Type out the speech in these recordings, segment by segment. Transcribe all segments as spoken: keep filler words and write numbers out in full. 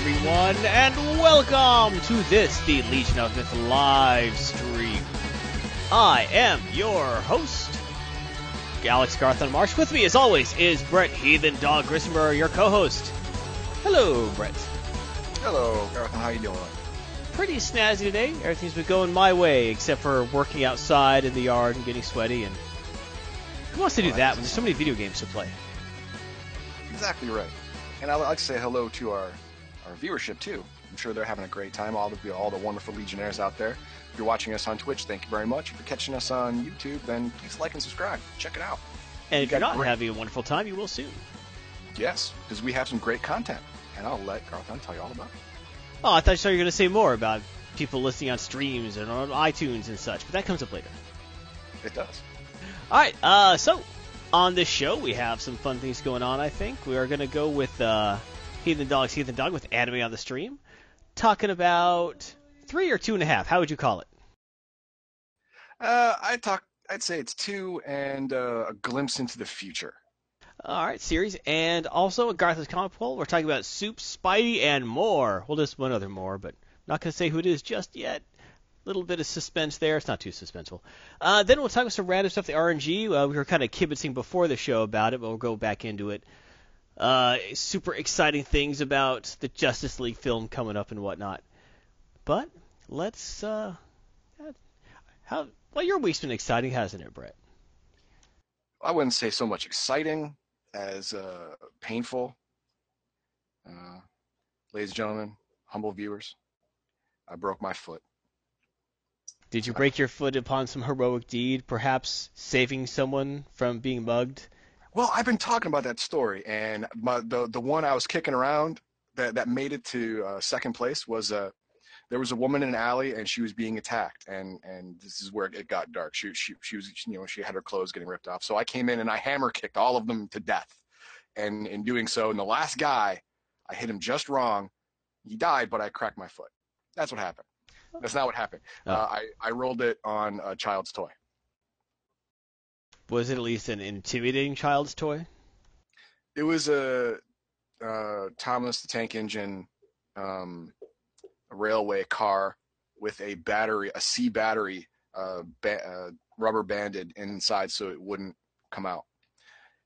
morning, everyone, and welcome to this, the Legion of Myth live stream. I am your host, Alex Garthon Marsh. With me, as always, is Brett Heathen Dog Grismer, your co-host. Hello, Brett. Hello, Garthon. How you doing? Pretty snazzy today. Everything's been going my way, except for working outside in the yard and getting sweaty. And who wants to do oh, that when there's so many video games to play? Exactly right. And I'd like to say hello to our, our viewership, too. I'm sure they're having a great time, all the, all the wonderful Legionnaires out there. If you're watching us on Twitch, thank you very much. If you're catching us on YouTube, then please like and subscribe. Check it out. And if you're not great... having a wonderful time, you will soon. Yes, because we have some great content. And I'll let Garthon tell you all about it. Oh, I thought you were going to say more about people listening on streams and on iTunes and such, but that comes up later. It does. All right, uh, so... on this show, we have some fun things going on, I think. We are going to go with uh, Heathen Dog's Heathen Dog with anime on the stream. Talking about three or two and a half. How would you call it? Uh, I'd, talk, I'd say it's two and uh, a glimpse into the future. All right, series. And also at Garth's Comic Poll, we're talking about Soup, Spidey, and more. Well, just one other more, but I'm not going to say who it is just yet. Little bit of suspense there. It's not too suspenseful. Uh, then we'll talk about some random stuff, the R N G. Uh, we were kind of kibitzing before the show about it, but we'll go back into it. Uh, super exciting things about the Justice League film coming up and whatnot. But let's... Uh, how well, your week's been exciting, hasn't it, Brett? I wouldn't say so much exciting as uh, painful. Uh, ladies and gentlemen, humble viewers, I broke my foot. Did you break your foot upon some heroic deed, perhaps saving someone from being mugged? Well, I've been talking about that story, and my, the the one I was kicking around that, that made it to uh, second place was uh, there was a woman in an alley, and she was being attacked, and, and this is where it got dark. She she she was you know she had her clothes getting ripped off, so I came in and I hammer kicked all of them to death, and in doing so, and the last guy, I hit him just wrong. He died, but I cracked my foot. That's what happened. That's not what happened. Oh. Uh, I, I rolled it on a child's toy. Was it at least an intimidating child's toy? It was a uh, Thomas the Tank Engine um, a railway car with a battery, a C battery, uh, ba uh, rubber banded inside so it wouldn't come out.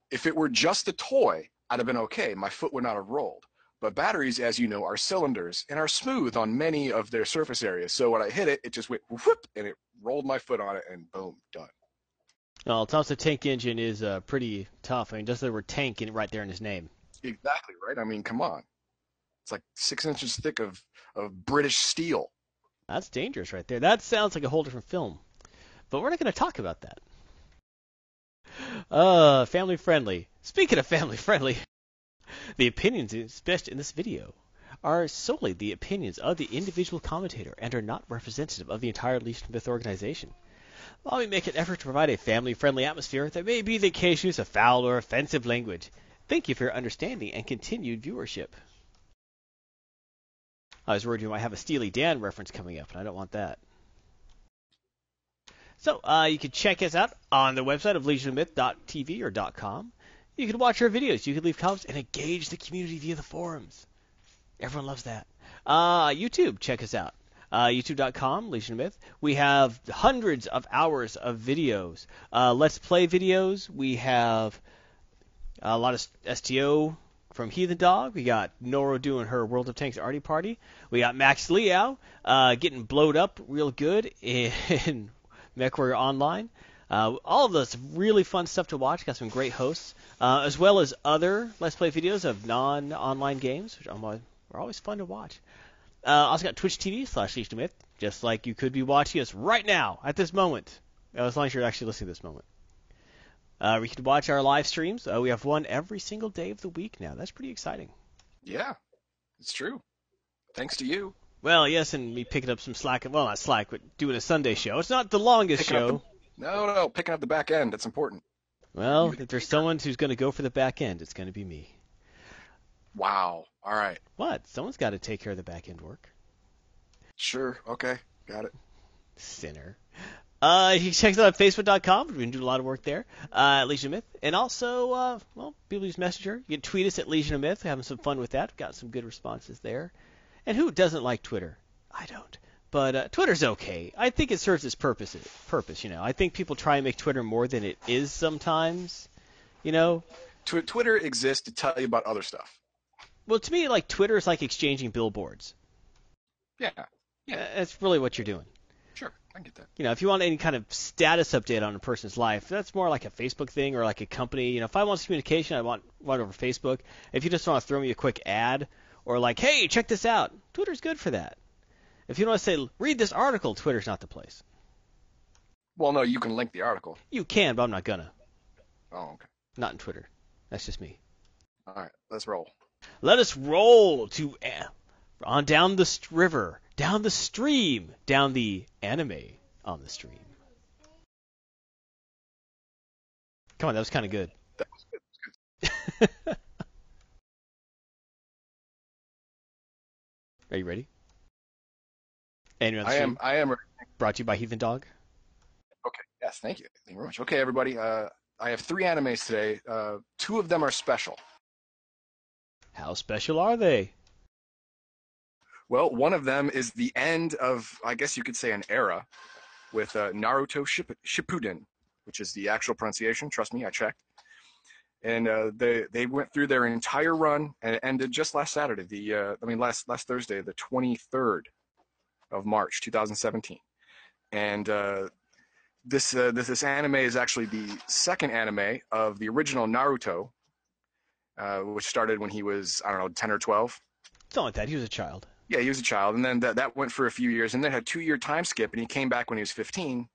If it were just a toy, I'd have been okay. My foot would not have rolled. But batteries, as you know, are cylinders and are smooth on many of their surface areas. So when I hit it, it just went whoop, and it rolled my foot on it, and boom, done. Well, Thomas the Tank Engine is uh, pretty tough. I mean, just the word tank in, right there in his name. Exactly, right? I mean, come on. It's like six inches thick of, of British steel. That's dangerous right there. That sounds like a whole different film. But we're not going to talk about that. Uh, family-friendly. Speaking of family-friendly... the opinions expressed in this video are solely the opinions of the individual commentator and are not representative of the entire Legion of Myth organization. While we make an effort to provide a family-friendly atmosphere, there may be the occasional use of foul or offensive language. Thank you for your understanding and continued viewership. I was worried you might have a Steely Dan reference coming up, and I don't want that. So, uh, you can check us out on the website of legion of myth dot t v or dot com. You can watch our videos, you can leave comments, and engage the community via the forums. Everyone loves that. Uh, YouTube, check us out. Uh, YouTube dot com, Legion of Myth. We have hundreds of hours of videos. Uh, Let's Play videos. We have a lot of S T O from Heathen Dog. We got Noro doing her World of Tanks Arty Party. We got Max Liao uh, getting blowed up real good in, in MechWarrior Online. Uh, all of this really fun stuff to watch. Got some great hosts, uh, as well as other Let's Play videos of non-online games, which are always fun to watch. Uh, also got Twitch T V slash Legion of Myth, just like you could be watching us right now at this moment, as long as you're actually listening to this moment. Uh, you can watch our live streams. Uh, we have one every single day of the week now. That's pretty exciting. Yeah, it's true. Thanks to you. Well, yes, and me picking up some slack. Well, not slack, but doing a Sunday show. It's not the longest picking show. No, no, picking up the back end, that's important. Well, if there's someone who's going to go for the back end, it's going to be me. Wow, all right. What? Someone's got to take care of the back end work. Sure, okay, got it. Sinner. Uh, you can check us out at facebook dot com. We can do a lot of work there. Uh, Legion of Myth. And also, uh, well, people use Messenger. You can tweet us at Legion of Myth. We're having some fun with that. We've got some good responses there. And who doesn't like Twitter? I don't. But uh, Twitter's okay. I think it serves its purpose, purpose, you know. I think people try and make Twitter more than it is sometimes, you know. Tw- Twitter exists to tell you about other stuff. Well, to me, like, Twitter is like exchanging billboards. Yeah. Yeah. Uh, that's really what you're doing. Sure, I can get that. You know, if you want any kind of status update on a person's life, that's more like a Facebook thing or like a company. You know, if I want communication, I want one over Facebook. If you just want to throw me a quick ad or like, hey, check this out, Twitter's good for that. If you want to say, read this article, Twitter's not the place. Well, no, you can link the article. You can, but I'm not gonna. Oh, okay. Not in Twitter. That's just me. All right, let's roll. Let us roll to uh, on down the st- river. Down the stream, down the anime on the stream. Come on, that was kind of good. That was good. That was good. Are you ready? Anime on the I stream? am. I am ready. Brought to you by Heathen Dog. Okay. Yes. Thank you. Thank you very much. Okay, everybody. Uh, I have three animes today. Uh, two of them are special. How special are they? Well, one of them is the end of, I guess you could say, an era with uh, Naruto Ship- Shippuden, which is the actual pronunciation. Trust me, I checked. And uh, they they went through their entire run, and it ended just last Saturday, the uh, I mean, last last Thursday, the twenty-third of March, two thousand seventeen. And uh, this, uh, this this anime is actually the second anime of the original Naruto, uh, which started when he was, I don't know, ten or twelve. Something like that. He was a child. Yeah, he was a child, and then that, that went for a few years, and then had a two-year time skip, and he came back when he was fifteen,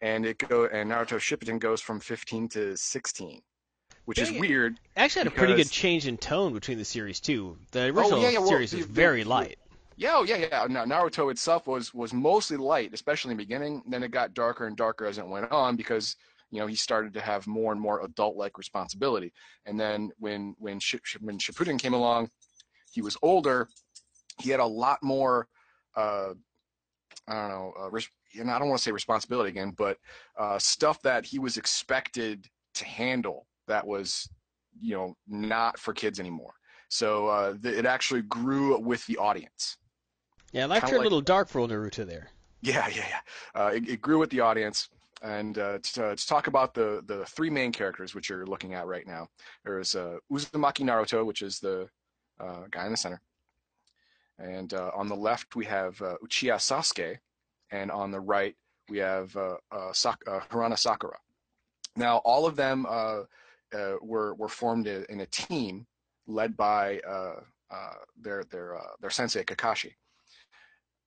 and it go and Naruto Shippuden goes from fifteen to sixteen, which yeah, is weird. Actually, had because... a pretty good change in tone between the series too. The original oh, yeah, yeah, well, series was very light. Yeah, oh, yeah, yeah. Naruto itself was was mostly light, especially in the beginning. Then it got darker and darker as it went on because you know he started to have more and more adult-like responsibility. And then when when Sh- when Shippuden came along, he was older. He had a lot more, uh, I don't know, uh, res- and I don't want to say responsibility again, but uh, stuff that he was expected to handle that was, you know, not for kids anymore. So uh, th- it actually grew with the audience. Yeah, I liked your like, little dark for Naruto there. Yeah, yeah, yeah. Uh, it, it grew with the audience. And uh, to, to talk about the, the three main characters, which you're looking at right now, there's uh, Uzumaki Naruto, which is the uh, guy in the center. And uh, on the left, we have uh, Uchiha Sasuke. And on the right, we have uh, uh, Sak- uh, Haruno Sakura. Now, all of them uh, uh, were were formed in a team led by uh, uh, their their uh, their sensei, Kakashi,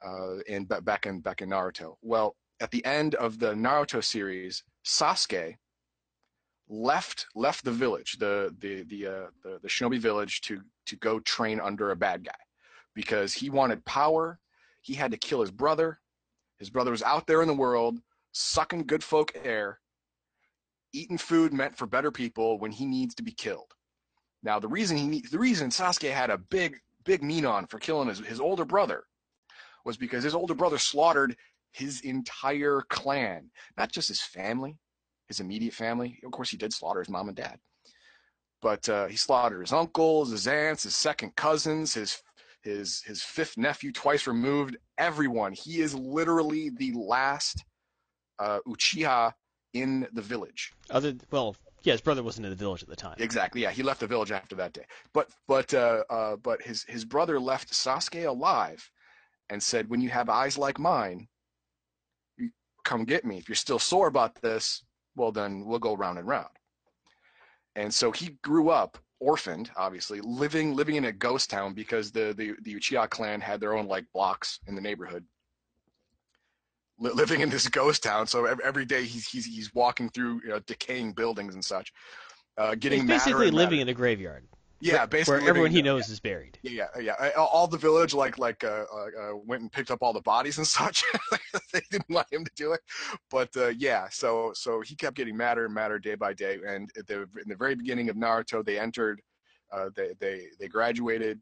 uh, in, back, in, back in Naruto. Well, at the end of the Naruto series, Sasuke left left the village, the the the, uh, the, the shinobi village, to to go train under a bad guy. Because he wanted power, he had to kill his brother. His brother was out there in the world, sucking good folk air, eating food meant for better people when he needs to be killed. Now, the reason he the reason Sasuke had a big big mean on for killing his, his older brother was because his older brother slaughtered his entire clan, not just his family, his immediate family. Of course, he did slaughter his mom and dad, but uh, he slaughtered his uncles, his aunts, his second cousins, his His, his fifth nephew, twice removed, everyone. He is literally the last uh, Uchiha in the village. Other well, yeah, his brother wasn't in the village at the time. Exactly, yeah, he left the village after that day. But but uh, uh, but his his brother left Sasuke alive, and said, "When you have eyes like mine, you come get me. If you're still sore about this, well then we'll go round and round." And so he grew up. Orphaned, obviously, living living in a ghost town because the, the, the Uchiha clan had their own like blocks in the neighborhood. Li- living in this ghost town, so every, every day he's he's he's walking through you know, decaying buildings and such, uh, getting he's basically madder and living madder. in a graveyard. Yeah, where, basically where everyone he knows yeah. is buried. Yeah, yeah, yeah. All the village like like uh, uh, went and picked up all the bodies and such. They didn't want him to do it, but uh, yeah. So so he kept getting madder and madder day by day. And at the, in the very beginning of Naruto, they entered, uh, they they they graduated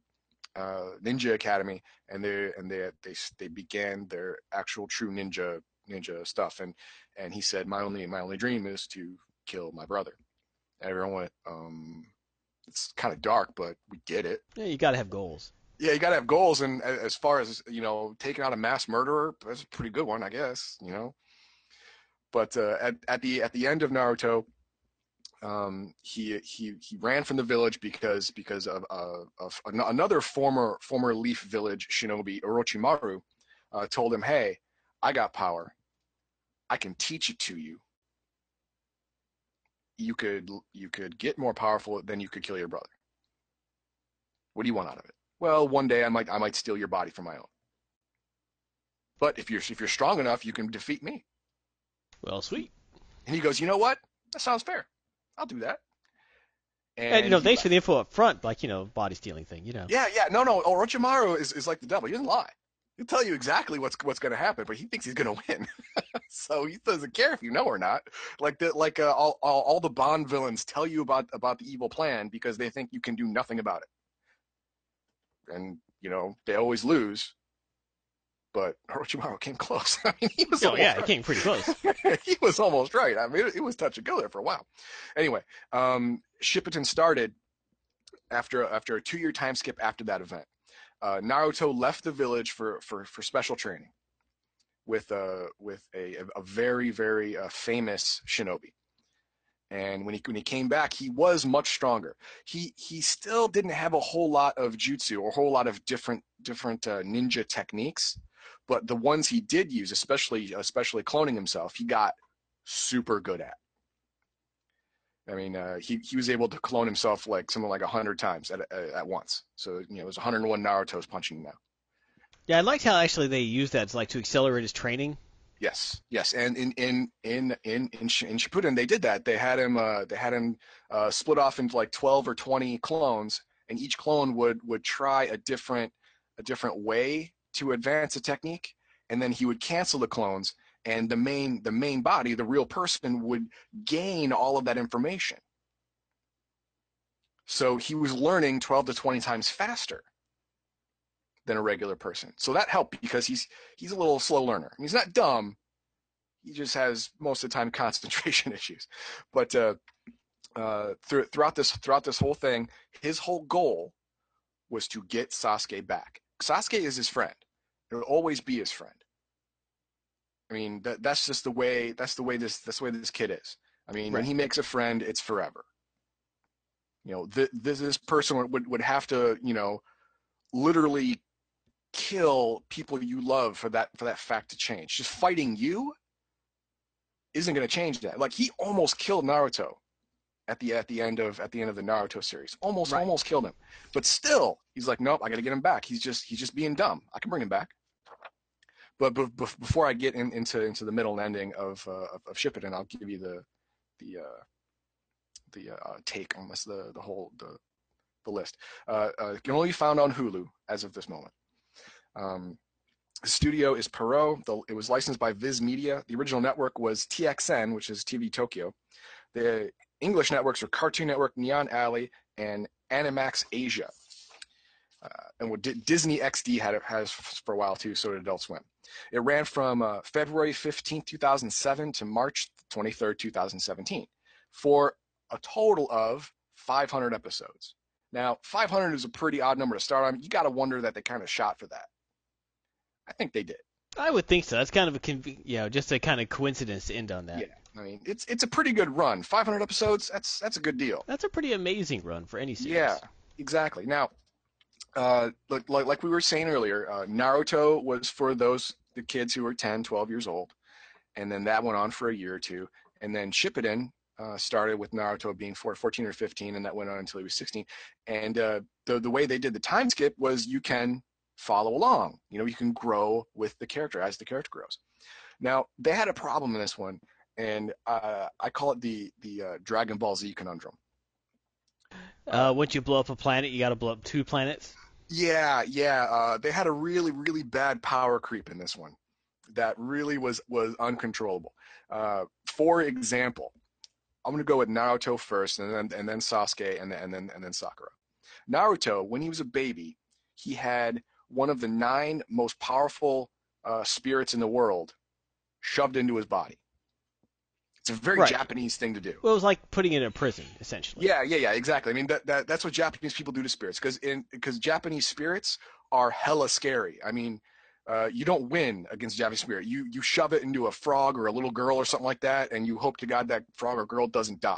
uh, Ninja Academy, and they and they they they began their actual true ninja ninja stuff. And, and he said, my only, my only dream is to kill my brother. And everyone went, um, it's kind of dark, but we get it. Yeah. You got to have goals. Yeah. You got to have goals. And as far as, you know, taking out a mass murderer, that's a pretty good one, I guess, you know, but, uh, at, at the, at the end of Naruto, um, he, he, he ran from the village because, because of, uh, of an another former, former Leaf Village shinobi, Orochimaru, uh, told him, hey, I got power. I can teach it to you. You could, you could get more powerful, then you could kill your brother. What do you want out of it? Well, one day I might, I might steal your body for my own. But if you're, if you're strong enough, you can defeat me. Well, sweet. And he goes, you know what? That sounds fair. I'll do that. And, and you know, thanks for the info up front, like, you know, body stealing thing, you know. Yeah, yeah. No, no. Orochimaru is, is like the devil. He doesn't lie. He'll tell you exactly what's what's going to happen, but he thinks he's going to win. So he doesn't care if you know or not. Like the, like uh, all, all all the Bond villains tell you about about the evil plan because they think you can do nothing about it. And you know they always lose. But Orochimaru came close. I mean, he was oh yeah, right. He came pretty close. He was almost right. I mean, it, it was touch and go there for a while. Anyway, um, Shippuden started after after a two year time skip after that event. Uh, Naruto left the village for, for, for special training with, uh, with a, a very, very uh, famous shinobi. And when he, when he came back, he was much stronger. He, he still didn't have a whole lot of jutsu or a whole lot of different, different uh, ninja techniques, but the ones he did use, especially, especially cloning himself, he got super good at. I mean, uh, he, he was able to clone himself like something like one hundred times at at once. So, you know, it was one hundred and one Naruto's punching now. Yeah, I liked how actually they used that to, like, to accelerate his training. Yes, yes. And in in in in in Shippuden, they did that. They had him uh, they had him uh, split off into like twelve or twenty clones, and each clone would would try a different a different way to advance a technique, and then he would cancel the clones. And the main, the main body, the real person, would gain all of that information. So he was learning twelve to twenty times faster than a regular person. So that helped because he's he's a little slow learner. I mean, he's not dumb. He just has most of the time concentration issues. But uh, uh, th- throughout this throughout this whole thing, his whole goal was to get Sasuke back. Sasuke is his friend. It will always be his friend. I mean, that, that's just the way, that's the way this, that's the way this kid is. I mean, right. When he makes a friend, it's forever. You know, th- this, this person would, would have to, you know, literally kill people you love for that, for that fact to change. Just fighting you isn't going to change that. Like he almost killed Naruto at the, at the end of, at the end of the Naruto series, almost, right. almost killed him, but still he's like, nope, I got to get him back. He's just, he's just being dumb. I can bring him back. But before I get in, into into the middle ending of uh, of Shippuden, I'll give you the the uh, the uh, take on this, the the whole the the list. Uh, uh, it can only be found on Hulu as of this moment. Um, the studio is Pierrot. The, it was licensed by Viz Media. The original network was T X N, which is T V Tokyo. The English networks are Cartoon Network, Neon Alley, and Animax Asia. Uh, and what Disney X D had has for a while too. So did Adult Swim. It ran from uh, February fifteenth, two thousand seven to March twenty-third, two thousand seventeen for a total of five hundred episodes. Now, five hundred is a pretty odd number to start on. You got to wonder that they kind of shot for that. I think they did. I would think so. That's kind of a, conv- you know, just a kind of coincidence to end on that. Yeah. I mean, it's it's a pretty good run. five hundred episodes, that's that's a good deal. That's a pretty amazing run for any series. Yeah, exactly. Now, Uh, like, like, like we were saying earlier, uh, Naruto was for those, the kids who were ten, twelve years old. And then that went on for a year or two. And then Shippuden, uh, started with Naruto being fourteen or fifteen, and that went on until he was sixteen. And, uh, the, the way they did the time skip was you can follow along, you know, you can grow with the character as the character grows. Now they had a problem in this one. And, uh, I call it the, the, uh, Dragon Ball Z conundrum. Uh, once you blow up a planet, you got to blow up two planets. Yeah, yeah. Uh, they had a really, really bad power creep in this one that really was, was uncontrollable. Uh, for example, I'm going to go with Naruto first, and then and then Sasuke, and, and then and then Sakura. Naruto, when he was a baby, he had one of the nine most powerful uh, spirits in the world shoved into his body. It's a very right. Japanese thing to do. Well, it was like putting it in a prison, essentially. Yeah, yeah, yeah, exactly. I mean, that, that that's what Japanese people do to spirits, because in because Japanese spirits are hella scary. I mean, uh, you don't win against Japanese spirit. You you shove it into a frog or a little girl or something like that, and you hope to God that frog or girl doesn't die.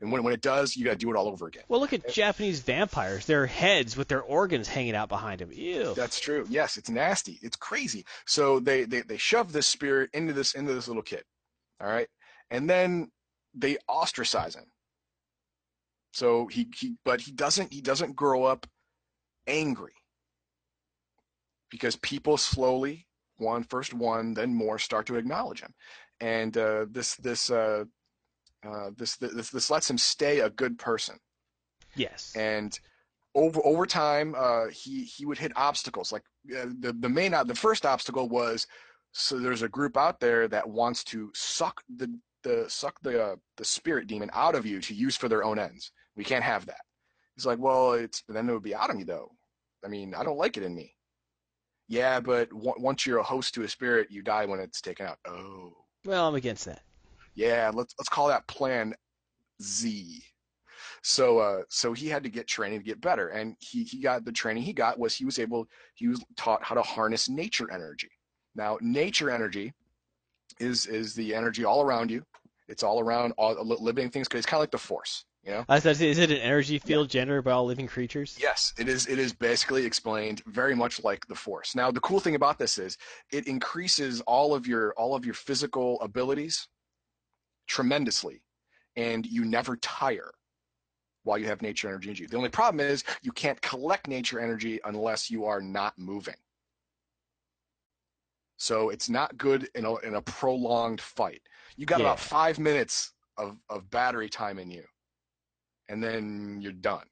And when when it does, you got to do it all over again. Well, look at and, Japanese vampires. Their heads with their organs hanging out behind them. Ew. That's true. Yes, it's nasty. It's crazy. So they they they shove this spirit into this into this little kid. All right. And then they ostracize him. So he, he but he doesn't he doesn't grow up angry, because people slowly, one first one, then more, start to acknowledge him, and uh, this this, uh, uh, this this this lets him stay a good person. Yes. And over over time, uh, he he would hit obstacles. Like uh, the the main the first obstacle was, so there's a group out there that wants to suck the. The suck the uh, the spirit demon out of you to use for their own ends. We can't have that. He's like, well, it's then it would be out of me though. I mean, I don't like it in me. Yeah, but w- once you're a host to a spirit, you die when it's taken out. Oh. Well, I'm against that. Yeah, let's let's call that Plan Z. So uh, so he had to get training to get better, and he he got the training he got was he was able he was taught how to harness nature energy. Now, nature energy is is the energy all around you. It's all around all living things, because it's kind of like the Force, you know? I was about to say, is it an energy field yeah. generated by all living creatures? Yes, it is. It is basically explained very much like the Force. Now, the cool thing about this is it increases all of your all of your physical abilities tremendously, and you never tire while you have nature energy in you. The only problem is you can't collect nature energy unless you are not moving. So it's not good in a, in a prolonged fight. You got yeah. about five minutes of, of battery time in you, and then you're done.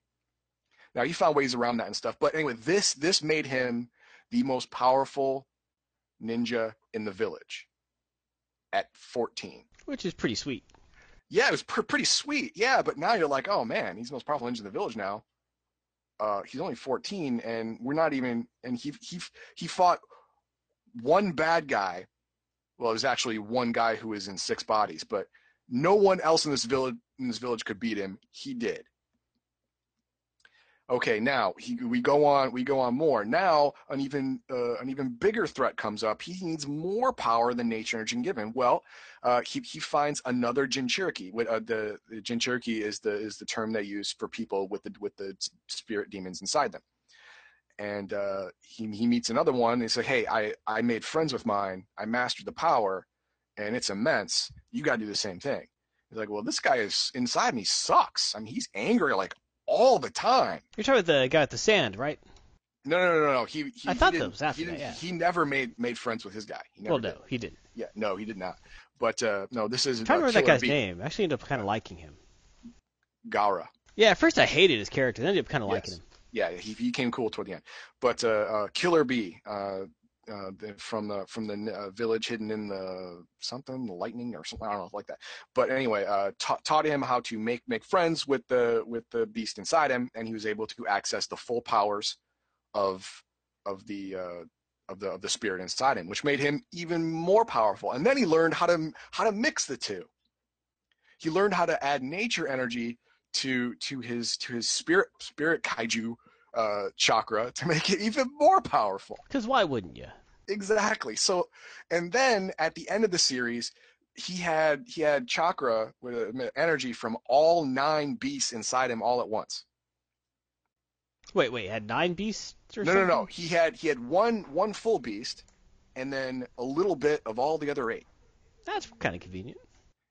Now, you found ways around that and stuff. But anyway, this this made him the most powerful ninja in the village at fourteen. Which is pretty sweet. Yeah, it was pr- pretty sweet. Yeah, but now you're like, oh, man, he's the most powerful ninja in the village now. Uh, he's only fourteen, and we're not even – and he he he fought one bad guy. Well, it was actually one guy who was in six bodies, but no one else in this village in this village could beat him. He did. Okay, now he, we go on. We go on more. Now an even uh, an even bigger threat comes up. He needs more power than nature energy can give him. Well, uh, he he finds another Jinchuriki. What uh, the, the Jinchuriki is the is the term they use for people with the with the spirit demons inside them. And uh, he he meets another one. And he's like, hey, I, I made friends with mine. I mastered the power, and it's immense. You got to do the same thing. He's like, well, this guy is inside me sucks. I mean, he's angry, like, all the time. You're talking about the guy with the sand, right? No, no, no, no. no. He, he, I thought he that was after he that, yeah. He never made, made friends with his guy. He never well, no, did. he didn't. Yeah, no, he did not. But, uh, no, this is... I'm trying to remember that guy's beat. name. I actually ended up kind of liking him. Gaara. Yeah, at first I hated his character. Then I ended up kind of yes. liking him. Yeah, he he came cool toward the end. But uh, uh, Killer Bee uh, uh, from the from the uh, village hidden in the something lightning or something, I don't know, like that. But anyway, uh, ta- taught him how to make make friends with the with the beast inside him, and he was able to access the full powers of of the uh, of the of the spirit inside him, which made him even more powerful. And then he learned how to how to mix the two. He learned how to add nature energy to to his to his spirit spirit kaiju uh chakra to make it even more powerful, because why wouldn't you? Exactly. So, and then at the end of the series, he had he had chakra with energy from all nine beasts inside him all at once. Wait, wait, had nine beasts or no, something? No, no, no. He had he had one one full beast, and then a little bit of all the other eight. That's kind of convenient.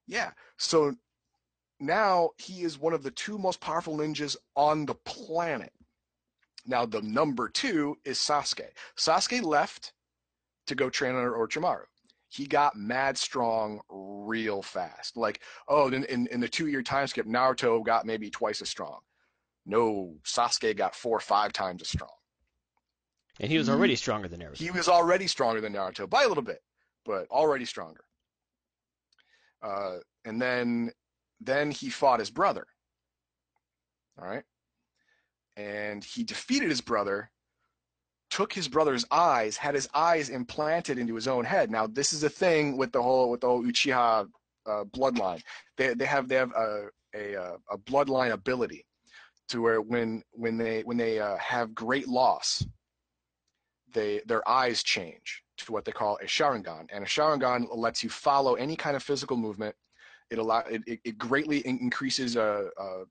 Yeah. So now he is one of the two most powerful ninjas on the planet. Now the number two is Sasuke. Sasuke left to go train under Orochimaru. He got mad strong real fast. Like, oh, in, in, in the two-year time skip, Naruto got maybe twice as strong. No, Sasuke got four or five times as strong. And he was already stronger than Naruto. He was already stronger than Naruto, by a little bit, but already stronger. Uh, and then... Then he fought his brother, all right? And he defeated his brother, took his brother's eyes, had his eyes implanted into his own head. Now, this is a thing with the whole with the whole Uchiha uh, bloodline. They they have they have a a, a bloodline ability to where when when they when they uh, have great loss, they their eyes change to what they call a Sharingan, and a Sharingan lets you follow any kind of physical movement. It allow it, it greatly increases uh, uh,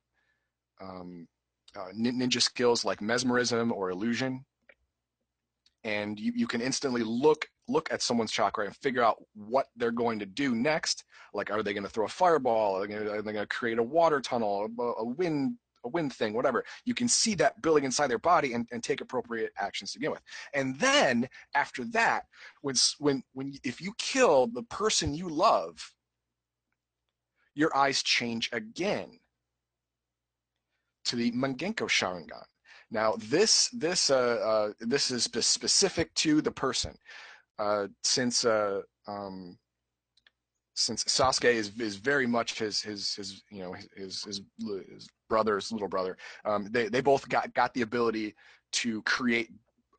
um, uh, ninja skills like mesmerism or illusion, and you, you can instantly look look at someone's chakra and figure out what they're going to do next. Like, are they going to throw a fireball? Are they going to create a water tunnel, a, a wind a wind thing, whatever? You can see that building inside their body and, and take appropriate actions to begin with. And then after that, when when when if you kill the person you love, your eyes change again to the Mangenko Sharingan. Now, this this uh, uh, this is specific to the person, uh, since uh, um, since Sasuke is is very much his his his you know his his, his brother's little brother. Um, they they both got got the ability to create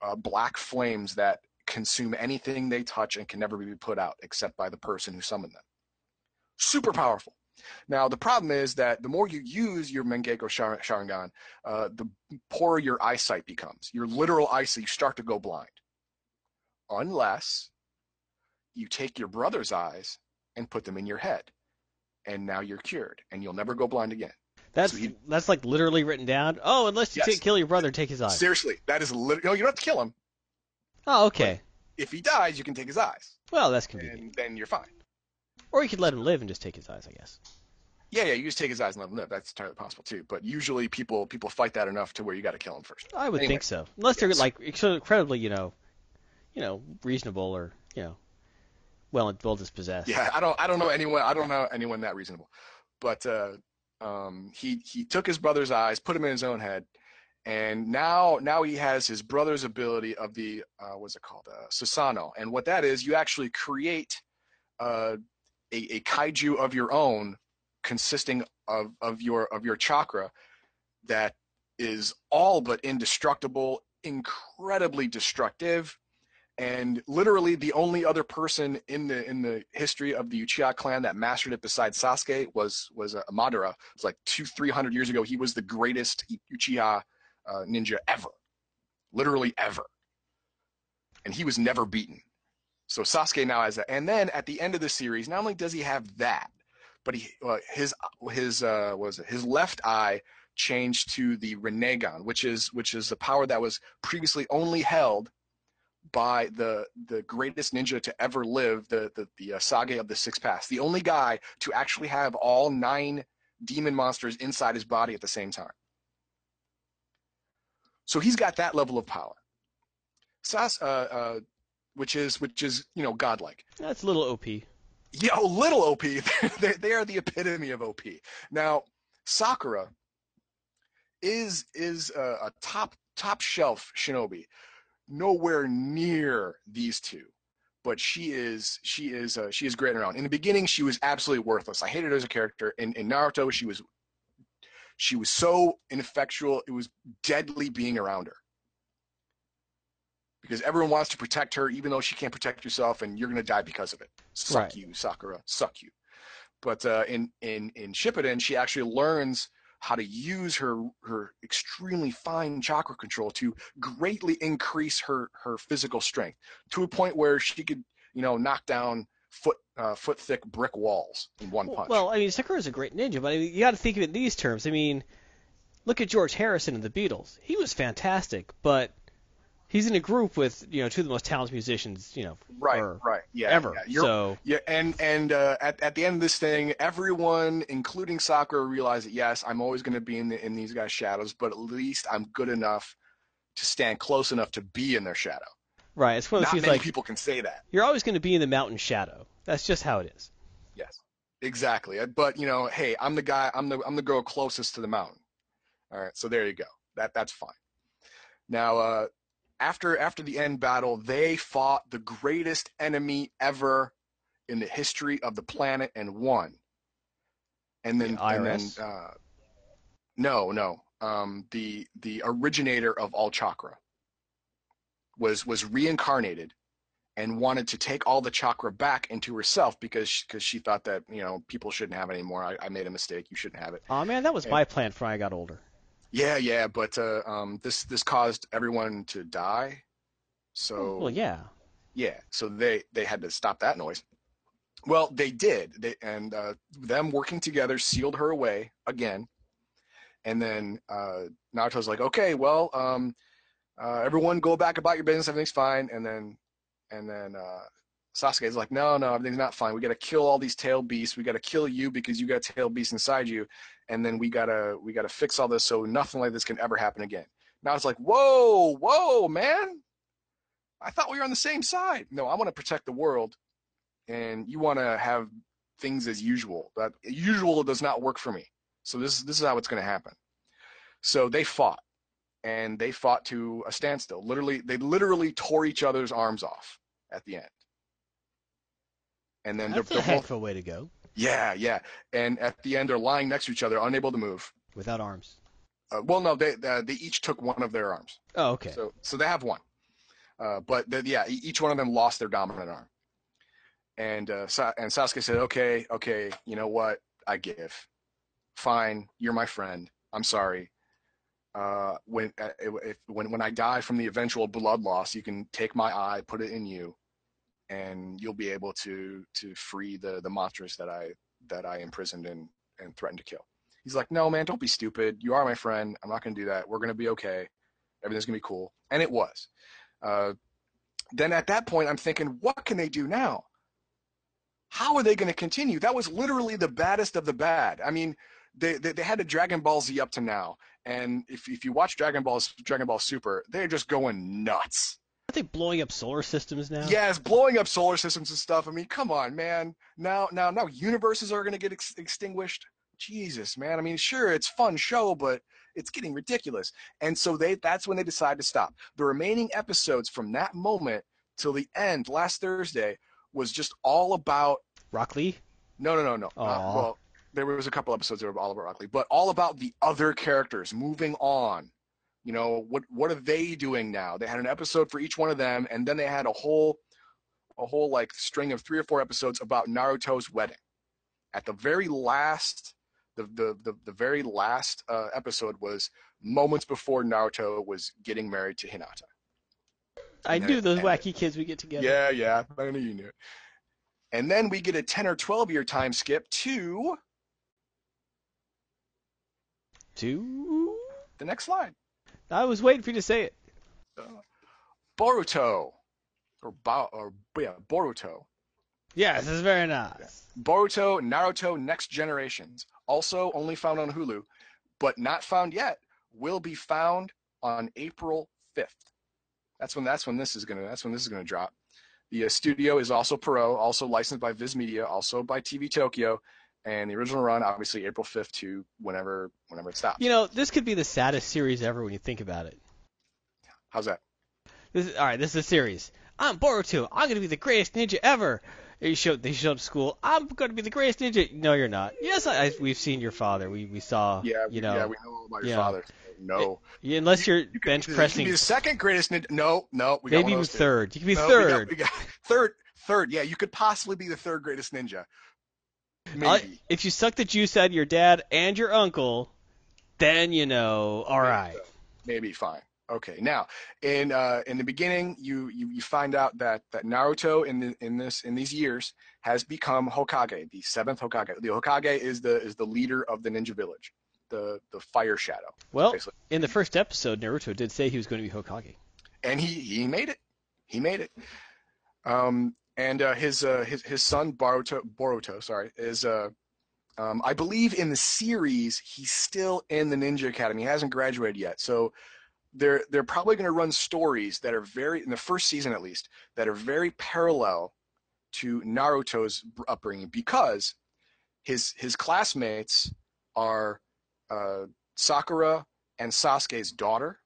uh, black flames that consume anything they touch and can never be put out except by the person who summoned them. Super powerful. Now, the problem is that the more you use your Mangekyo Sharingan, uh, the poorer your eyesight becomes. Your literal eyesight, you start to go blind. Unless you take your brother's eyes and put them in your head. And now you're cured, and you'll never go blind again. That's so you, that's like literally written down? Oh, unless you yes. take, kill your brother, take his eyes. Seriously, that is literally... No, you don't have to kill him. Oh, okay. But if he dies, you can take his eyes. Well, that's convenient. And then you're fine. Or you could let him live and just take his eyes, I guess. Yeah, yeah, you just take his eyes and let him live. That's entirely possible, too. But usually people people fight that enough to where you got to kill him first. I would anyway, think so. Unless yes. they're, like, incredibly, you know, you know, reasonable or, you know, well, well dispossessed. Yeah, I don't I don't know anyone I don't know anyone that reasonable. But uh, um, he, he took his brother's eyes, put him in his own head, and now now he has his brother's ability of the, uh, what's it called, uh, Susanoo. And what that is, you actually create... Uh, A, a kaiju of your own, consisting of, of your of your chakra, that is all but indestructible, incredibly destructive, and literally the only other person in the in the history of the Uchiha clan that mastered it besides Sasuke was was uh, Madara. It's like two three hundred years ago. He was the greatest Uchiha uh, ninja ever, literally ever, and he was never beaten. So Sasuke now has that, and then at the end of the series, not only does he have that, but he uh, his his uh, what was it his left eye changed to the Rinnegan, which is which is the power that was previously only held by the the greatest ninja to ever live, the the, the uh, Sage of the Six Paths, the only guy to actually have all nine demon monsters inside his body at the same time. So he's got that level of power. Sas. Uh, uh, Which is which is you know godlike. That's a little O P. Yeah, a little O P. they they are the epitome of O P. Now Sakura is is a, a top top shelf shinobi, nowhere near these two, but she is she is uh, she is great around. In the beginning, she was absolutely worthless. I hated her as a character. In in Naruto, she was she was so ineffectual. It was deadly being around her. Because everyone wants to protect her, even though she can't protect herself, and you're going to die because of it. Suck right. you, Sakura. Suck you. But uh, in, in, in Shippuden, she actually learns how to use her her extremely fine chakra control to greatly increase her, her physical strength to a point where she could, you know, knock down foot uh, foot thick brick walls in one well, punch. Well, I mean, Sakura's a great ninja, but I mean, you got to think of it in these terms. I mean, look at George Harrison and the Beatles. He was fantastic, but... He's in a group with, you know, two of the most talented musicians, you know, right, or right, yeah, ever. Yeah. So yeah, and and uh, at at the end of this thing, everyone, including Sakura, realized that yes, I'm always going to be in the, in these guys' shadows, but at least I'm good enough to stand close enough to be in their shadow. Right. It's one of those things. Not many people can say that. You're always going to be in the mountain shadow. That's just how it is. Yes, exactly. But you know, hey, I'm the guy. I'm the I'm the girl closest to the mountain. All right. So there you go. That that's fine. Now. Uh, After after the end battle, they fought the greatest enemy ever in the history of the planet and won. And then, the Iris? And then uh, no, no, um, the the originator of all chakra was was reincarnated and wanted to take all the chakra back into herself because because she, she thought that, you know, people shouldn't have it anymore. I, I made a mistake. You shouldn't have it. Oh, man, that was and, my plan for when I got older. Yeah, yeah, but uh, um, this this caused everyone to die. So well, yeah, yeah. So they they had to stop that noise. Well, they did. They and uh, them working together sealed her away again. And then uh, Naruto's like, okay, well, um, uh, everyone go back about your business. Everything's fine. And then. And then uh, Sasuke's like, no, no, everything's not fine. We got to kill all these tail beasts. We got to kill you because you got tail beasts inside you. And then we gotta we gotta fix all this so nothing like this can ever happen again. Now it's like, whoa, whoa, man! I thought we were on the same side. No, I want to protect the world, and you want to have things as usual. That usual does not work for me. So this this is how it's going to happen. So they fought. And they fought to a standstill. Literally, they literally tore each other's arms off at the end. And then that's the, the a whole, heck of a way to go. Yeah, yeah. And at the end, they're lying next to each other, unable to move, without arms. Uh, well, no, they uh, they each took one of their arms. Oh, okay. So so they have one, uh, but yeah, each one of them lost their dominant arm. And uh, Sa- and Sasuke said, "Okay, okay, you know what? I give. Fine, you're my friend. I'm sorry." Uh, when uh, if, when when I die from the eventual blood loss, you can take my eye, put it in you, and you'll be able to to free the the monsters that I that I imprisoned and and threatened to kill. He's like, no, man, don't be stupid. You are my friend. I'm not gonna do that. We're gonna be okay. Everything's gonna be cool. And it was. Uh, then at that point, I'm thinking, what can they do now? How are they gonna continue? That was literally the baddest of the bad. I mean, they they, they had a Dragon Ball Z up to now. And if if you watch Dragon Ball Dragon Ball Super, they're just going nuts. Are they blowing up solar systems now? Yes, blowing up solar systems and stuff. I mean, come on, man. Now now now universes are going to get ex- extinguished. Jesus, man. I mean, sure, it's fun show, but it's getting ridiculous. And so they that's when they decide to stop. The remaining episodes from that moment till the end last Thursday was just all about Rock Lee? No, no, no, no. Uh, well, there was a couple episodes that were all about Rock Lee, but all about the other characters moving on. You know, what what are they doing now? They had an episode for each one of them, and then they had a whole a whole like string of three or four episodes about Naruto's wedding. At the very last the the the, the very last uh, episode was moments before Naruto was getting married to Hinata. I and knew it, those wacky it, kids would get together. Yeah, yeah. I knew you knew it. And then we get a ten or twelve year time skip to To the next slide. I was waiting for you to say it. Uh, Boruto, or, ba- or yeah, Boruto. Yes, this is very nice. Yeah. Boruto, Naruto, Next Generations, also only found on Hulu, but not found yet. Will be found on April fifth. That's when that's when this is gonna that's when this is gonna drop. The uh, studio is also Pierrot, also licensed by Viz Media, also by T V Tokyo. And the original run, obviously, April fifth to whenever whenever it stops. You know, this could be the saddest series ever when you think about it. How's that? This is, all right, this is a series. I'm Boruto. I'm going to be the greatest ninja ever. They showed, they showed up to school. I'm going to be the greatest ninja. No, you're not. Yes, I, I, we've seen your father. We we saw, yeah, you know. Yeah, we know all about your you father. Know. No. Unless you're you, you bench could, pressing. You could be the second greatest ninja. No, no. We Maybe even third. You could be no, third. We got, we got, third. Third, yeah. You could possibly be the third greatest ninja. Uh, if you suck the juice out of your dad and your uncle, then you know, all maybe, right. Maybe fine. Okay. Now, in uh, in the beginning, you, you, you find out that, that Naruto in the, in this in these years has become Hokage, the seventh Hokage. The Hokage is the is the leader of the ninja village, the the Fire Shadow. Well, basically. In the first episode, Naruto did say he was going to be Hokage, and he, he made it. He made it. Um. And uh, his, uh, his his son Boruto Boruto sorry is uh, um, I believe in the series he's still in the Ninja Academy. He hasn't graduated yet, so they're they're probably going to run stories that are very in the first season at least that are very parallel to Naruto's upbringing because his his classmates are uh, Sakura and Sasuke's daughter,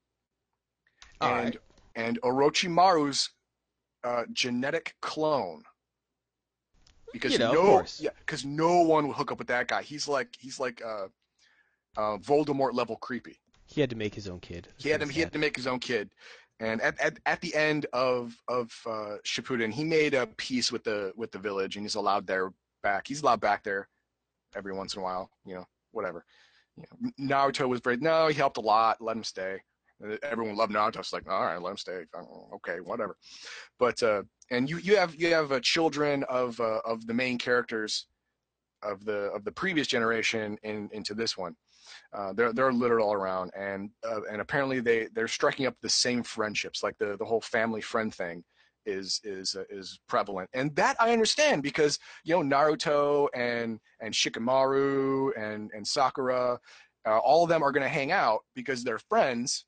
All and right. and Orochimaru's. Uh, genetic clone, because you know, no, yeah, because no one will hook up with that guy. He's like he's like uh, uh, Voldemort level creepy. He had to make his own kid. He had to he had to make his own kid, And at, at, at the end of of uh, Shippuden, he made a peace with the with the village, and he's allowed there back. He's allowed back there every once in a while, you know, whatever. You know, Naruto was brave. No, he helped a lot. Let him stay. Everyone loved Naruto. It's like, all right, let him stay. Okay, whatever. But uh, and you you have you have uh, children of uh, of the main characters of the of the previous generation in, into this one. Uh, they're they're littered all around, and uh, and apparently they they're striking up the same friendships. Like the the whole family friend thing is is uh, is prevalent, and that I understand, because you know Naruto and and Shikamaru and and Sakura, uh, all of them are going to hang out because they're friends,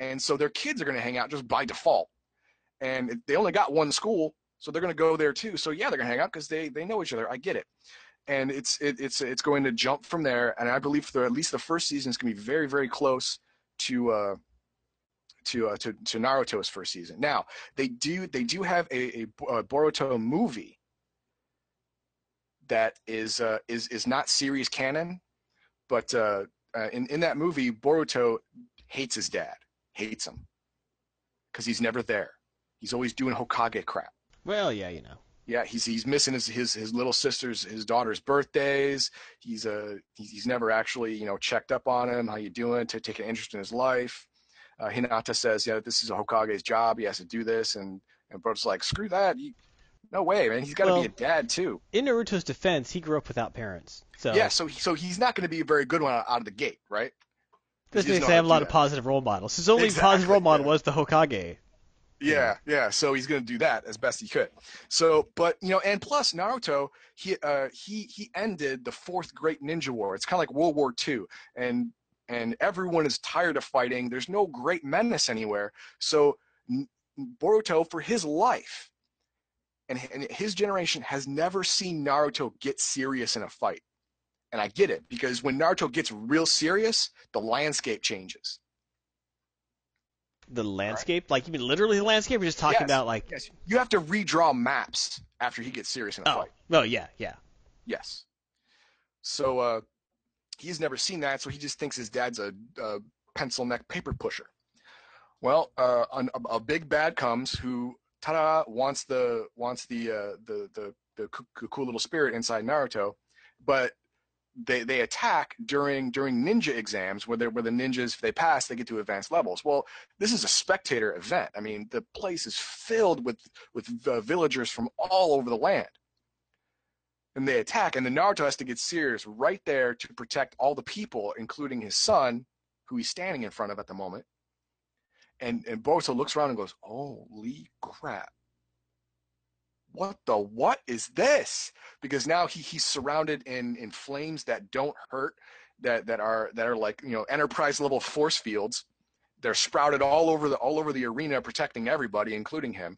and so their kids are going to hang out just by default, and they only got one school, so they're going to go there too. So yeah, they're going to hang out because they they know each other. I get it. And it's it, it's it's going to jump from there, and I believe for at least the first season is going to be very very close to uh, to, uh, to to Naruto's first season. Now they do they do have a, a, a Boruto movie that is uh, is is not series canon, but uh, uh, in in that movie Boruto hates his dad, hates him, because he's never there. He's always doing Hokage crap. Well, yeah, you know. Yeah, he's he's missing his, his his little sister's his daughter's birthdays. He's a uh, he's, he's never actually you know checked up on him. How you doing? To take an interest in his life. Uh, Hinata says, yeah, this is a Hokage's job. He has to do this, and and Boruto's like, screw that. You, no way, man. He's got to well, be a dad too. In Naruto's defense, he grew up without parents. So yeah, so he, so he's not going to be a very good one out of the gate, right? This makes him a lot of positive role models. His only exactly, positive role model yeah. was the Hokage. Yeah, yeah. So he's gonna do that as best he could. So, but you know, and plus Naruto, he uh, he he ended the fourth Great Ninja War. It's kind of like World War Two, and and everyone is tired of fighting. There's no great menace anywhere. So Boruto, for his life, and and his generation has never seen Naruto get serious in a fight. And I get it, because when Naruto gets real serious, the landscape changes. The landscape? Right. Like, you mean literally the landscape? We're just talking yes. about, like... Yes. You have to redraw maps after he gets serious in a oh. fight. Oh, yeah, yeah. Yes. So, uh, he's never seen that, so he just thinks his dad's a, a pencil-neck paper pusher. Well, uh, an, a, a big bad comes who, ta-da, wants the, wants the, uh, the, the, the cool little spirit inside Naruto, but... They they attack during during ninja exams where they where the ninjas if they pass they get to advanced levels. Well, this is a spectator event. I mean, the place is filled with with uh, villagers from all over the land, and they attack. And the Naruto has to get serious right there to protect all the people, including his son, who he's standing in front of at the moment. And and Boruto looks around and goes, "Holy crap! What the what is this?" Because now he he's surrounded in in flames that don't hurt, that that are that are like, you know, Enterprise level force fields. They're sprouted all over the all over the arena, protecting everybody, including him.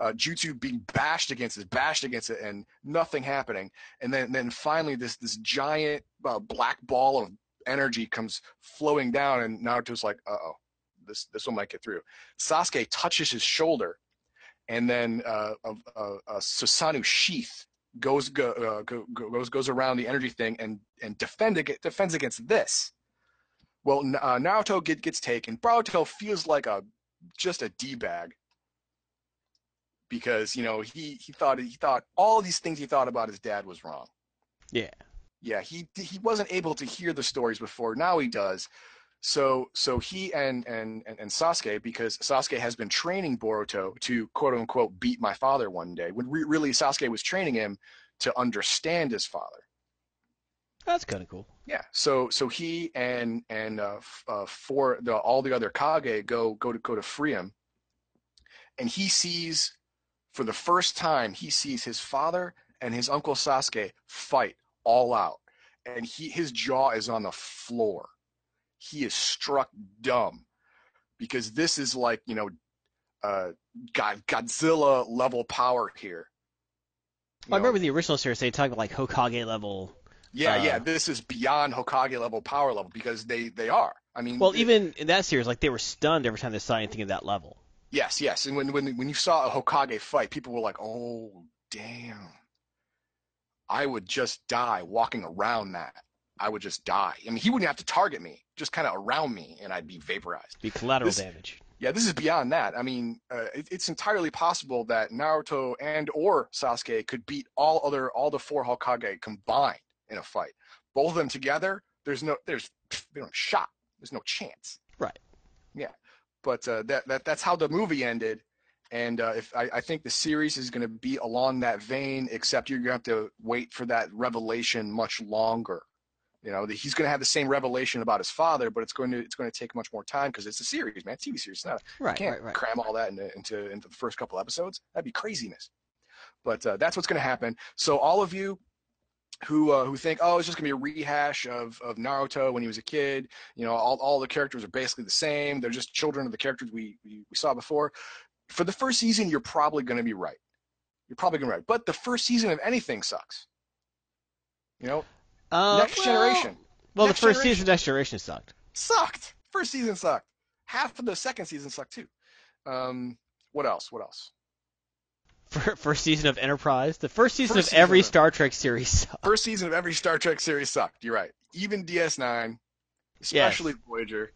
Uh, jutsu being bashed against it, bashed against it, and nothing happening. And then then finally this this giant uh, black ball of energy comes flowing down, and Naruto's like, uh oh, this this one might get through. Sasuke touches his shoulder. And then uh, a, a, a Susanoo sheath goes go, uh, go, goes goes around the energy thing and and defend against, defends against this. Well, uh, Naruto get, gets taken. Boruto feels like a just a d-bag, because you know he he thought he thought all these things he thought about his dad was wrong. Yeah, yeah. He he wasn't able to hear the stories before. Now he does. So so he and, and, and Sasuke, because Sasuke has been training Boruto to, quote-unquote, beat my father one day, when re really Sasuke was training him to understand his father. That's kind of cool. Yeah, so so he and and uh, uh, for the, all the other Kage go, go, to, go to free him, and he sees, for the first time, he sees his father and his uncle Sasuke fight all out, and he his jaw is on the floor. He is struck dumb, because this is like, you know, uh, God, Godzilla level power here. Well, I remember the original series, they talked about like Hokage level. Yeah, uh, yeah. This is beyond Hokage level power level, because they, they are. I mean, well, it, even in that series, like they were stunned every time they saw anything at that level. Yes, yes. And when when when you saw a Hokage fight, people were like, "Oh, damn! I would just die walking around that." I would just die. I mean, he wouldn't have to target me, just kind of around me, and I'd be vaporized. Be collateral this, damage. yeah, this is beyond that. I mean, uh, it, it's entirely possible that Naruto and or Sasuke could beat all other all the four Hokage combined in a fight. Both of them together, there's no there's they don't shot. There's no chance. Right. Yeah, but uh, that that that's how the movie ended. And uh, if I, I think the series is going to be along that vein, except you're going to have to wait for that revelation much longer. You know, the, he's going to have the same revelation about his father, but it's going to it's going to take much more time because it's a series, man. It's a T V series. It's not a, right, you can't right, right. cram all that into, into into the first couple episodes. That'd be craziness. But uh, that's what's going to happen. So all of you who uh, who think, oh, it's just going to be a rehash of, of Naruto when he was a kid. You know, all all the characters are basically the same. They're just children of the characters we we, we saw before. For the first season, you're probably going to be right. You're probably going to be right. But the first season of anything sucks. You know? Uh, Next well, Generation. Well, Next the first generation. season of Next Generation sucked. Sucked. First season sucked. Half of the second season sucked, too. Um, what else? What else? First season of Enterprise. The first season first of season every of, Star Trek series sucked. First season of every Star Trek series sucked. You're right. Even D S nine. Especially yes. Voyager.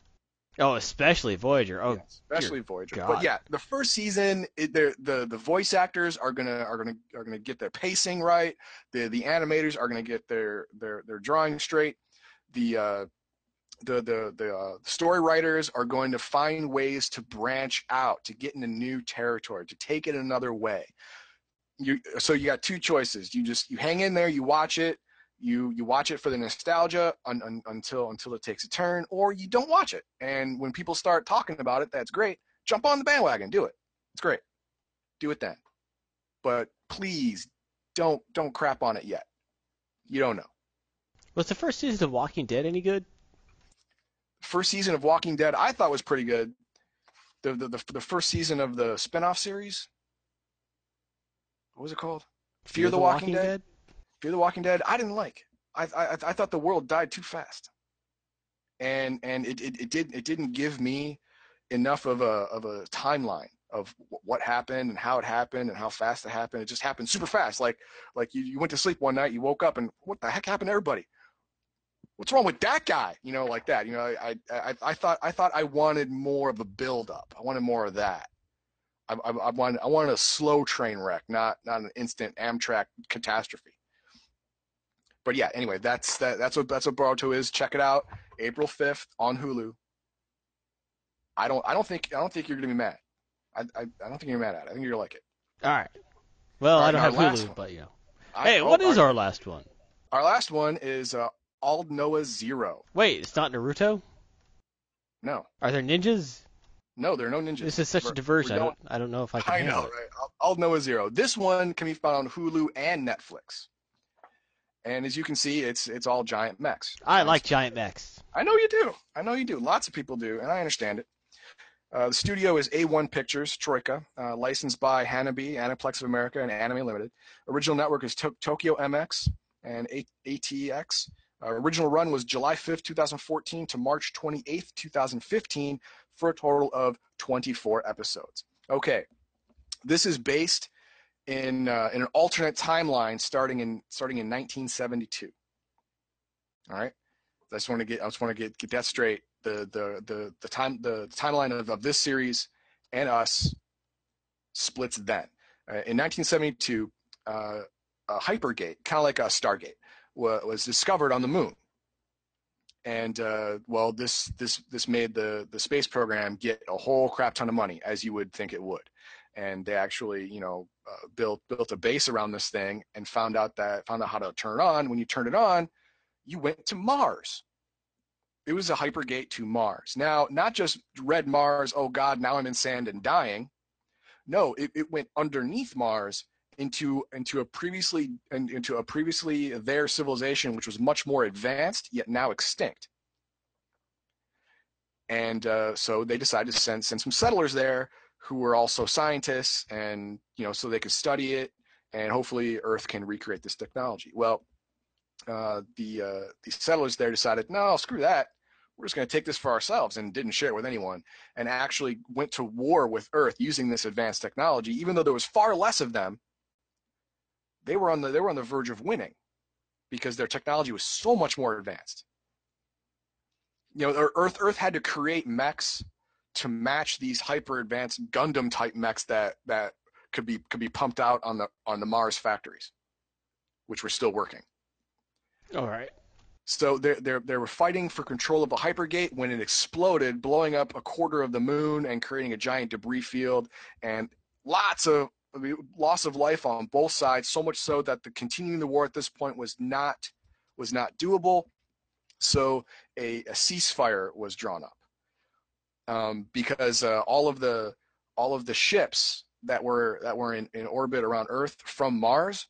Oh, especially Voyager. Oh, yeah, especially Voyager. God. But yeah, the first season, it, the the voice actors are gonna are gonna are gonna get their pacing right. The the animators are gonna get their their their drawing straight. The uh, the the the uh, story writers are going to find ways to branch out, to get into new territory, to take it another way. You so you got two choices. You just you hang in there, you watch it, You you watch it for the nostalgia un, un, until until it takes a turn, or you don't watch it. And when people start talking about it, that's great. Jump on the bandwagon, do it. It's great. Do it then. But please don't don't crap on it yet. You don't know. Was the first season of Walking Dead any good? First season of Walking Dead I thought was pretty good. The the the, the first season of the spinoff series. What was it called? Fear, Fear the, the Walking, Walking Dead? Dead? Fear the Walking Dead, I didn't like. I I I thought the world died too fast, and and it it, it did it didn't give me enough of a of a timeline of what happened and how it happened and how fast it happened. It just happened super fast. Like like you, you went to sleep one night, you woke up, and what the heck happened to everybody? What's wrong with that guy? You know, like that. You know, I I I thought I thought I wanted more of a build up. I wanted more of that. I I, I wanted I wanted a slow train wreck, not not an instant Amtrak catastrophe. But yeah, anyway, that's that, that's what that's what Boruto is. Check it out, April fifth on Hulu. I don't I don't think I don't think you're gonna be mad. I I, I don't think you're mad at it. I think you're gonna like it. All right. Well, all right, I don't have Hulu, one. but you know. I, hey, oh, what is our, our last one? Our last one is uh, Aldnoah Zero. Wait, it's not Naruto? No. Are there ninjas? No, there are no ninjas. This is such we're, a diversion. I don't I don't know if I can. I know, it. right? Aldnoah Zero. This one can be found on Hulu and Netflix. And as you can see, it's it's all giant mechs. I like giant mechs. I know you do. I know you do. Lots of people do, and I understand it. Uh, the studio is A one Pictures, Troika, uh, licensed by Hanabi, Aniplex of America, and Anime Limited. Original network is to- Tokyo M X and A- ATX. Uh, original run was July fifth, twenty fourteen to March twenty-eighth, twenty fifteen for a total of twenty-four episodes. Okay, this is based in uh, in an alternate timeline starting in starting in nineteen seventy-two. All right, I just want to get I just want to get get that straight. The the the the time the timeline of, of this series and us splits then. Uh, in nineteen seventy-two, uh, a hypergate, kind of like a Stargate, wa- was discovered on the moon, and uh, well, this this this made the the space program get a whole crap ton of money, as you would think it would. And they actually, you know, uh, built built a base around this thing, and found out that found out how to turn it on. When you turned it on, you went to Mars. It was a hypergate to Mars. Now, not just red Mars. Oh God, now I'm in sand and dying. No, it, it went underneath Mars into into a previously into a previously there civilization, which was much more advanced, yet now extinct. And uh, so they decided to send send some settlers there, who were also scientists, and, you know, so they could study it, and hopefully Earth can recreate this technology. Well, uh, the uh, the settlers there decided, no, screw that. We're just going to take this for ourselves, and didn't share it with anyone, and actually went to war with Earth using this advanced technology. Even though there was far less of them, they were on the they were on the verge of winning, because their technology was so much more advanced. You know, Earth Earth had to create mechs to match these hyper advanced Gundam type mechs that that could be could be pumped out on the on the Mars factories, which were still working. All right. So they they they were fighting for control of a hypergate when it exploded, blowing up a quarter of the moon and creating a giant debris field and lots of I mean, loss of life on both sides. So much so that the continuing the war at this point was not was not doable. So a, a ceasefire was drawn up um, because uh, all of the all of the ships that were that were in, in orbit around Earth from Mars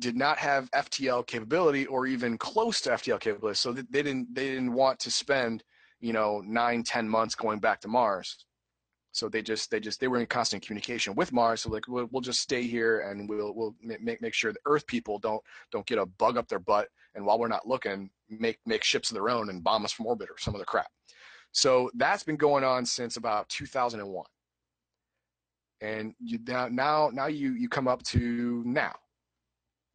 did not have F T L capability or even close to F T L capability. So they didn't they didn't want to spend you know nine ten months going back to Mars. So they just they just they were in constant communication with Mars. So like we'll, we'll just stay here and we'll we'll make make sure the Earth people don't don't get a bug up their butt. And while we're not looking, make make ships of their own and bomb us from orbit or some other crap. So that's been going on since about two thousand one. And you now now now you you come up to now,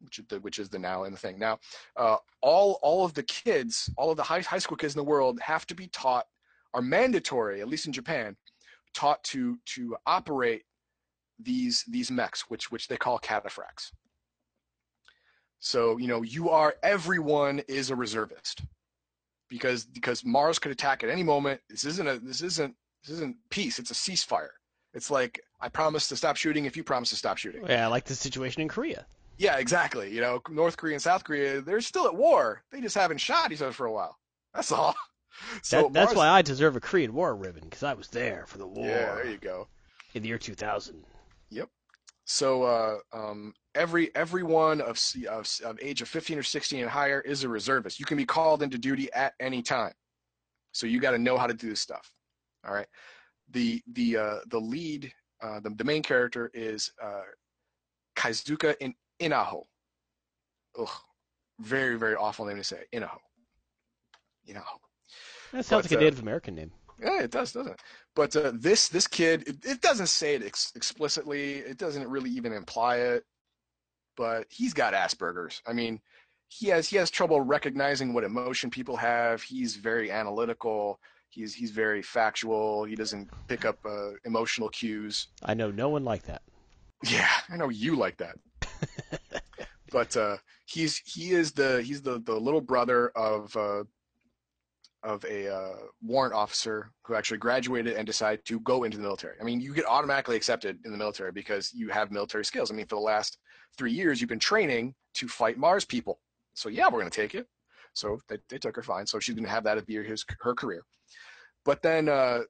which is the, which is the now and the thing now. Uh, all all of the kids, all of the high high school kids in the world have to be taught, are mandatory at least in Japan, taught to to operate these these mechs, which which they call cataphracts. So you know you are everyone is a reservist, because because Mars could attack at any moment. This isn't a this isn't this isn't peace. It's a ceasefire. It's like I promise to stop shooting if you promise to stop shooting. Yeah, like the situation in Korea. Yeah, exactly. You know, North Korea and South Korea, they're still at war. They just haven't shot each other for a while. That's all. So that, that's Mars, why I deserve a Korean War ribbon, because I was there for the war. Yeah, there you go. In the year two thousand. Yep. So uh, um, every everyone of, of of age of fifteen or sixteen and higher is a reservist. You can be called into duty at any time. So you got to know how to do this stuff. All right. The the uh, the lead, uh, the the main character is uh, Kaizuka Inaho. Ugh, very very awful name to say. Inaho. Inaho. That sounds but, like a Native uh, American name. Yeah, it does, doesn't it? But uh, this this kid, it, it doesn't say it ex- explicitly. It doesn't really even imply it. But he's got Asperger's. I mean, he has he has trouble recognizing what emotion people have. He's very analytical. He's he's very factual. He doesn't pick up uh, emotional cues. I know no one like that. Yeah, I know you like that. But uh, he's he is the he's the, the little brother of. Uh, of a uh, warrant officer who actually graduated and decided to go into the military. I mean, you get automatically accepted in the military because you have military skills. I mean, for the last three years, you've been training to fight Mars people. So yeah, we're going to take it. So they, they took her fine. So she's going to have that be his, her career. But then uh,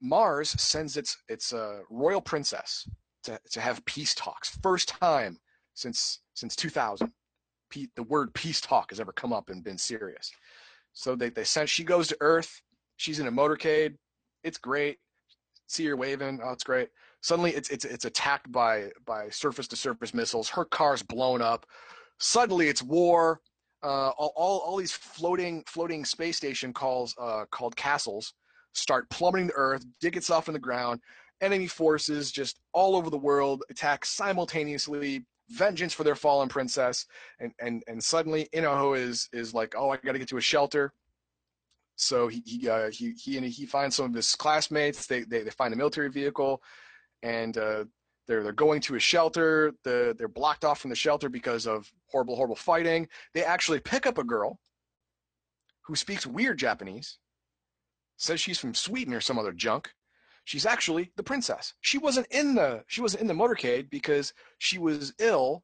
Mars sends its its uh, royal princess to, to have peace talks. First time since since two thousand, P- the word peace talk has ever come up and been serious. So they, they sent, she goes to Earth, she's in a motorcade, it's great, see her waving, oh, it's great. Suddenly it's it's it's attacked by by surface-to-surface missiles, her car's blown up, suddenly it's war, uh, all, all all these floating floating space station calls uh, called castles start plummeting to Earth, dig itself in the ground, enemy forces just all over the world attack simultaneously, vengeance for their fallen princess, and and and suddenly Inaho is is like, oh, I got to get to a shelter. So he he uh, he he and he finds some of his classmates. They they, they find a military vehicle, and uh, they're they're going to a shelter. The they're blocked off from the shelter because of horrible horrible fighting. They actually pick up a girl who speaks weird Japanese, says she's from Sweden or some other junk. She's actually the princess. She wasn't in the she wasn't in the motorcade because she was ill,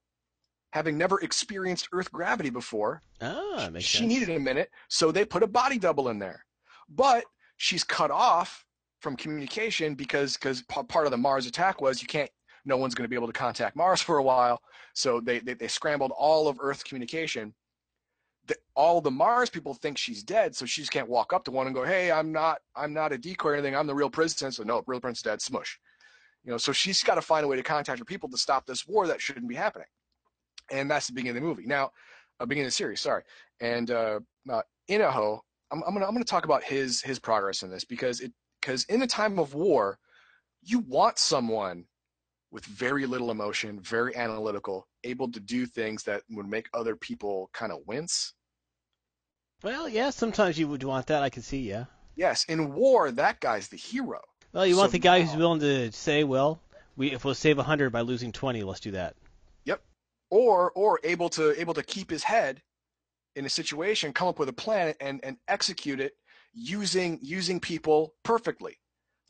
having never experienced Earth gravity before. Ah, makes sense. She needed a minute, so they put a body double in there. But she's cut off from communication because because p- part of the Mars attack was you can't. No one's going to be able to contact Mars for a while. So they they, they scrambled all of Earth's communication. The, all the Mars people think she's dead, so she just can't walk up to one and go, hey, I'm not I'm not a decoy or anything. I'm the real princess. So no, real princess dead, smush. You know, so she's got to find a way to contact her people to stop this war that shouldn't be happening. And that's the beginning of the movie. Now, uh, beginning of the series, sorry. And uh, uh, Inaho, I'm, I'm gonna I'm gonna talk about his his progress in this because it because in the time of war, you want someone with very little emotion, very analytical, able to do things that would make other people kind of wince. Well, yeah, sometimes you would want that. I can see, yeah. Yes, in war, that guy's the hero. Well, you so want the guy now, who's willing to say, well, we if we'll save one hundred by losing twenty, let's do that. Yep. Or or able to able to keep his head in a situation, come up with a plan, and, and execute it using using people perfectly.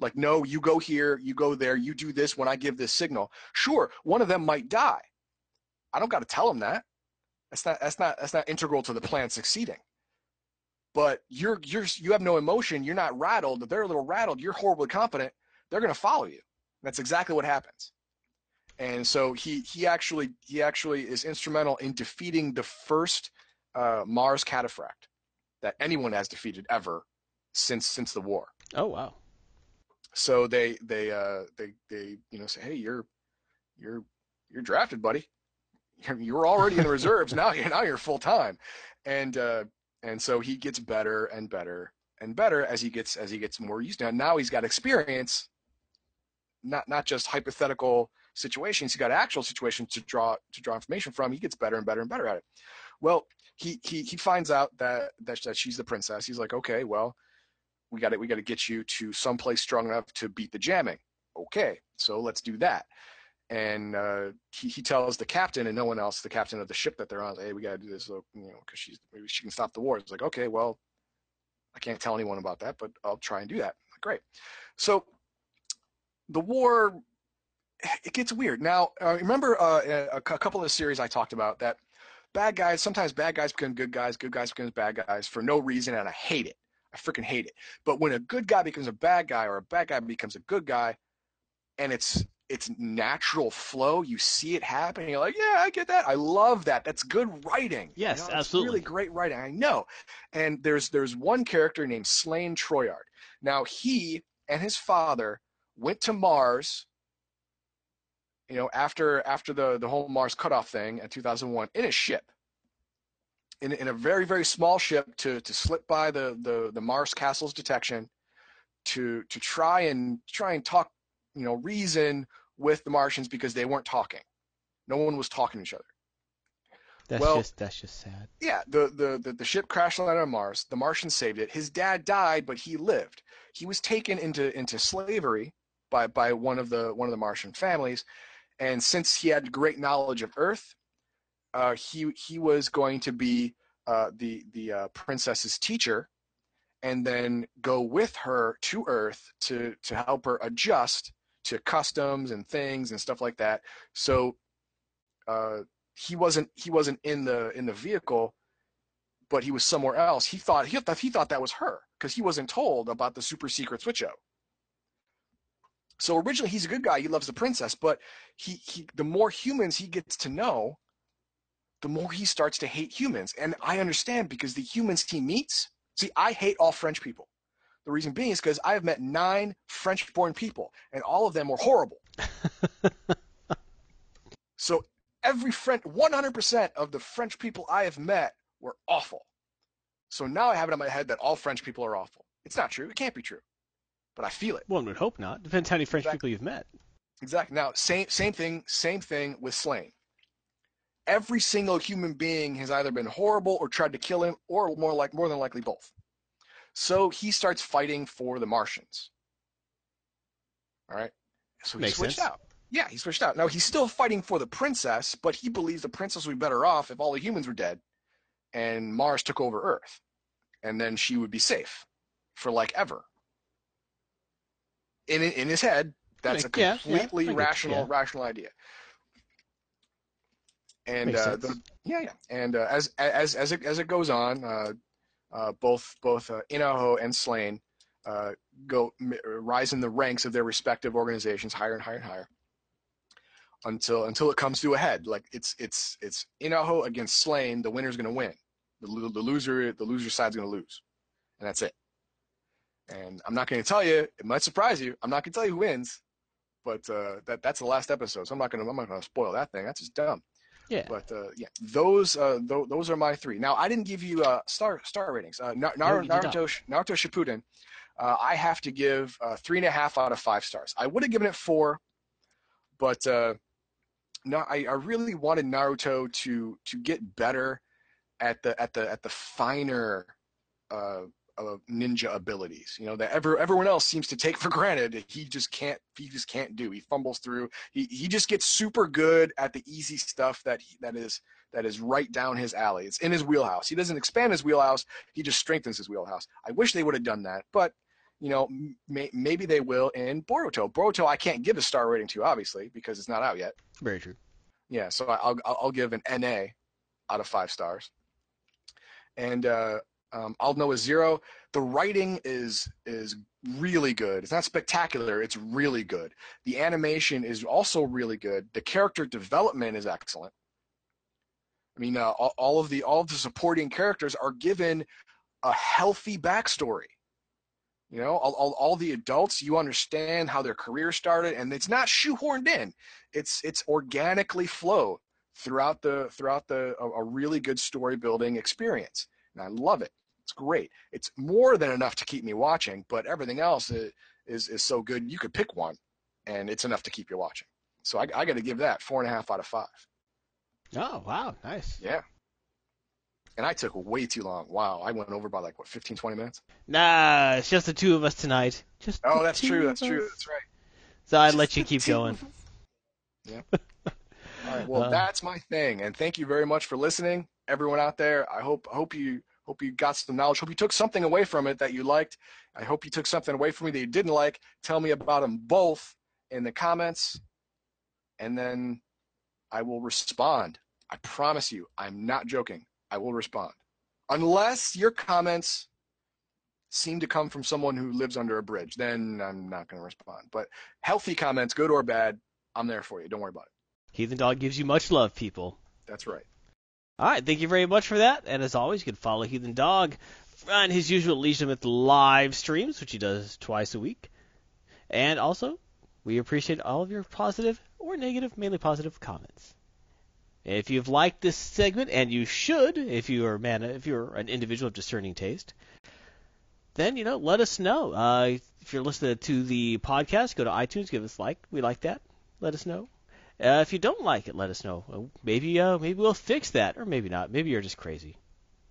Like, no, you go here, you go there, you do this when I give this signal. Sure, one of them might die. I don't got to tell them that. That's not that's not that's not integral to the plan succeeding. But you're you're you have no emotion. You're not rattled. They're a little rattled. You're horribly confident. They're going to follow you. That's exactly what happens. And so he he actually he actually is instrumental in defeating the first uh, Mars cataphract that anyone has defeated ever since since the war. Oh wow. So they they uh, they they you know say, hey, you're you're you're drafted, buddy. You were already in the reserves. Now you're now you're full time, and uh, and so he gets better and better and better as he gets as he gets more used to it. Now he's got experience, not not just hypothetical situations. He's got actual situations to draw to draw information from. He gets better and better and better at it. Well, he he he finds out that that, that she's the princess. He's like, okay, well, we got it. We got to get you to someplace strong enough to beat the jamming. Okay, so let's do that. And uh, he, he tells the captain and no one else, the captain of the ship that they're on, hey, we got to do this, you know, because she's maybe she can stop the war. It's like, okay, well, I can't tell anyone about that, but I'll try and do that. Great. So the war, it gets weird. Now, uh, remember uh, a, a couple of the series I talked about that bad guys, sometimes bad guys become good guys, good guys become bad guys for no reason, and I hate it. I freaking hate it. But when a good guy becomes a bad guy or a bad guy becomes a good guy and it's – it's natural flow. You see it happen. And you're like, yeah, I get that. I love that. That's good writing. Yes, you know, absolutely. It's really great writing. I know. And there's there's one character named Slaine Troyard. Now he and his father went to Mars. You know, after after the the whole Mars cutoff thing in two thousand one, in a ship, in in a very very small ship to to slip by the the the Mars castle's detection, to to try and try and talk. You know, reason with the Martians because they weren't talking. No one was talking to each other. That's well, just that's just sad. Yeah, the, the, the, the ship crashed landed on Mars. The Martians saved it. His dad died, but he lived. He was taken into into slavery by, by one of the one of the Martian families, and since he had great knowledge of Earth, uh, he he was going to be uh, the the uh, princess's teacher, and then go with her to Earth to to help her adjust to customs and things and stuff like that. So uh, he wasn't he wasn't in the in the vehicle, but he was somewhere else. He thought he thought he thought that was her because he wasn't told about the super secret switch out. So originally he's a good guy. He loves the princess, but he, he the more humans he gets to know, the more he starts to hate humans. And I understand because the humans he meets. See, I hate all French people. The reason being is because I have met nine French-born people, and all of them were horrible. So every French, one hundred percent of the French people I have met were awful. So now I have it in my head that all French people are awful. It's not true. It can't be true. But I feel it. One would hope not. Depends how many French exactly. people you've met. Exactly. Now, same same thing. Same thing with Slaine. Every single human being has either been horrible or tried to kill him, or more like more than likely both. So he starts fighting for the Martians. All right. So he Makes switched sense. out. Yeah, he switched out. Now he's still fighting for the princess, but he believes the princess would be better off if all the humans were dead and Mars took over Earth. And then she would be safe for like ever. In in his head, that's like, a completely yeah, yeah, rational yeah. rational idea. And uh, the, yeah, yeah. And uh, as as as it as it goes on, uh, Uh, both both uh, Inaho and Slaine uh, go m- rise in the ranks of their respective organizations higher and higher and higher until until it comes to a head. Like it's it's it's Inaho against Slaine. The winner's going to win. The, the loser the loser side's going to lose, and that's it. And I'm not going to tell you. It might surprise you. I'm not going to tell you who wins, but uh, that that's the last episode. So I'm not going to I'm not going to spoil that thing. That's just dumb. Yeah, but uh, yeah, those uh, th- those are my three. Now I didn't give you uh, star star ratings. Uh, Nar- Nar- no, Naruto Sh- Naruto Shippuden, uh, I have to give uh, three and a half out of five stars. I would have given it four, but uh, no, I, I really wanted Naruto to to get better at the at the at the finer uh, uh, ninja abilities, you know, that ever, everyone else seems to take for granted. He just can't, he just can't do. He fumbles through. He, he just gets super good at the easy stuff that he, that is, that is right down his alley. It's in his wheelhouse. He doesn't expand his wheelhouse. He just strengthens his wheelhouse. I wish they would have done that, but you know, may, maybe they will in Boruto. Boruto, I can't give a star rating to, obviously, because it's not out yet. Very true. Yeah, so I'll I'll give an N A out of five stars. And uh, um, Aldnoah Zero. The writing is is really good. It's not spectacular. It's really good. The animation is also really good. The character development is excellent. I mean, uh, all, all of the all of the supporting characters are given a healthy backstory. You know, all, all, all the adults, you understand how their career started, and it's not shoehorned in. It's it's organically flowed throughout the throughout the a, a really good story building experience, and I love it. It's great. It's more than enough to keep me watching, but everything else is is, is so good you could pick one, and it's enough to keep you watching. So I, I got to give that four and a half out of five. Oh wow, nice. Yeah. And I took way too long. Wow, I went over by like, what, fifteen, twenty minutes? Nah, it's just the two of us tonight. Just oh, that's true, that's us. true, that's right. So I'd just let you keep going. Yeah. All right, well, um, that's my thing. And thank you very much for listening, everyone out there. I hope I hope you hope you got some knowledge. Hope you took something away from it that you liked. I hope you took something away from me that you didn't like. Tell me about them both in the comments, and then I will respond. I promise you, I'm not joking. I will respond. Unless your comments seem to come from someone who lives under a bridge, then I'm not going to respond. But healthy comments, good or bad, I'm there for you. Don't worry about it. Heathen Dog gives you much love, people. That's right. All right, thank you very much for that. And as always, you can follow Heathen Dog on his usual Legion with live streams, which he does twice a week. And also, we appreciate all of your positive or negative, mainly positive comments. If you've liked this segment, and you should, if you are man, if you're an individual of discerning taste, then you know, let us know. Uh, if you're listening to the podcast, go to iTunes, give us a like. We like that. Let us know. Uh, if you don't like it, let us know. Maybe, uh, maybe we'll fix that, or maybe not. Maybe you're just crazy.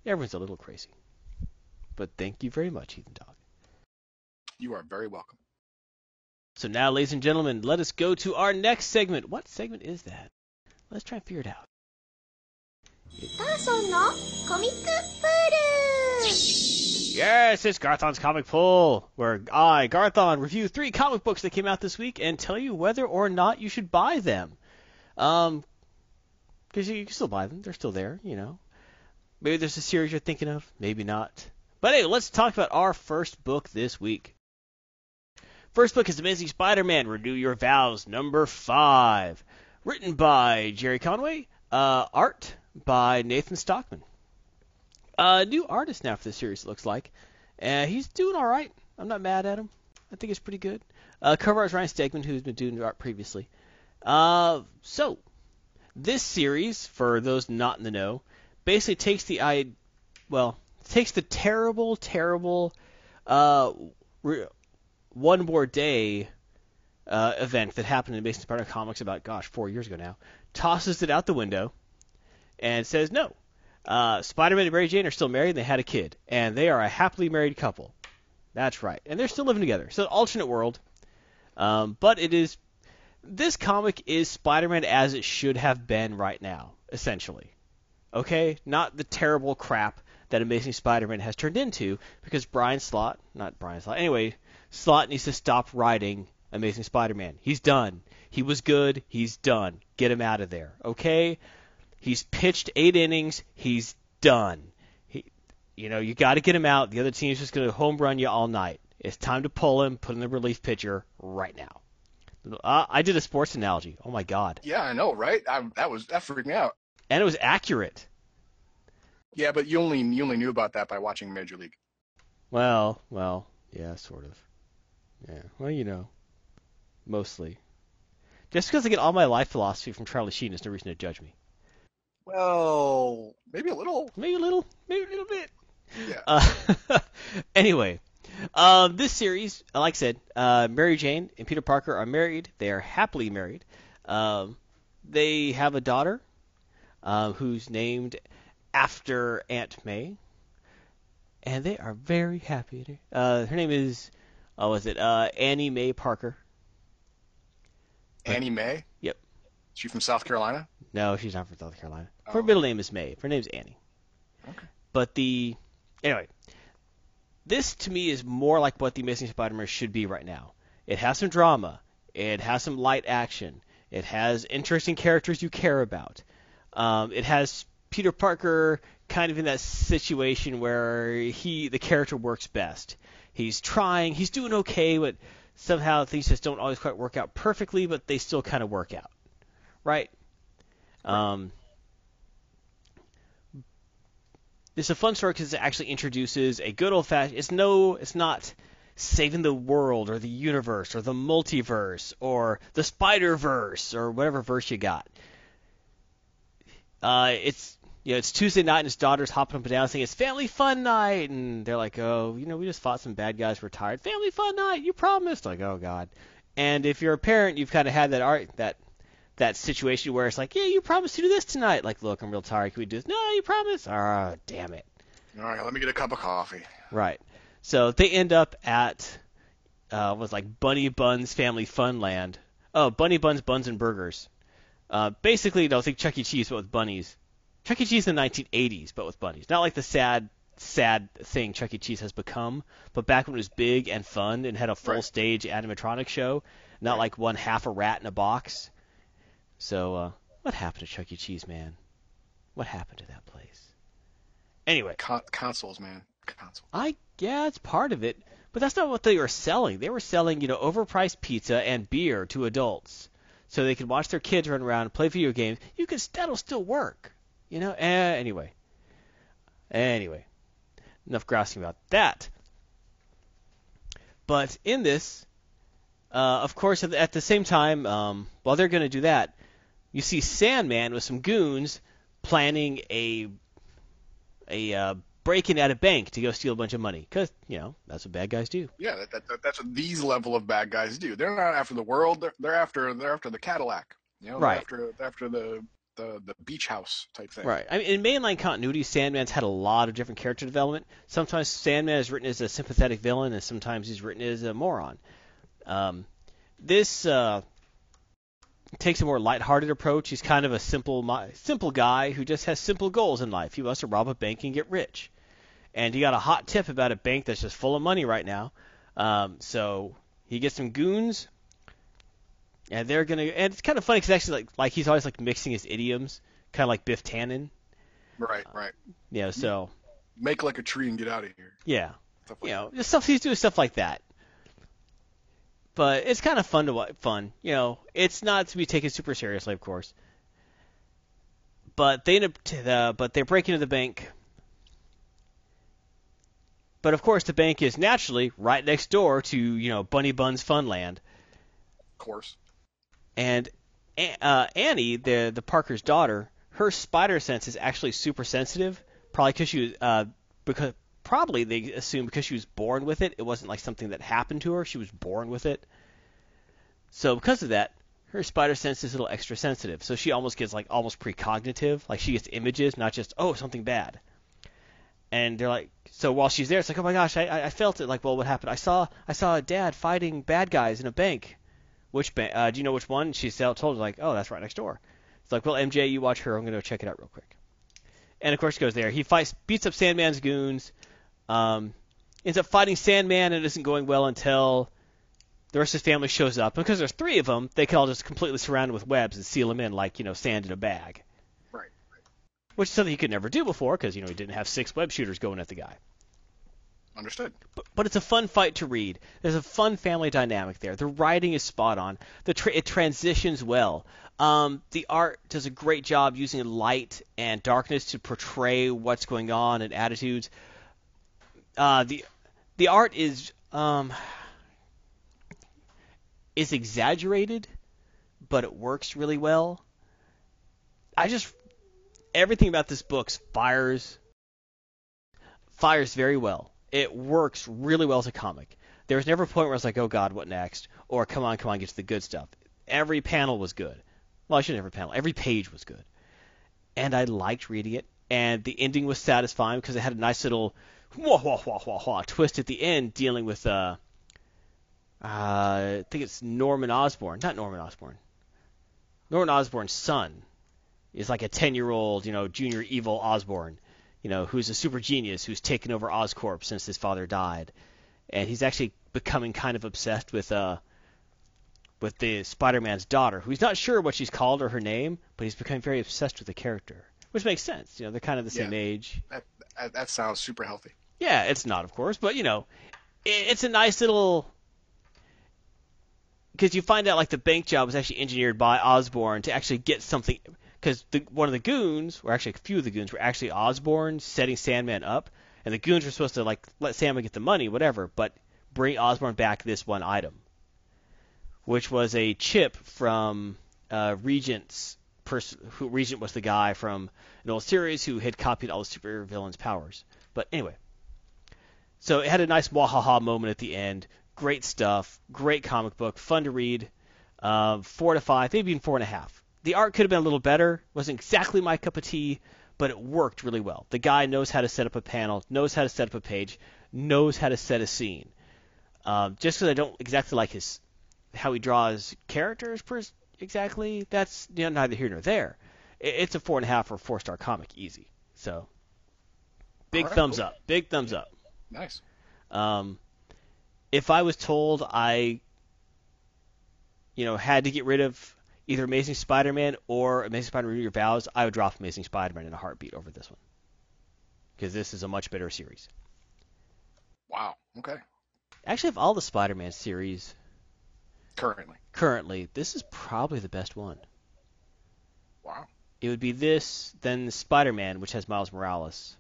Everyone's a little crazy. But thank you very much, Heathen Dog. You are very welcome. So now, ladies and gentlemen, let us go to our next segment. What segment is that? Let's try and figure it out. Yes, it's Garthon's Comic Pull, where I, Garthon, review three comic books that came out this week and tell you whether or not you should buy them. Um, because you can still buy them. They're still there, you know. Maybe there's a series you're thinking of. Maybe not. But anyway, let's talk about our first book this week. First book is Amazing Spider-Man Renew Your Vows, number five. Written by Jerry Conway, uh, art by Nathan Stockman. Uh, new artist now for this series, it looks like. And uh, he's doing all right. I'm not mad at him. I think it's pretty good. Uh, cover art is Ryan Stegman, who's been doing art previously. Uh, so, this series, for those not in the know, basically takes the I, well, takes the terrible, terrible uh, re- one more day. Uh, event that happened in Amazing Spider-Man Comics about, gosh, four years ago now, tosses it out the window and says no. Uh, Spider-Man and Mary Jane are still married and they had a kid, and they are a happily married couple. That's right. And they're still living together. So an alternate world. Um, but it is... This comic is Spider-Man as it should have been right now, essentially. Okay? Not the terrible crap that Amazing Spider-Man has turned into, because Brian Slott... Not Brian Slott. Anyway, Slott needs to stop writing Amazing Spider-Man. He's done. He was good. He's done. Get him out of there. Okay? He's pitched eight innings. He's done. He, you know, you got to get him out. The other team's just going to home run you all night. It's time to pull him, put in the relief pitcher right now. Uh, I did a sports analogy. Oh, my God. Yeah, I know, right? I, that was that freaked me out. And it was accurate. Yeah, but you only, you only knew about that by watching Major League. Well, well, yeah, sort of. Yeah, well, you know. Mostly. Just because I get all my life philosophy from Charlie Sheen is no reason to judge me. Well, maybe a little. Maybe a little. Maybe a little bit. Yeah. Uh, anyway, uh, this series, like I said, uh, Mary Jane and Peter Parker are married. They are happily married. Um, they have a daughter uh, who's named after Aunt May. and they are very happy. Uh, her name is, oh, was it uh, Annie Mae Parker? Annie Mae? Yep. Is she from South Carolina? No, she's not from South Carolina. Oh. Her middle name is Mae. Her name's Annie. Okay. But the anyway, this to me is more like what the Amazing Spider-Man should be right now. It has some drama. It has some light action. It has interesting characters you care about. Um, it has Peter Parker kind of in that situation where he, the character works best. He's trying, he's doing okay, but somehow things just don't always quite work out perfectly, but they still kind of work out, right? right. Um, it's a fun story because it actually introduces a good old-fashioned... It's no, it's not... saving the world or the universe or the multiverse or the Spider-Verse or whatever verse you got. Uh, it's you know it's Tuesday night and his daughter's hopping up and down saying it's family fun night, and they're like, oh, you know, we just fought some bad guys, we're tired. Family fun night, you promised. Like, oh God. And if you're a parent, you've kind of had that art that that situation where it's like, yeah, you promised to do this tonight. Like, look, I'm real tired. Can we do this? No, you promised. Ah, oh, damn it. All right, let me get a cup of coffee. Right. So they end up at uh, was like Bunny Bun's Family Funland. Oh, Bunny Bun's Buns and Burgers. Uh, basically, you know, think Chuck E. Cheese but with bunnies. Chuck E. Cheese in the nineteen eighties but with bunnies. Not like the sad, sad thing Chuck E. Cheese has become, but back when it was big and fun and had a full right. stage animatronic show, not right. like one half a rat in a box. So uh, what happened to Chuck E. Cheese, man? What happened to that place? Anyway, Con- consoles, man. Console. I yeah, it's part of it, but that's not what they were selling. They were selling, you know, overpriced pizza and beer to adults, so they could watch their kids run around and play video games. You could that'll still work, you know. Uh, anyway, anyway, enough grousing about that. But in this, uh, of course, at the, at the same time, um, while they're going to do that, you see Sandman with some goons planning a a uh, breaking at a bank to go steal a bunch of money because, you know, that's what bad guys do. Yeah, that, that, that's what these level of bad guys do. They're not after the world. They're, they're after they're after the Cadillac. You know, right. They're after, they're after the, the, the beach house type thing. Right. I mean, in mainline continuity, Sandman's had a lot of different character development. Sometimes Sandman is written as a sympathetic villain, and sometimes he's written as a moron. Um, this uh, takes a more lighthearted approach. He's kind of a simple, simple guy who just has simple goals in life. He wants to rob a bank and get rich. And he got a hot tip about a bank that's just full of money right now. Um, so he gets some goons, and they're gonna. And it's kind of funny because actually, like, like he's always like mixing his idioms, kind of like Biff Tannen. Right, right. Uh, you know, so make like a tree and get out of here. Yeah, stuff like you know, that. stuff he's doing stuff like that. But it's kind of fun to watch. Fun, you know. It's not to be taken super seriously, of course. But they end up. To the, but they break into the bank. But, of course, the bank is naturally right next door to, you know, Bunny Bun's Funland. Of course. And uh, Annie, the the Parker's daughter, her spider sense is actually super sensitive, probably because she was, uh, because probably they assume because she was born with it. It wasn't like something that happened to her. She was born with it. So because of that, her spider sense is a little extra sensitive. So she almost gets, like, almost precognitive. Like, she gets images, not just, oh, something bad. And they're like, so while she's there, it's like, oh my gosh, I I felt it. Like, well, what happened? I saw I saw a dad fighting bad guys in a bank. Which bank? Uh, do you know which one? And she's told her, like, oh, that's right next door. It's like, well, M J, you watch her. I'm gonna go check it out real quick. And of course, she goes there. He fights, beats up Sandman's goons. Um, ends up fighting Sandman, and it isn't going well until the rest of his family shows up. And because there's three of them, they can all just completely surround him with webs and seal him in like, you know, sand in a bag. Which is something he could never do before because, you know, he didn't have six web shooters going at the guy. Understood. But, but it's a fun fight to read. There's a fun family dynamic there. The writing is spot on. The tra- it transitions well. Um, the art does a great job using light and darkness to portray what's going on and attitudes. Uh, the the art is um is exaggerated, but it works really well. I just... Everything about this book fires fires very well. It works really well as a comic. There was never a point where I was like, oh God, what next? Or come on, come on, get to the good stuff. Every panel was good. Well, I shouldn't every panel. Every page was good. And I liked reading it. and the ending was satisfying because it had a nice little wah wah wah wah wah twist at the end dealing with uh, uh I think it's Norman Osborn, not Norman Osborn. Norman Osborn's son is like a ten-year-old, you know, junior evil Osborn, you know, who's a super genius who's taken over Oscorp since his father died, and he's actually becoming kind of obsessed with uh with the Spider-Man's daughter, who he's not sure what she's called or her name, but he's become very obsessed with the character, which makes sense. You know, they're kind of the yeah, same age. That, that sounds super healthy. Yeah, it's not, of course, but, you know, it, it's a nice little... Because you find out, like, the bank job was actually engineered by Osborn to actually get something... Because one of the goons, or actually a few of the goons, were actually Osborn setting Sandman up, and the goons were supposed to, like, let Sandman get the money, whatever, but bring Osborn back this one item, which was a chip from uh, Regent's person. Who Regent was the guy from an old series who had copied all the supervillains' powers. But anyway, so it had a nice wahaha moment at the end. Great stuff, great comic book, fun to read. Uh, four to five, maybe even four and a half. The art could have been a little better. Wasn't exactly my cup of tea, but it worked really well. The guy knows how to set up a panel, knows how to set up a page, knows how to set a scene. Um, just because I don't exactly like his. How he draws characters per, exactly, that's, you know, neither here nor there. It's a four and a half or four star comic, easy. So big right, thumbs cool. up, big thumbs yeah. up. Nice. Um, if I was told I, you know, had to get rid of either Amazing Spider-Man or Amazing Spider-Man Renew Your Vows, I would drop Amazing Spider-Man in a heartbeat over this one, because this is a much better series. Wow. Okay. Actually, of all the Spider-Man series. Currently. Currently. This is probably the best one. Wow. It would be this, then Spider-Man, which has Miles Morales.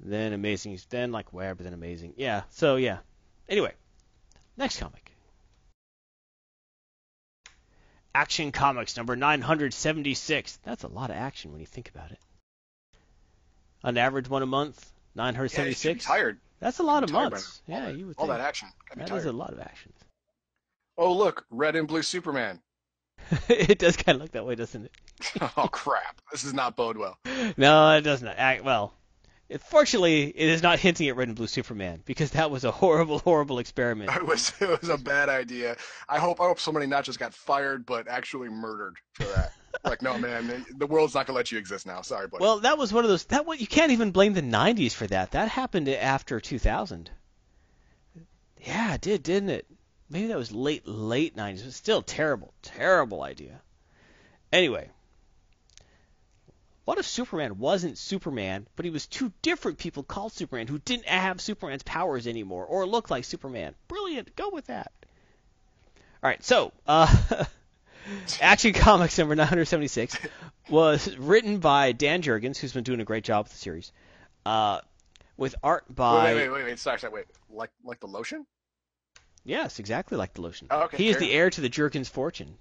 Then Amazing, then like where, but then Amazing. Yeah, so yeah. Anyway, next comic. Action Comics number nine hundred seventy-six. That's a lot of action when you think about it. On average, one a month, nine hundred seventy-six. Yeah, you should be tired. That's a lot of months. Yeah, you would think. All that action. That is a lot of action. Oh, look, red and blue Superman. It does kind of look that way, doesn't it? Oh, crap. This does not bode well. No, it does not. I, well, it, fortunately, it is not hinting at red and blue Superman, because that was a horrible, horrible experiment. It was, it was a bad idea. I hope I hope somebody not just got fired, but actually murdered for that. Like, no, man, the world's not going to let you exist now. Sorry, buddy. Well, that was one of those – that you can't even blame the nineties for that. That happened after two thousand. Yeah, it did, didn't it? Maybe that was late, late nineties. It was still terrible, terrible idea. Anyway, what if Superman wasn't Superman, but he was two different people called Superman who didn't have Superman's powers anymore or look like Superman? Brilliant. Go with that. All right, so uh, Action Comics number nine hundred seventy-six was written by Dan Jurgens, who's been doing a great job with the series, uh, with art by... Wait, wait, wait, wait. Sorry, sorry, wait. Like, like the lotion? Yes, exactly like the lotion. Oh, okay, he is the heir to the Jurgens fortune.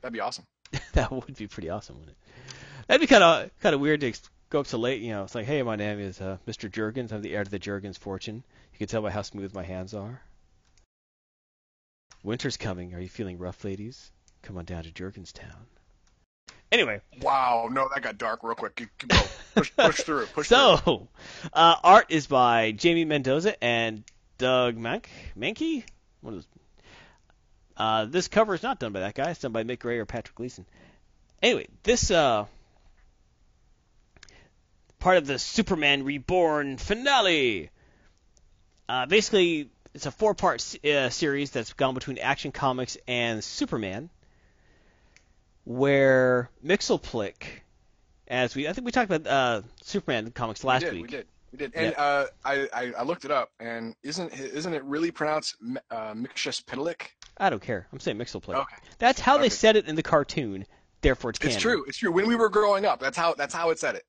That'd be awesome. That would be pretty awesome, wouldn't it? That'd be kind of kind of weird to go up to late, you know, it's like, hey, my name is uh, Mister Jurgens. I'm the heir to the Jurgens fortune. You can tell by how smooth my hands are. Winter's coming. Are you feeling rough, ladies? Come on down to Jurgens Town. Anyway. Wow, no, that got dark real quick. Go. Push, push through. Push so, through. Uh, art is by Jamie Mendoza and Doug Mank. Mankey? One of those. Uh, this cover is not done by that guy. It's done by Mick Gray or Patrick Gleason. Anyway, this uh, part of the Superman Reborn finale. Uh, basically, it's a four-part uh, series that's gone between Action Comics and Superman, where Mxyzptlk, as we I think we talked about uh, Superman comics last we did, week. We did. We did, and yep. uh, I, I I looked it up, and isn't isn't it really pronounced uh, Mxyzptlk? I don't care. I'm saying Mxyzptlk. Okay. That's how okay. they said it in the cartoon. Therefore, it's canon. It's true. It's true. When we were growing up, that's how that's how it said it.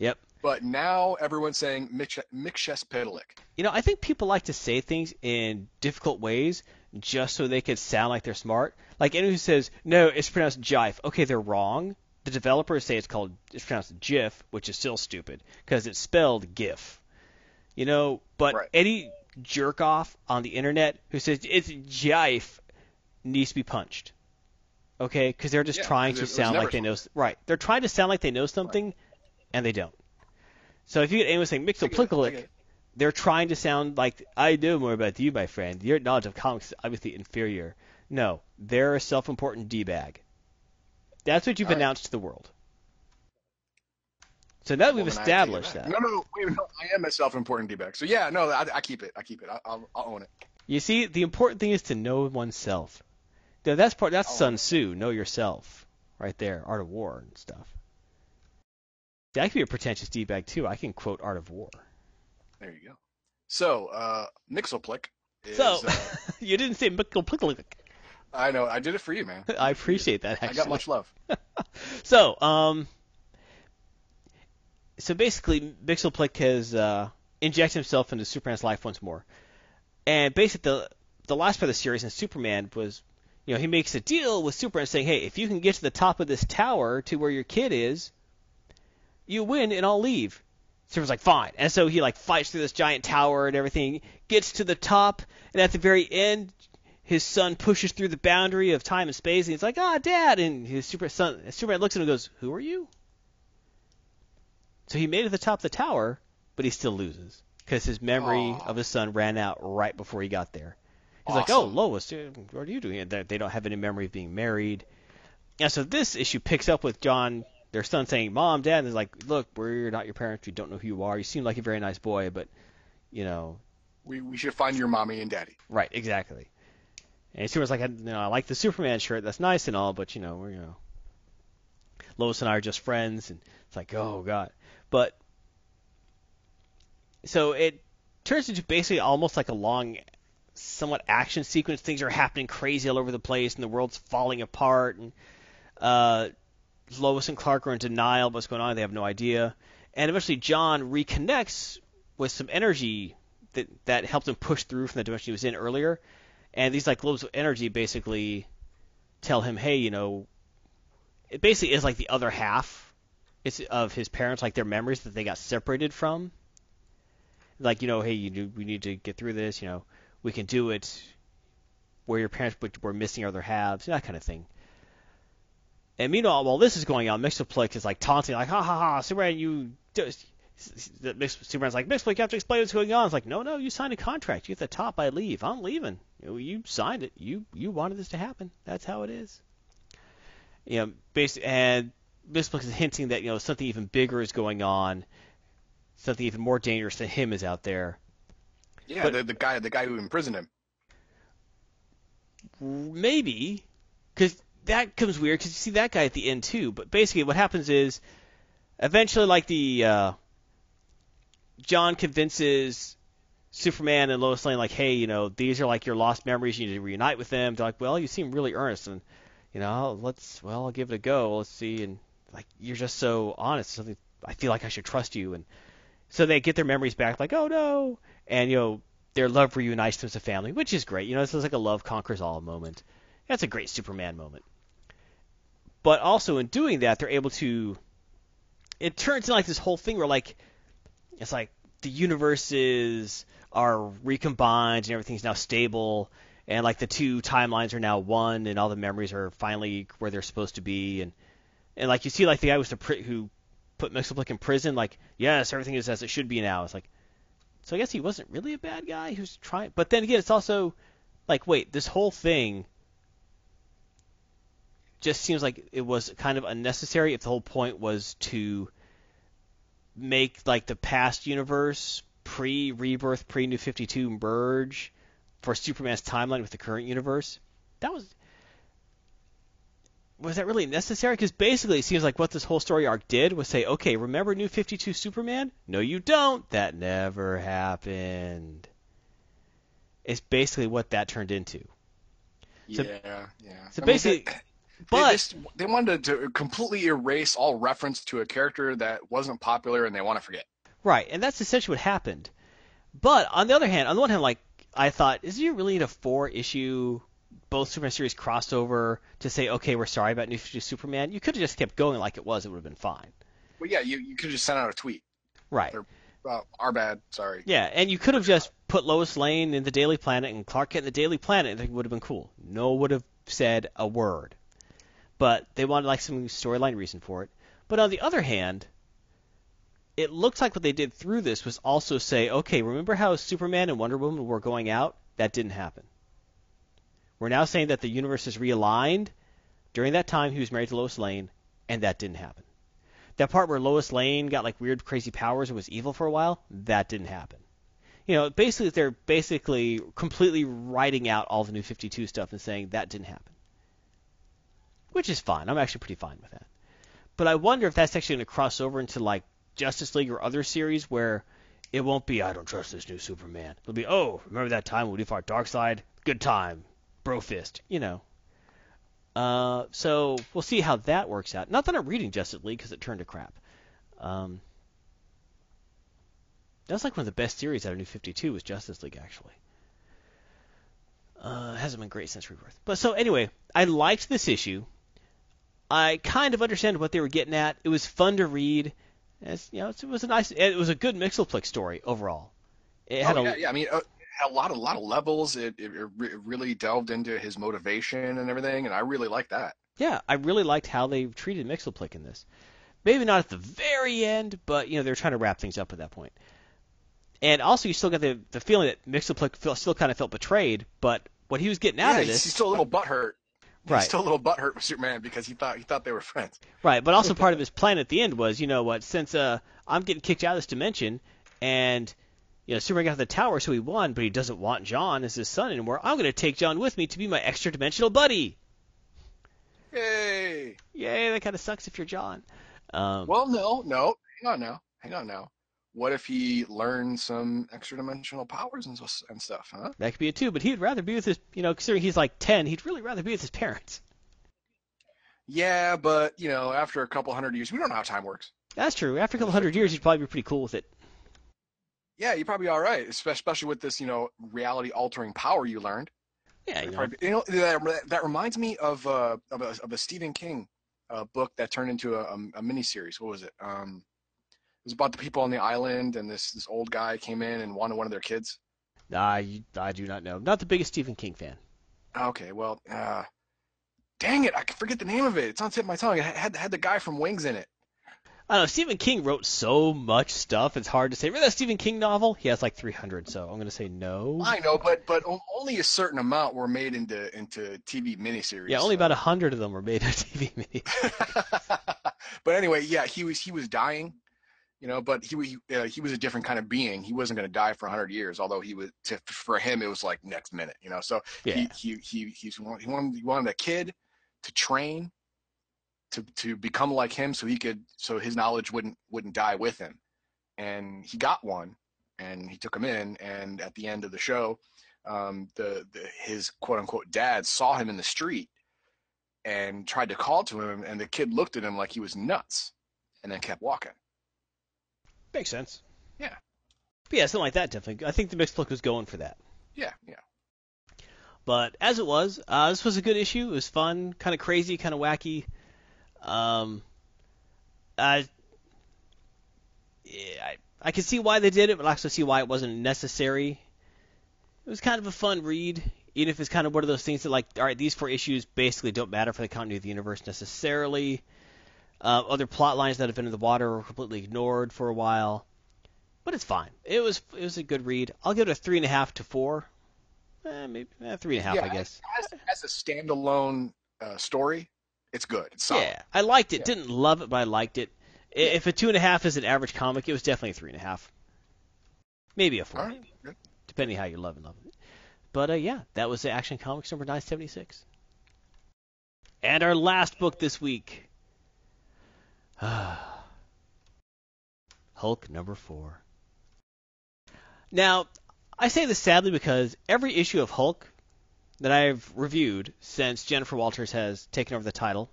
Yep. But now everyone's saying Mxyzptlk. You know, I think people like to say things in difficult ways just so they could sound like they're smart. Like anyone who says no, it's pronounced Jife. Okay, they're wrong. The developers say it's called it's pronounced GIF, which is still stupid because it's spelled GIF, you know. But right. any jerk off on the internet who says it's GIF needs to be punched, okay? Because they're just yeah, trying to sound like something. they know. Right? They're trying to sound like they know something, right. and they don't. So if you get anyone saying Mxyzptlk, they're trying to sound like, I know more about you, my friend. Your knowledge of comics is obviously inferior. No, they're a self-important D-bag. That's what you've All announced right. to the world. So now that well, we've established that. No, no, wait, no, I am a self-important D-bag. So yeah, no, I, I keep it. I keep it. I, I'll, I'll own it. You see, the important thing is to know oneself. Now, that's part. That's I'll Sun Tzu, know yourself, right there, Art of War and stuff. That could be a pretentious D-bag, too. I can quote Art of War. There you go. So, uh, Mxyzptlk is... So, uh, you didn't say Mxyzptlk. I know. I did it for you, man. I appreciate that, actually. I got much love. so, um... So, basically, Mxyzptlk has uh, injected himself into Superman's life once more. And basically, the, the last part of the series in Superman was... You know, he makes a deal with Superman saying, hey, if you can get to the top of this tower to where your kid is, you win and I'll leave. Superman's like, fine. And so he, like, fights through this giant tower and everything, gets to the top, and at the very end, his son pushes through the boundary of time and space, and he's like, ah, Dad! And his super son, Superman looks at him and goes, who are you? So he made it to the top of the tower, but he still loses because his memory Aww. of his son ran out right before he got there. He's awesome. like, oh, Lois, what are you doing? And they don't have any memory of being married. And so this issue picks up with John, their son, saying, Mom, Dad, and they're like, look, we're not your parents. We don't know who you are. You seem like a very nice boy, but, you know. We we should find your mommy and daddy. Right, exactly. And Superman's like, you know, I like the Superman shirt. That's nice and all, but, you know, we're, you know. Lois and I are just friends. And it's like, oh, God. But, so it turns into basically almost like a long... somewhat action sequence. Things are happening crazy all over the place, and the world's falling apart, and uh, Lois and Clark are in denial of what's going on. They have no idea. And eventually John reconnects with some energy that, that helped him push through from the dimension he was in earlier, and these, like, globes of energy basically tell him, hey, you know, it basically is like the other half it's of his parents, like their memories that they got separated from. Like, you know, hey, you do, we need to get through this, you know. We can do it where your parents were missing other halves, that kind of thing. And meanwhile, while this is going on, Mxyzptlk is like taunting, like, ha ha ha, Superman, you. Superman's like, Mxyzptlk, you have to explain what's going on. It's like, no, no, you signed a contract. You get the top, I leave. I'm leaving. You signed it. You you wanted this to happen. That's how it is. You know, basically, and Mxyzptlk is hinting that, you know, something even bigger is going on, something even more dangerous than him is out there. Yeah, but, the, the guy, the guy who imprisoned him. Maybe, because that comes weird. Because you see that guy at the end too. But basically, what happens is, eventually, like the uh, John convinces Superman and Lois Lane, like, hey, you know, these are like your lost memories. You need to reunite with them. They're like, well, you seem really earnest, and you know, let's, well, I'll give it a go. Let's see, and like, you're just so honest. Something I feel like I should trust you, and so they get their memories back. Like, oh no. And, you know, their love reunites them as a family, which is great. You know, this is like a love conquers all moment. That's a great Superman moment. But also in doing that, they're able to... It turns into like this whole thing where, like, it's like the universes are recombined and everything's now stable. And, like, the two timelines are now one and all the memories are finally where they're supposed to be. And, and like, you see, like, the guy was who put Mxyzptlk in prison, like, yes, everything is as it should be now. It's like... So I guess he wasn't really a bad guy. He was trying, but then again, it's also like, wait, this whole thing just seems like it was kind of unnecessary. If the whole point was to make like the past universe pre-Rebirth, pre-New fifty-two merge for Superman's timeline with the current universe, that was was that really necessary? Because basically, it seems like what this whole story arc did was say, okay, remember New fifty-two Superman? No, you don't. That never happened. It's basically what that turned into. So, yeah, yeah. So I basically, mean, they, but they, just, they wanted to completely erase all reference to a character that wasn't popular, and they want to forget. Right, and that's essentially what happened. But on the other hand, on the one hand, like I thought, is it really a four-issue? Both Superman series crossover to say, okay, we're sorry about New fifty-two Superman. You could have just kept going like it was. It would have been fine. Well, yeah, you, you could have just sent out a tweet. Right. Or, uh, our bad, sorry. Yeah, and you could have just put Lois Lane in the Daily Planet and Clark Kent in the Daily Planet, and it would have been cool. No one would have said a word. But they wanted like some storyline reason for it. But on the other hand, it looks like what they did through this was also say, okay, remember how Superman and Wonder Woman were going out? That didn't happen. We're now saying that the universe is realigned. During that time, he was married to Lois Lane, and that didn't happen. That part where Lois Lane got like weird, crazy powers and was evil for a while, that didn't happen. You know, basically they're basically completely writing out all the New fifty-two stuff and saying that didn't happen. Which is fine. I'm actually pretty fine with that. But I wonder if that's actually going to cross over into like Justice League or other series where it won't be, I don't trust this new Superman. It'll be, oh, remember that time when we fought Darkseid? Good time. Bro fist. You know. Uh, so we'll see how that works out. Not that I'm reading Justice League because it turned to crap. Um, that's like one of the best series out of New fifty-two was Justice League, actually. Uh, hasn't been great since Rebirth. But so anyway, I liked this issue. I kind of understand what they were getting at. It was fun to read. It's, you know, it was a nice, it was a good Mxyzptlk story overall. It had oh, yeah, a, yeah, I mean, uh, had a lot, a lot of levels. It, it, it really delved into his motivation and everything, and I really liked that. Yeah, I really liked how they treated Mxyzptlk in this. Maybe not at the very end, but you know, they were trying to wrap things up at that point. And also, you still got the the feeling that Mxyzptlk still kind of felt betrayed, but what he was getting out yeah, of this, he's still a little butthurt. Right. He's still a little butthurt with Superman because he thought he thought they were friends. Right, but also part of his plan at the end was, you know what, since uh, I'm getting kicked out of this dimension, and you know Superman got the tower, so he won, but he doesn't want John as his son anymore, I'm going to take John with me to be my extra-dimensional buddy. Yay! Yay, that kind of sucks if you're John. Um, well, no, no, hang on now, hang on now. What if he learns some extra-dimensional powers and, and stuff, huh? That could be it, too, but he'd rather be with his, you know, considering he's like ten, he'd really rather be with his parents. Yeah, but, you know, after a couple hundred years, we don't know how time works. That's true. After a couple hundred years, you'd probably be pretty cool with it. Yeah, you'd probably be all right, especially with this, you know, reality-altering power you learned. Yeah, you know. Probably, you know that, that reminds me of, uh, of, a, of a Stephen King uh, book that turned into a, a miniseries. What was it? Um... It was about the people on the island, and this, this old guy came in and wanted one of their kids. I, I do not know. Not the biggest Stephen King fan. Okay, well, uh, dang it, I forget the name of it. It's on the tip of my tongue. It had, had the guy from Wings in it. I don't know. Stephen King wrote so much stuff, it's hard to say. Remember that Stephen King novel? He has like three hundred, so I'm going to say no. I know, but but only a certain amount were made into into T V miniseries. Yeah, only so. About one hundred of them were made into T V miniseries. But anyway, yeah, he was he was dying. You know, but he uh, he was a different kind of being. He wasn't going to die for one hundred years, although he was to, for him it was like next minute. You know, so yeah. he he he he's, he wanted he wanted a kid to train to to become like him, so he could so his knowledge wouldn't wouldn't die with him. And he got one, and he took him in. And at the end of the show, um, the, the his quote unquote dad saw him in the street and tried to call to him, and the kid looked at him like he was nuts, and then kept walking. Makes sense. Yeah. But yeah, something like that, definitely. I think the Mxyzptlk was going for that. Yeah, yeah. But as it was, uh, this was a good issue. It was fun, kind of crazy, kind of wacky. Um, I, yeah, I, I can see why they did it, but I also see why it wasn't necessary. It was kind of a fun read, even if it's kind of one of those things that, like, all right, these four issues basically don't matter for the continuity of the universe necessarily. Uh, other plot lines that have been in the water were completely ignored for a while, but it's fine. It was it was a good read. I'll give it a three and a half to four, eh, maybe eh, three and a half, yeah, I guess. As, as a standalone uh, story, it's good. It's solid. Yeah, I liked it. Yeah. Didn't love it, but I liked it. If a two and a half is an average comic, it was definitely a three and a half, maybe a four, right, good. Depending how you love and love it. But uh, yeah, that was the Action Comics number nine seventy six, and our last book this week. Hulk number four. Now, I say this sadly because every issue of Hulk that I've reviewed since Jennifer Walters has taken over the title,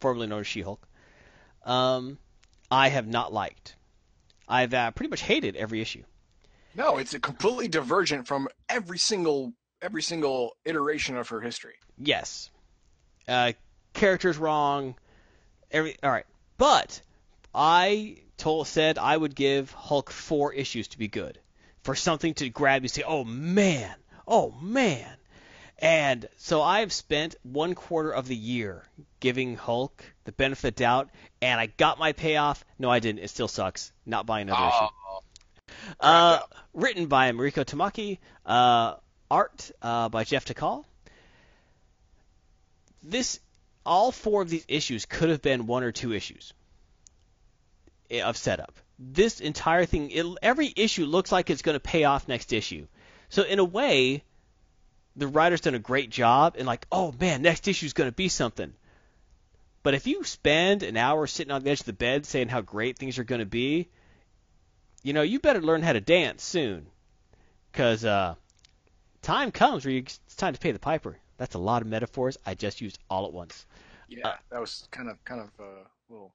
formerly known as She-Hulk, um, I have not liked. I've uh, pretty much hated every issue. No, it's a completely divergent from every single every single iteration of her history. Yes, uh, character's wrong. Every all right. But I told, said I would give Hulk four issues to be good, for something to grab you and say, oh, man, oh, man. And so I've spent one quarter of the year giving Hulk the benefit of the doubt, and I got my payoff. No, I didn't. It still sucks. Not buying another oh. issue. Uh, written by Mariko Tamaki. Uh, art uh, by Jeff Tickall. This, all four of these issues could have been one or two issues of setup. This entire thing, it, every issue looks like it's going to pay off next issue. So in a way, the writer's done a great job, and like, oh man, next issue's going to be something. But if you spend an hour sitting on the edge of the bed saying how great things are going to be, you know, you better learn how to dance soon, because uh, time comes where you, it's time to pay the piper. That's a lot of metaphors I just used all at once. Yeah, uh, that was kind of kind of a uh, little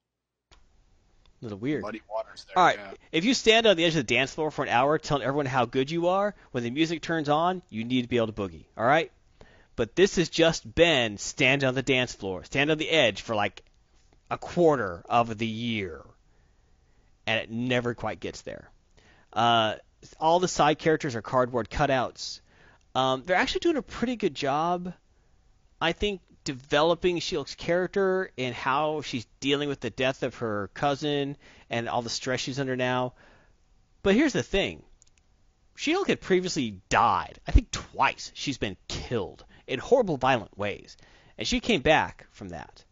little weird. Muddy waters there. All right, yeah. If you stand on the edge of the dance floor for an hour telling everyone how good you are, when the music turns on, you need to be able to boogie. All right, but this has just been stand on the dance floor, stand on the edge for like a quarter of the year, and it never quite gets there. Uh, all the side characters are cardboard cutouts. Um, they're actually doing a pretty good job, I think, developing Shulk's character and how she's dealing with the death of her cousin and all the stress she's under now. But here's the thing. Shulk had previously died. I think twice she's been killed in horrible, violent ways. And she came back from that.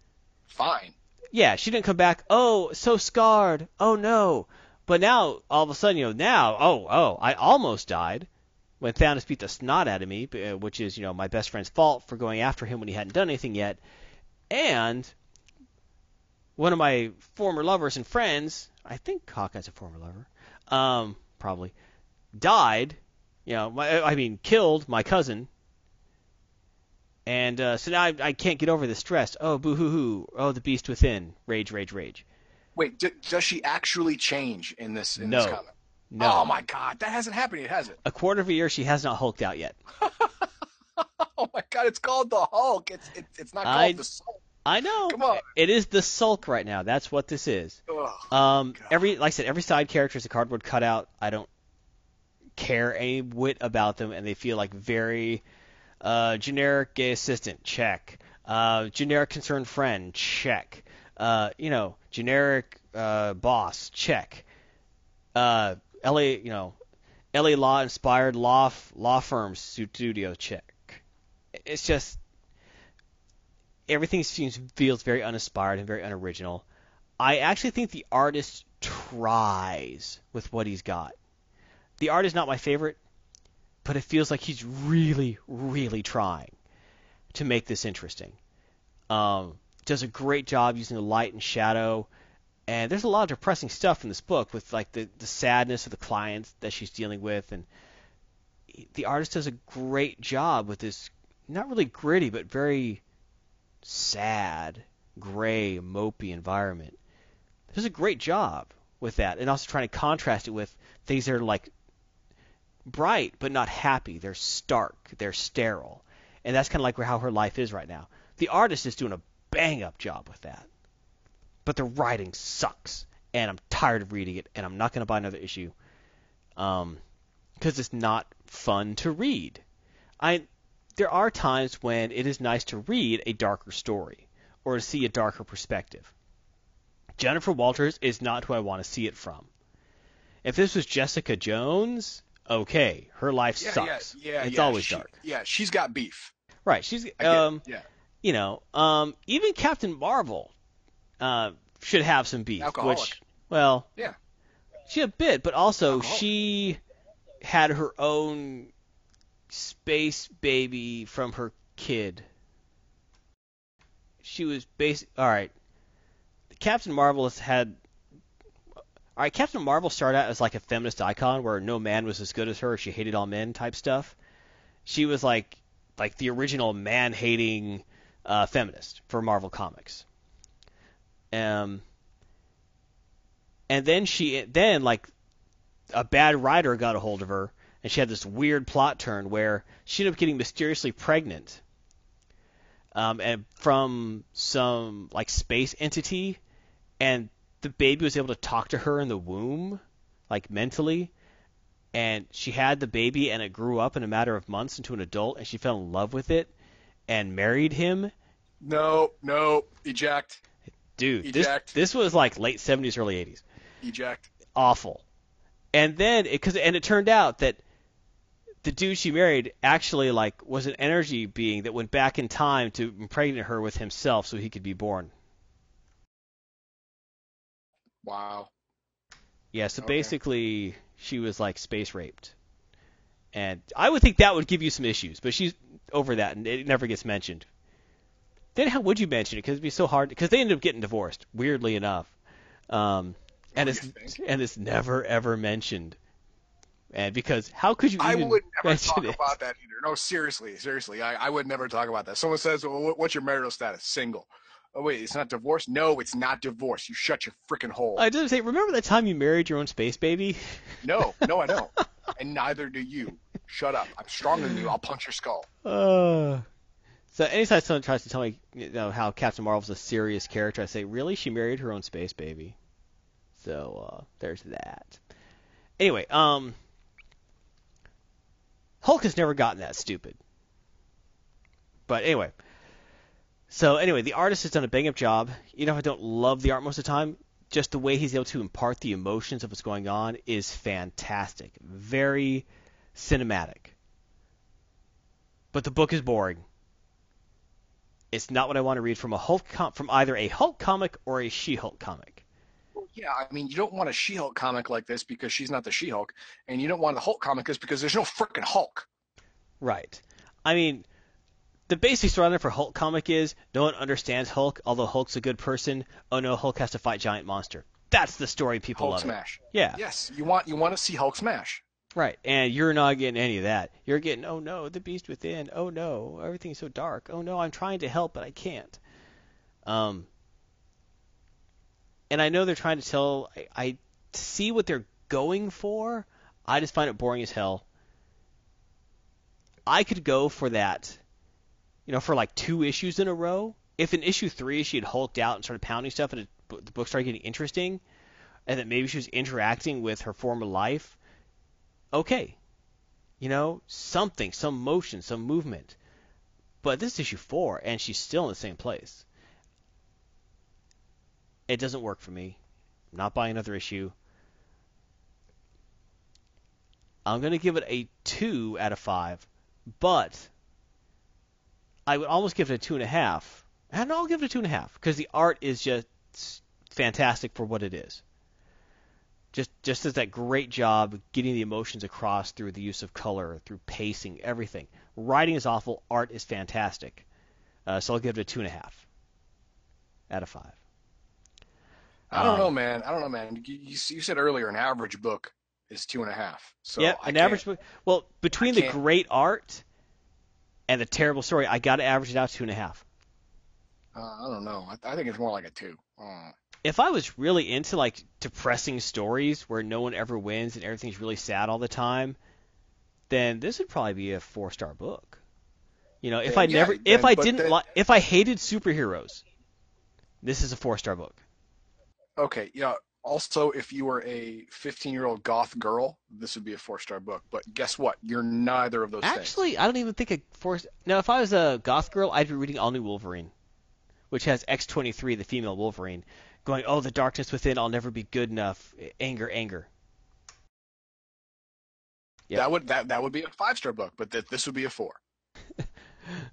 Fine. Yeah, she didn't come back, oh, so scarred, oh no. But now, all of a sudden, you know, now, oh, oh, I almost died. When Thanos beat the snot out of me, which is, you know, my best friend's fault for going after him when he hadn't done anything yet. And one of my former lovers and friends, I think Hawkeye's a former lover, um, probably, died, you know, my, I mean, killed my cousin. And uh, so now I, I can't get over the stress. Oh, boo-hoo-hoo. Oh, the beast within. Rage, rage, rage. Wait, d- does she actually change in this, in no. this comic? No. Oh, my God. That hasn't happened yet, has it? A quarter of a year, she has not hulked out yet. Oh, my God. It's called the Hulk. It's it, it's not called I, the Sulk. I know. Come on. It is the Sulk right now. That's what this is. Oh, um, every Like I said, every side character is a cardboard cutout. I don't care a whit about them, and they feel like very uh, generic gay assistant. Check. Uh, generic concerned friend. Check. Uh, you know, generic uh, boss. Check. Uh... L A, you know, L A law inspired law law firm studio check. It's just everything seems feels very uninspired and very unoriginal. I actually think the artist tries with what he's got. The art is not my favorite, but it feels like he's really, really trying to make this interesting. Um, does a great job using the light and shadow. And there's a lot of depressing stuff in this book with like the, the sadness of the clients that she's dealing with. And the artist does a great job with this not really gritty but very sad, gray, mopey environment. There's a great job with that, and also trying to contrast it with things that are like bright but not happy. They're stark. They're sterile. And that's kind of like how her life is right now. The artist is doing a bang-up job with that. But the writing sucks, and I'm tired of reading it, and I'm not going to buy another issue um, because it's not fun to read. I There are times when it is nice to read a darker story or to see a darker perspective. Jennifer Walters is not who I want to see it from. If this was Jessica Jones, okay, her life yeah, sucks. Yeah, yeah, it's yeah, always she, dark. Yeah, she's got beef. Right, she's um, yeah. you know, um, even Captain Marvel. Uh, should have some beef. Alcoholic. Which, well, yeah. She a bit, but also Alcoholic. She had her own space baby from her kid. She was basic. All right, Captain Marvel has had. All right, Captain Marvel started out as like a feminist icon, where no man was as good as her. She hated all men, type stuff. She was like, like the original man-hating uh, feminist for Marvel Comics. Um, and then she, then like a bad writer got a hold of her, and she had this weird plot turn where she ended up getting mysteriously pregnant, um, and from some like space entity, and the baby was able to talk to her in the womb, like mentally, and she had the baby, and it grew up in a matter of months into an adult, and she fell in love with it and married him. No, no, eject. Dude, eject. This, this was like late seventies, early eighties. Eject. Awful. And then, it, cause, and it turned out that the dude she married actually like was an energy being that went back in time to impregnate her with himself so he could be born. Wow. Yeah, so okay. Basically she was like space raped. And I would think that would give you some issues, but she's over that and it never gets mentioned. Then how would you mention it? Because it'd be so hard. Because they ended up getting divorced, weirdly enough. Um, and, it's, and it's never, ever mentioned. And because how could you? Even I would never talk it? about that either. No, seriously, seriously, I, I would never talk about that. Someone says, well, "What's your marital status?" Single. Oh wait, it's not divorce. No, it's not divorce. You shut your freaking hole. I didn't say. Remember that time you married your own space baby? No, no, I don't. And neither do you. Shut up. I'm stronger than you. I'll punch your skull. Uh, so anytime someone tries to tell me, you know, how Captain Marvel's a serious character, I say, "Really? She married her own space baby." So uh, there's that. Anyway, um. Hulk has never gotten that stupid. But anyway. So anyway, the artist has done a bang-up job. You know, I don't love the art most of the time. Just the way he's able to impart the emotions of what's going on is fantastic. Very cinematic. But the book is boring. It's not what I want to read from a Hulk com- from either a Hulk comic or a She-Hulk comic. Yeah, I mean, you don't want a She-Hulk comic like this because she's not the She-Hulk, and you don't want the Hulk comic this because there's no freaking Hulk. Right. I mean, the basic storyline for Hulk comic is no one understands Hulk, although Hulk's a good person. Oh no, Hulk has to fight giant monster. That's the story people Hulk love. Hulk smash. It. Yeah. Yes, you want you want to see Hulk smash. Right, and you're not getting any of that. You're getting, oh no, the Beast Within. Oh no, everything's so dark. Oh no, I'm trying to help, but I can't. Um. And I know they're trying to tell I, – I see what they're going for. I just find it boring as hell. I could go for that, you know, for like two issues in a row. If in issue three she had hulked out and started pounding stuff and it, the book started getting interesting and that maybe she was interacting with her former life, okay. You know, something, some motion, some movement. But this is issue four and she's still in the same place. It doesn't work for me. I'm not buying another issue. I'm going to give it a two out of five, but I would almost give it a two point five. And I'll give it a two point five because the art is just fantastic for what it is. Just just does that great job getting the emotions across through the use of color, through pacing, everything. Writing is awful. Art is fantastic. Uh, so I'll give it a two point five out of five. I don't um, know, man. I don't know, man. You, you, you said earlier an average book is two and a half. So yeah, I an average book. Well, between I the can't. great art and the terrible story, I got to average it out to two and a half. Uh, I don't know. I, I think it's more like a two. Uh, if I was really into like depressing stories where no one ever wins and everything's really sad all the time, then this would probably be a four-star book. You know, if then, I never, yeah, if then, I didn't, then, li- if I hated superheroes, this is a four-star book. Okay, yeah. Also, if you were a fifteen-year-old goth girl, this would be a four-star book. But guess what? You're neither of those Actually, things. Actually, I don't even think a four – now, if I was a goth girl, I'd be reading All New Wolverine, which has X twenty-three, the female Wolverine, going, oh, the darkness within, I'll never be good enough, anger, anger. Yep. That would that, that would be a five-star book, but th- this would be a four.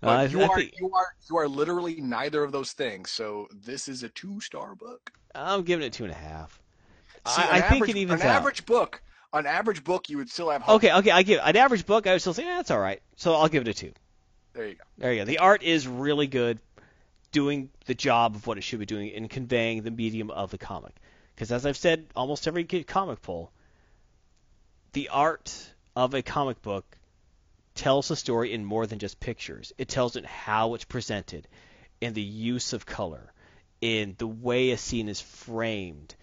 Uh, you are you are you are literally neither of those things. So this is a two-star book. I'm giving it two and a half. See, I, I average, think it evens an out. An average book, an average book, you would still have. Hope. Okay, okay, I give an average book. I would still say eh, that's all right. So I'll give it a two. There you go. There you go. The art is really good, doing the job of what it should be doing in conveying the medium of the comic. Because as I've said, almost every comic poll, the art of a comic book tells a story in more than just pictures. It tells it how it's presented, in the use of color, in the way a scene is framed.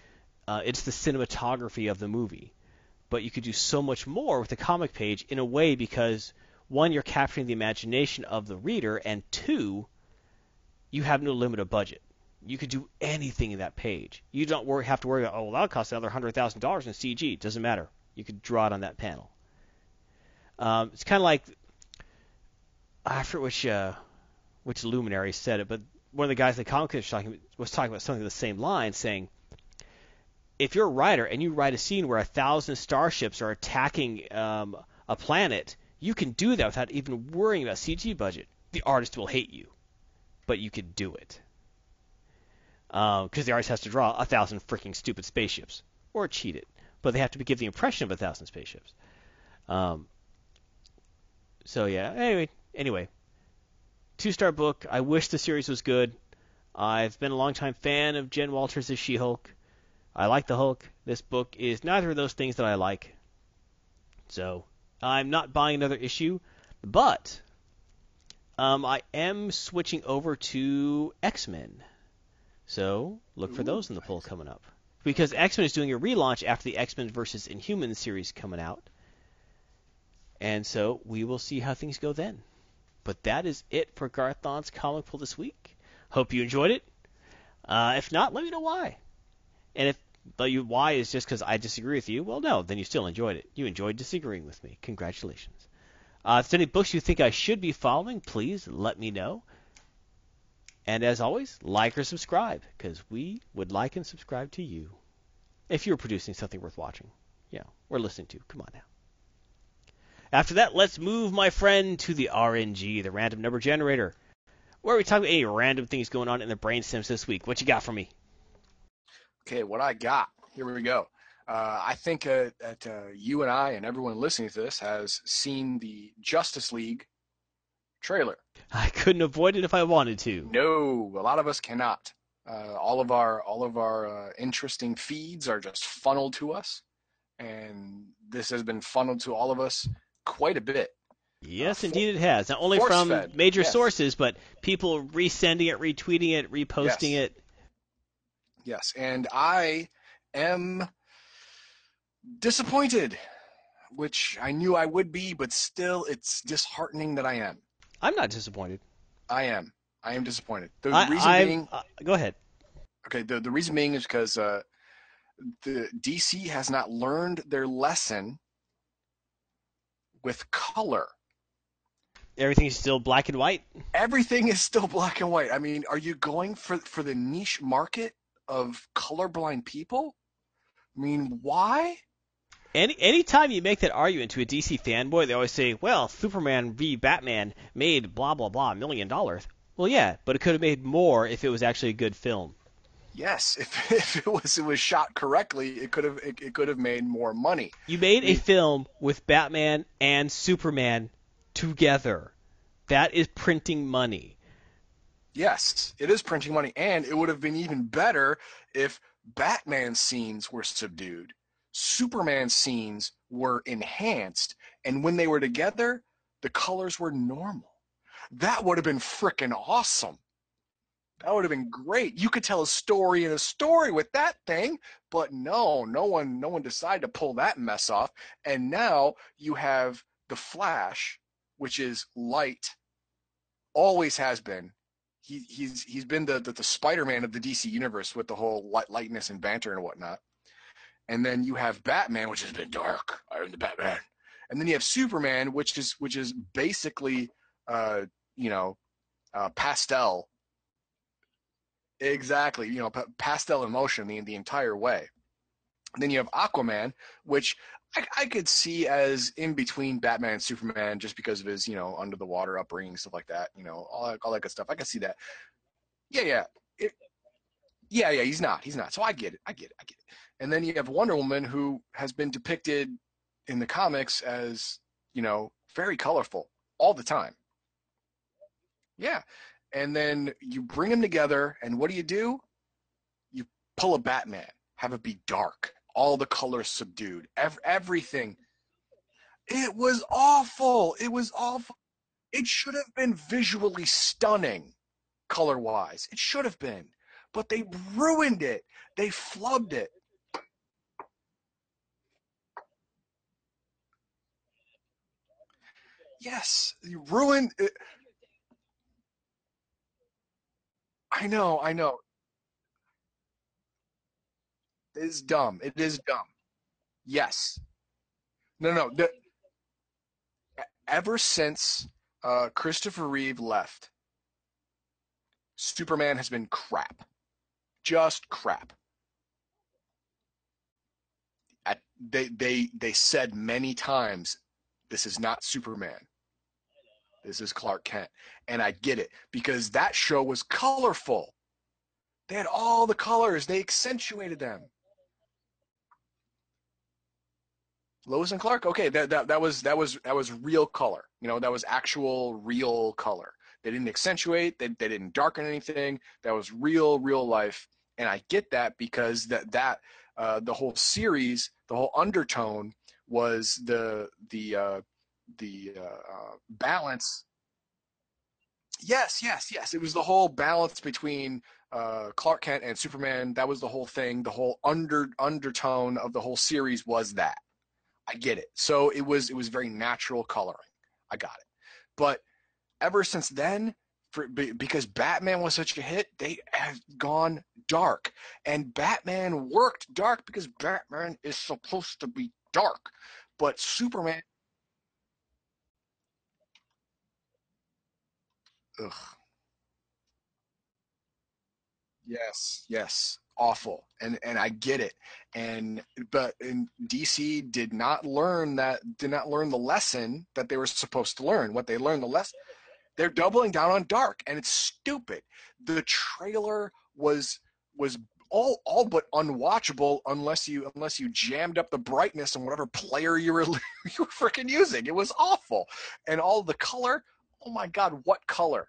Uh, it's the cinematography of the movie. But you could do so much more with a comic page in a way because, one, you're capturing the imagination of the reader, and two, you have no limit of budget. You could do anything in that page. You don't worry, have to worry about, oh, well, that'll cost another one hundred thousand dollars in C G. It doesn't matter. You could draw it on that panel. Um, it's kind of like, I forget which uh, which luminary said it, but one of the guys in the comic was talking, was talking about something of the same line, saying, if you're a writer and you write a scene where a thousand starships are attacking um, a planet, you can do that without even worrying about C G budget. The artist will hate you, but you can do it. Because um, the artist has to draw a thousand freaking stupid spaceships, or cheat it, but they have to give the impression of a thousand spaceships. Um, so yeah, anyway, anyway, two-star book. I wish the series was good. I've been a long-time fan of Jen Walters as She-Hulk. I like the Hulk. This book is neither of those things that I like. So I'm not buying another issue, but um, I am switching over to X-Men. So, look for Ooh, those in the poll coming up. Because X-Men is doing a relaunch after the X-Men versus Inhumans series coming out. And so, we will see how things go then. But that is it for Garthon's Comic Poll this week. Hope you enjoyed it. Uh, if not, let me know why. And if the why is just because I disagree with you, well, no, then you still enjoyed it. You enjoyed disagreeing with me. Congratulations. Uh, if there's any books you think I should be following, please let me know. And as always, like or subscribe, because we would like and subscribe to you if you're producing something worth watching. Yeah, or listening to. Come on now. After that, let's move, my friend, to the R N G, the Random Number Generator, where we talk about any random things going on in the brain sims this week. What you got for me? Okay, what I got. Here we go. Uh, I think uh, that uh, you and I and everyone listening to this has seen the Justice League trailer. I couldn't avoid it if I wanted to. No, a lot of us cannot. Uh, all of our all of our uh, interesting feeds are just funneled to us, and this has been funneled to all of us quite a bit. Yes, uh, indeed for, it has. Not only from fed, major yes. sources, but people resending it, retweeting it, reposting yes. it. Yes, and I am disappointed, which I knew I would be, but still it's disheartening that I am. I'm not disappointed. I am. I am disappointed. The I, reason I, being, uh, go ahead. Okay. The the reason being is because uh, the D C has not learned their lesson with color. Everything is still black and white. Everything is still black and white. I mean, are you going for for the niche market of colorblind people? I mean, why? Any anytime you make that argument to a D C fanboy, they always say, well, Superman v. Batman made blah, blah, blah, million dollars. Well, yeah, but it could have made more if it was actually a good film. Yes, if, if it was it was shot correctly, it could have it, it could have made more money. You made a film with Batman and Superman together. That is printing money. Yes, it is printing money, and it would have been even better if Batman scenes were subdued. Superman scenes were enhanced, and when they were together, the colors were normal. That would have been frickin' awesome. That would have been great. You could tell a story in a story with that thing, but no, no one, no one decided to pull that mess off. And now you have the Flash, which is light, always has been. He, he's he's been the, the the Spider-Man of the D C universe with the whole light, lightness and banter and whatnot. And then you have Batman, which has been dark. I'm the Batman. And then you have Superman, which is which is basically, uh, you know, uh, pastel. Exactly, you know, p- pastel emotion the the entire way. And then you have Aquaman, which I, I could see as in between Batman and Superman, just because of his, you know, under the water upbringing, stuff like that. You know, all that, all that good stuff. I could see that. Yeah, yeah, it, yeah, yeah. He's not. He's not. So I get it. I get it. I get it. And then you have Wonder Woman, who has been depicted in the comics as, you know, very colorful all the time. Yeah. And then you bring them together, and what do you do? You pull a Batman, have it be dark, all the colors subdued, ev- everything. It was awful. It was awful. It should have been visually stunning color-wise. It should have been. But they ruined it. They flubbed it. Yes, you ruined it. I know, I know. It is dumb. It is dumb. Yes. No, no. The, ever since uh, Christopher Reeve left, Superman has been crap. Just crap. At, they, they, they said many times, this is not Superman. This is Clark Kent. And I get it, because that show was colorful. They had all the colors. They accentuated them. Lois and Clark, okay, that, that that was that was that was real color. You know, that was actual real color. They didn't accentuate, they they didn't darken anything. That was real, real life. And I get that, because that that uh, the whole series, the whole undertone was the the uh, the uh, balance. Yes, yes, yes. It was the whole balance between uh, Clark Kent and Superman. That was the whole thing. The whole under undertone of the whole series was that. I get it. So it was it was very natural coloring. I got it. But ever since then, for, because Batman was such a hit, they have gone dark. And Batman worked dark because Batman is supposed to be dark. But Superman... Ugh. Yes, yes. Awful. And and I get it. And but and D C did not learn that did not learn the lesson that they were supposed to learn. What they learned the lesson, they're doubling down on dark, and it's stupid. The trailer was was all all but unwatchable unless you unless you jammed up the brightness on whatever player you were you were freaking using. It was awful. And all the color, oh my god, what color?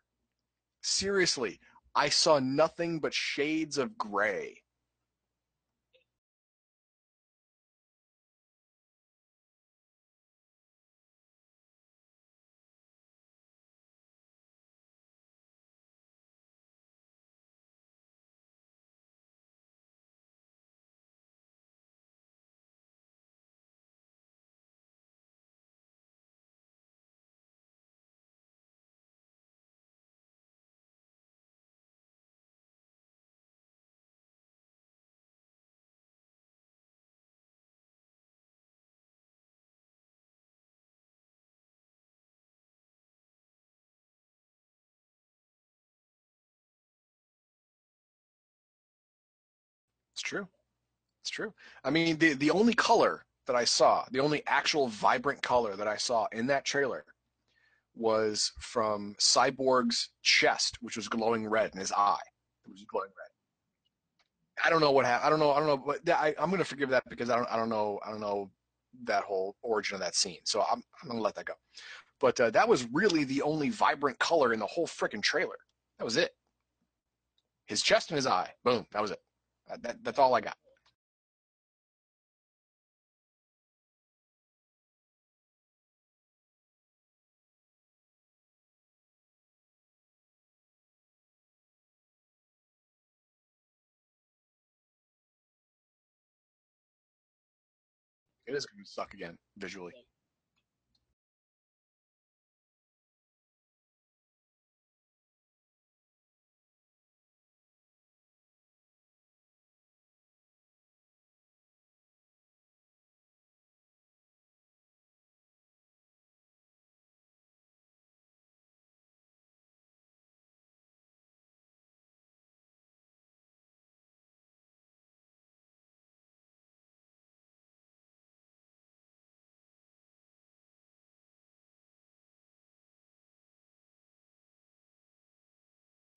Seriously. I saw nothing but shades of gray. It's true. It's true. I mean, the, the only color that I saw, the only actual vibrant color that I saw in that trailer was from Cyborg's chest, which was glowing red, and his eye, it was glowing red. I don't know what happened. I don't know. I don't know. But I, I'm going to forgive that because I don't, I don't know. I don't know that whole origin of that scene. So I'm, I'm going to let that go. But uh, that was really the only vibrant color in the whole frickin' trailer. That was it. His chest and his eye. Boom. That was it. Uh, that, that's all I got. It is going to suck again, visually.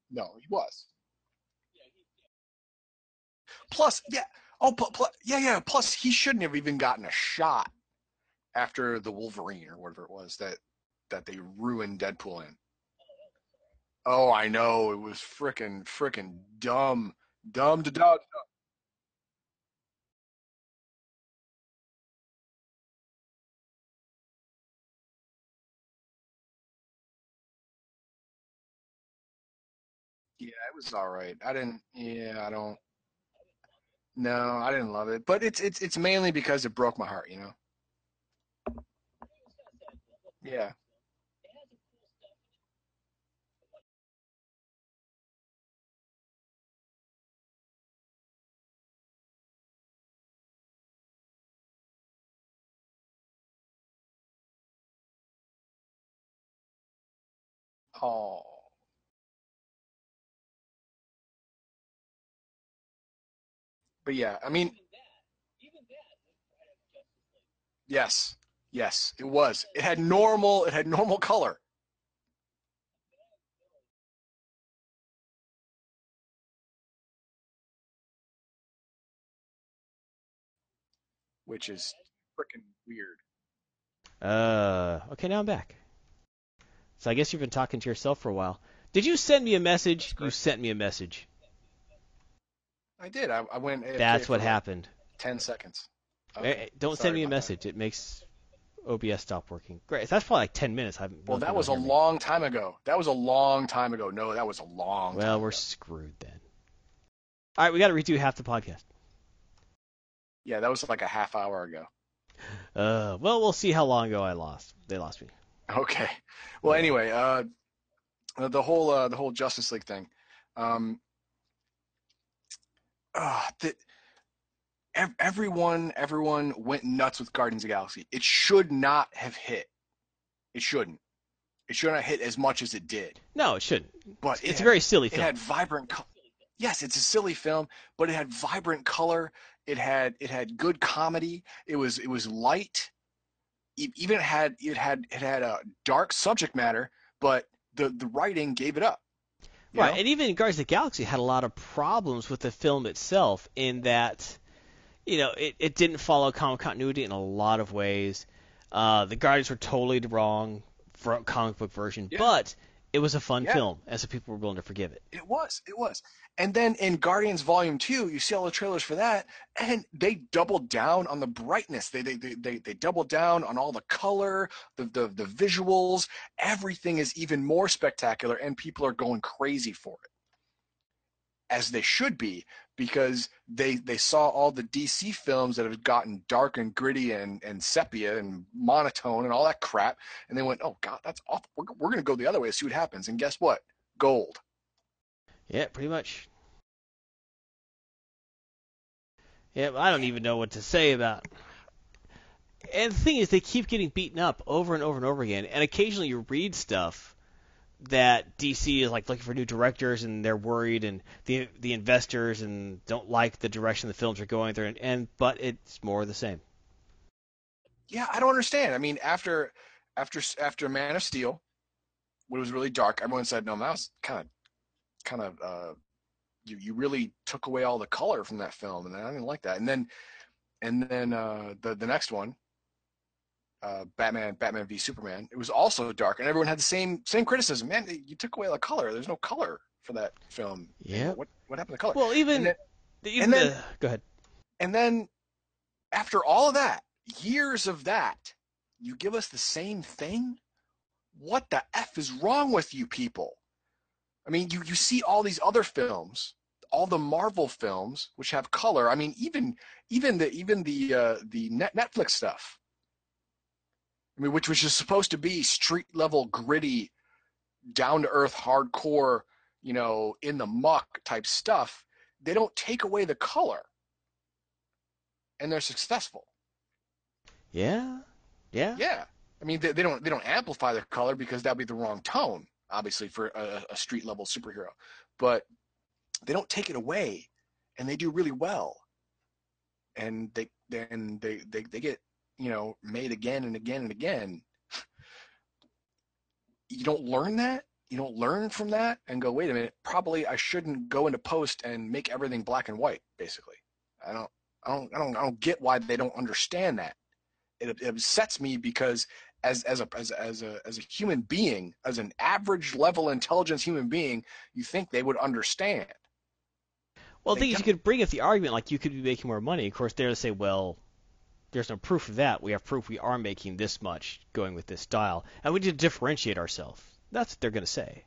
No, he was. Yeah, he, yeah. Plus, yeah, oh, pl pl yeah, yeah. Plus, he shouldn't have even gotten a shot after the Wolverine or whatever it was that that they ruined Deadpool in. Oh, I know, it was frickin' frickin' dumb, dumb to dog. Yeah, it was all right. I didn't. Yeah, I don't. No, I didn't love it, but it's it's it's mainly because it broke my heart, you know. Yeah. Oh. But yeah, I mean, even that, even that was right up Justice League. Yes, yes, it was. It had normal, it had normal color. Which is freaking weird. Uh, okay, now I'm back. So I guess you've been talking to yourself for a while. Did you send me a message? You sent me a message. I did. I, I went A F K. That's what happened. Ten seconds. Okay. Don't send me a message. It makes O B S stop working. Great. That's probably like ten minutes. I've well, that was a long time ago. That was a long time ago. No, that was a long time ago. Well, we're screwed then. All right, we got to redo half the podcast. Yeah, that was like a half hour ago. Uh, well, we'll see how long ago I lost. They lost me. Okay. Well, anyway, uh, the whole uh, the whole Justice League thing. Um, Uh, the, ev- everyone, everyone went nuts with Guardians of the Galaxy. It should not have hit. It shouldn't. It shouldn't have hit as much as it did. No, it shouldn't. But it's it a had, very silly. It film. had vibrant. Co- yes, it's a silly film, but it had vibrant color. It had it had good comedy. It was it was light. It even had it had it had a dark subject matter, but the the writing gave it up. You right, know? And even Guardians of the Galaxy had a lot of problems with the film itself in that, you know, it, it didn't follow comic continuity in a lot of ways. Uh, the Guardians were totally wrong for a comic book version, yeah. but it was a fun yeah. film, and so people were willing to forgive it. It was, it was. And then in Guardians Volume two, you see all the trailers for that, and they doubled down on the brightness. They they they they, they doubled down on all the color, the, the the visuals. Everything is even more spectacular, and people are going crazy for it, as they should be, because they they saw all the D C films that have gotten dark and gritty and, and sepia and monotone and all that crap, and they went, oh, God, that's awful. We're, we're going to go the other way and see what happens, and guess what? Gold. Yeah, pretty much. Yeah, I don't even know what to say about it. And the thing is, they keep getting beaten up over and over and over again, and occasionally you read stuff that D C is like looking for new directors, and they're worried, and the the investors and don't like the direction the films are going through, and, and but it's more the same. Yeah, I don't understand. I mean, after after after Man of Steel, when it was really dark, everyone said, no, that was kind of kind of uh you you really took away all the color from that film, and I didn't like that. And then and then uh the the next one, uh Batman Batman v Superman, it was also dark, and everyone had the same same criticism. Man, you took away the color. There's no color for that film. Yeah, what what happened to color? Well, even and then, the, even and then the, go ahead. And then after all of that, years of that, you give us the same thing? What the F is wrong with you people? I mean, you, you see all these other films, all the Marvel films, which have color. I mean, even even the even the uh, the net Netflix stuff. I mean, which which is supposed to be street level, gritty, down to earth, hardcore, you know, in the muck type stuff. They don't take away the color, and they're successful. Yeah, yeah, yeah. I mean, they, they don't they don't amplify the color because that'd be the wrong tone, obviously, for a, a street-level superhero. But they don't take it away, and they do really well. And they and they, they, they get, you know, made again and again and again. You don't learn that? You don't learn from that and go, wait a minute, probably I shouldn't go into post and make everything black and white, basically. I don't I don't I don't I don't get why they don't understand that. It, it upsets me because As as a as as a as a human being, as an average level intelligence human being, you think they would understand. Well, the thing is, you could bring up the argument like you could be making more money. Of course, they're to say, well, there's no proof of that. We have proof we are making this much going with this style, and we need to differentiate ourselves. That's what they're going to say.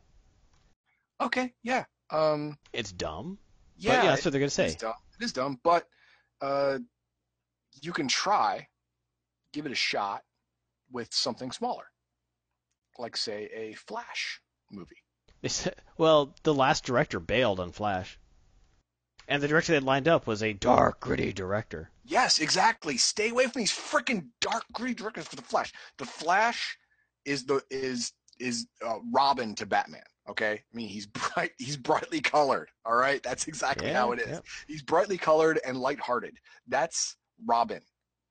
Okay, yeah. Um, it's dumb. Yeah, but yeah, that's it, what they're going to say. It's dumb. It is dumb, but uh, you can try, give it a shot with something smaller, like, say, a Flash movie. They said, well, the last director bailed on Flash, and the director they lined up was a dark, gritty director. Yes, exactly. Stay away from these freaking dark, gritty directors for the Flash. The Flash is the is is uh, Robin to Batman. Okay, I mean, he's bright. He's brightly colored. All right, that's exactly yeah, how it is. Yeah. He's brightly colored and lighthearted. That's Robin.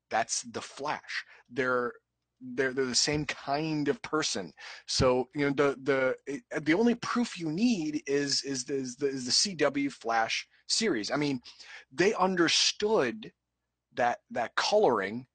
That's the Flash. They're they're they're the same kind of person. So you know the the the only proof you need is is the is the, is the C W Flash series. I mean, they understood that that coloring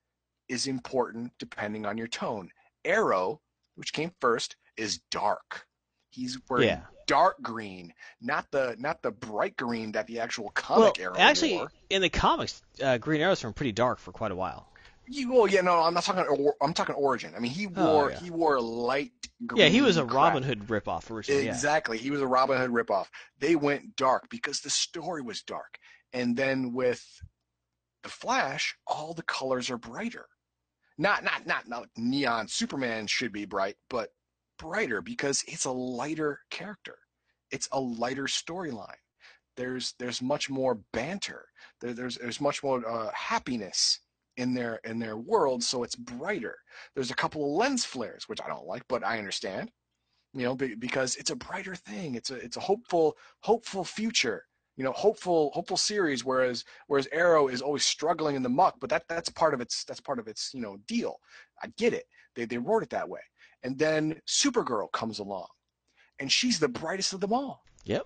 is important depending on your tone. Arrow, which came first, is dark. He's wearing yeah. dark green, not the not the bright green that the actual comic well, Arrow actually, wore. In the comics, uh, Green Arrow's been pretty dark for quite a while. You, well, yeah, no, I'm not talking. Or, I'm talking origin. I mean, he wore oh, yeah. he wore light green. Yeah, he was a crap. Robin Hood ripoff originally. Exactly, yeah. He was a Robin Hood ripoff. They went dark because the story was dark, and then with the Flash, all the colors are brighter. Not not not not like neon Superman should be bright, but brighter because it's a lighter character. It's a lighter storyline. There's there's much more banter. There, there's there's much more uh, happiness in their in their world, so it's brighter. There's a couple of lens flares, which I don't like, but I understand. You know, be, because it's a brighter thing. It's a it's a hopeful hopeful future. You know, hopeful hopeful series. Whereas whereas Arrow is always struggling in the muck, but that that's part of its that's part of its you know deal. I get it. They they wrote it that way. And then Supergirl comes along, and she's the brightest of them all. Yep.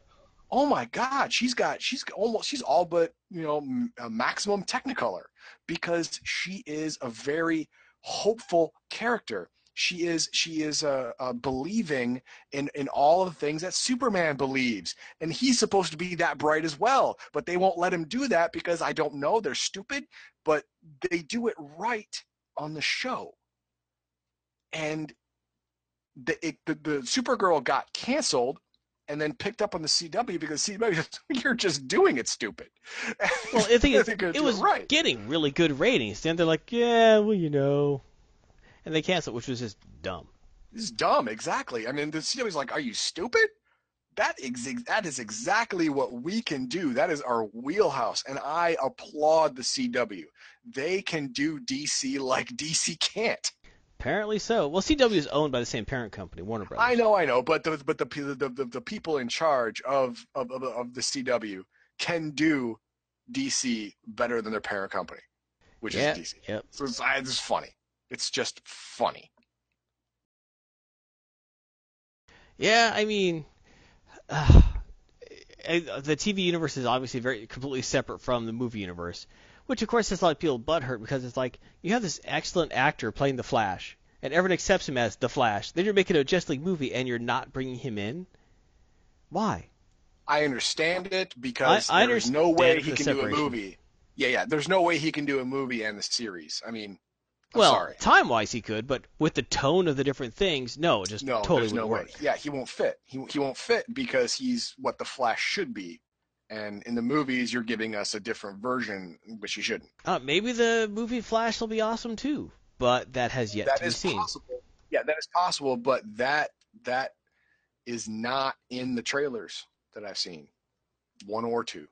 Oh my God, she's got she's almost she's all but you know a maximum Technicolor because she is a very hopeful character. She is she is uh, uh, believing in in all of the things that Superman believes, and he's supposed to be that bright as well. But they won't let him do that because I don't know they're stupid, but they do it right on the show. And The, it, the the Supergirl got canceled, and then picked up on the C W because C W you're just doing it stupid. Well, I think it, it was right. getting really good ratings. Then they're like, yeah, well, you know, and they canceled, which was just dumb. It's dumb, exactly. I mean, the C W's like, are you stupid? That ex- that is exactly what we can do. That is our wheelhouse, and I applaud the C W. They can do D C like D C can't. Apparently so. Well, C W is owned by the same parent company, Warner Brothers. I know, I know, but the but the the the, the people in charge of, of of of the C W can do D C better than their parent company, which yeah, is D C. Yep. So it's, it's funny. It's just funny. Yeah, I mean, uh, the T V universe is obviously very completely separate from the movie universe. Which, of course, has a lot of people butthurt because it's like, you have this excellent actor playing The Flash, and everyone accepts him as The Flash. Then you're making a Justice League movie, and you're not bringing him in? Why? I understand it because I, I there's no way he can separation. do a movie. Yeah, yeah, there's no way he can do a movie and a series. I mean, I'm well, sorry. Time-wise he could, but with the tone of the different things, no, it just no, totally wouldn't no work. Way. Yeah, he won't fit. He, he won't fit because he's what The Flash should be. And in the movies, you're giving us a different version, which you shouldn't. Uh, maybe the movie Flash will be awesome too, but that has yet that to be seen. That is possible. Yeah, that is possible, but that that is not in the trailers that I've seen, one or two.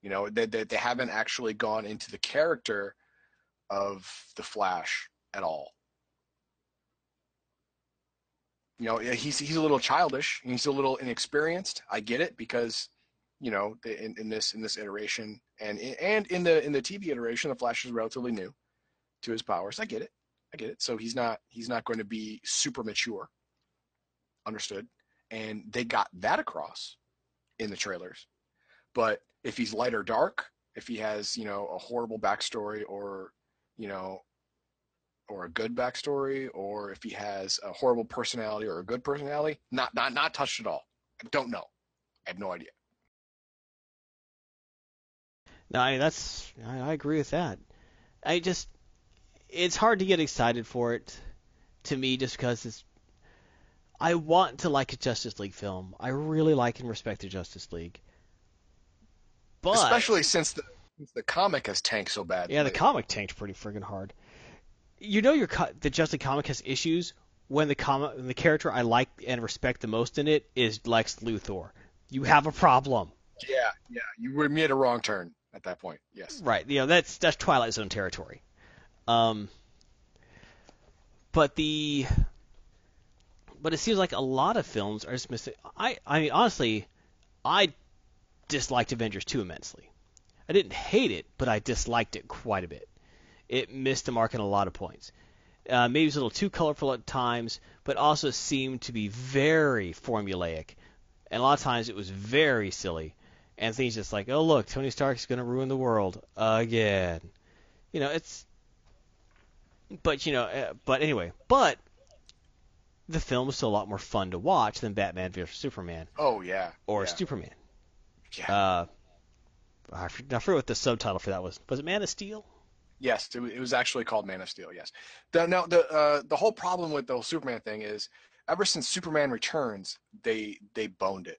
You know, they they, they haven't actually gone into the character of the Flash at all. You know, he's he's a little childish, and he's a little inexperienced. I get it because. You know, in, in this in this iteration, and and in the in the T V iteration, the Flash is relatively new to his powers. I get it, I get it. So he's not he's not going to be super mature. Understood. And they got that across in the trailers. But if he's light or dark, if he has you know a horrible backstory, or you know, or a good backstory, or if he has a horrible personality or a good personality, not not not touched at all. I don't know. I have no idea. No, I mean, that's I, I agree with that. I just it's hard to get excited for it to me just because it's I want to like a Justice League film. I really like and respect the Justice League. But especially since the since the comic has tanked so bad. Yeah, the comic tanked pretty friggin' hard. You know your co- the Justice League comic has issues when the comic when the character I like and respect the most in it is Lex Luthor. You have a problem. Yeah, yeah, you made a wrong turn. At that point, yes. Right. You know, that's that's Twilight Zone territory. Um, but the But it seems like a lot of films are just missing. I, I mean, honestly, I disliked Avengers two immensely. I didn't hate it, but I disliked it quite a bit. It missed the mark on a lot of points. Uh, maybe it was a little too colorful at times, but also seemed to be very formulaic. And a lot of times it was very silly. And things just like, oh, look, Tony Stark's going to ruin the world again. You know, it's... But, you know, uh, but anyway. But the film was still a lot more fun to watch than Batman versus Superman. Oh, yeah. Or yeah. Superman. Yeah. Uh, I forget what the subtitle for that was. Was it Man of Steel? Yes, it was actually called Man of Steel, yes. The, now, the uh, the whole problem with the whole Superman thing is ever since Superman Returns, they they boned it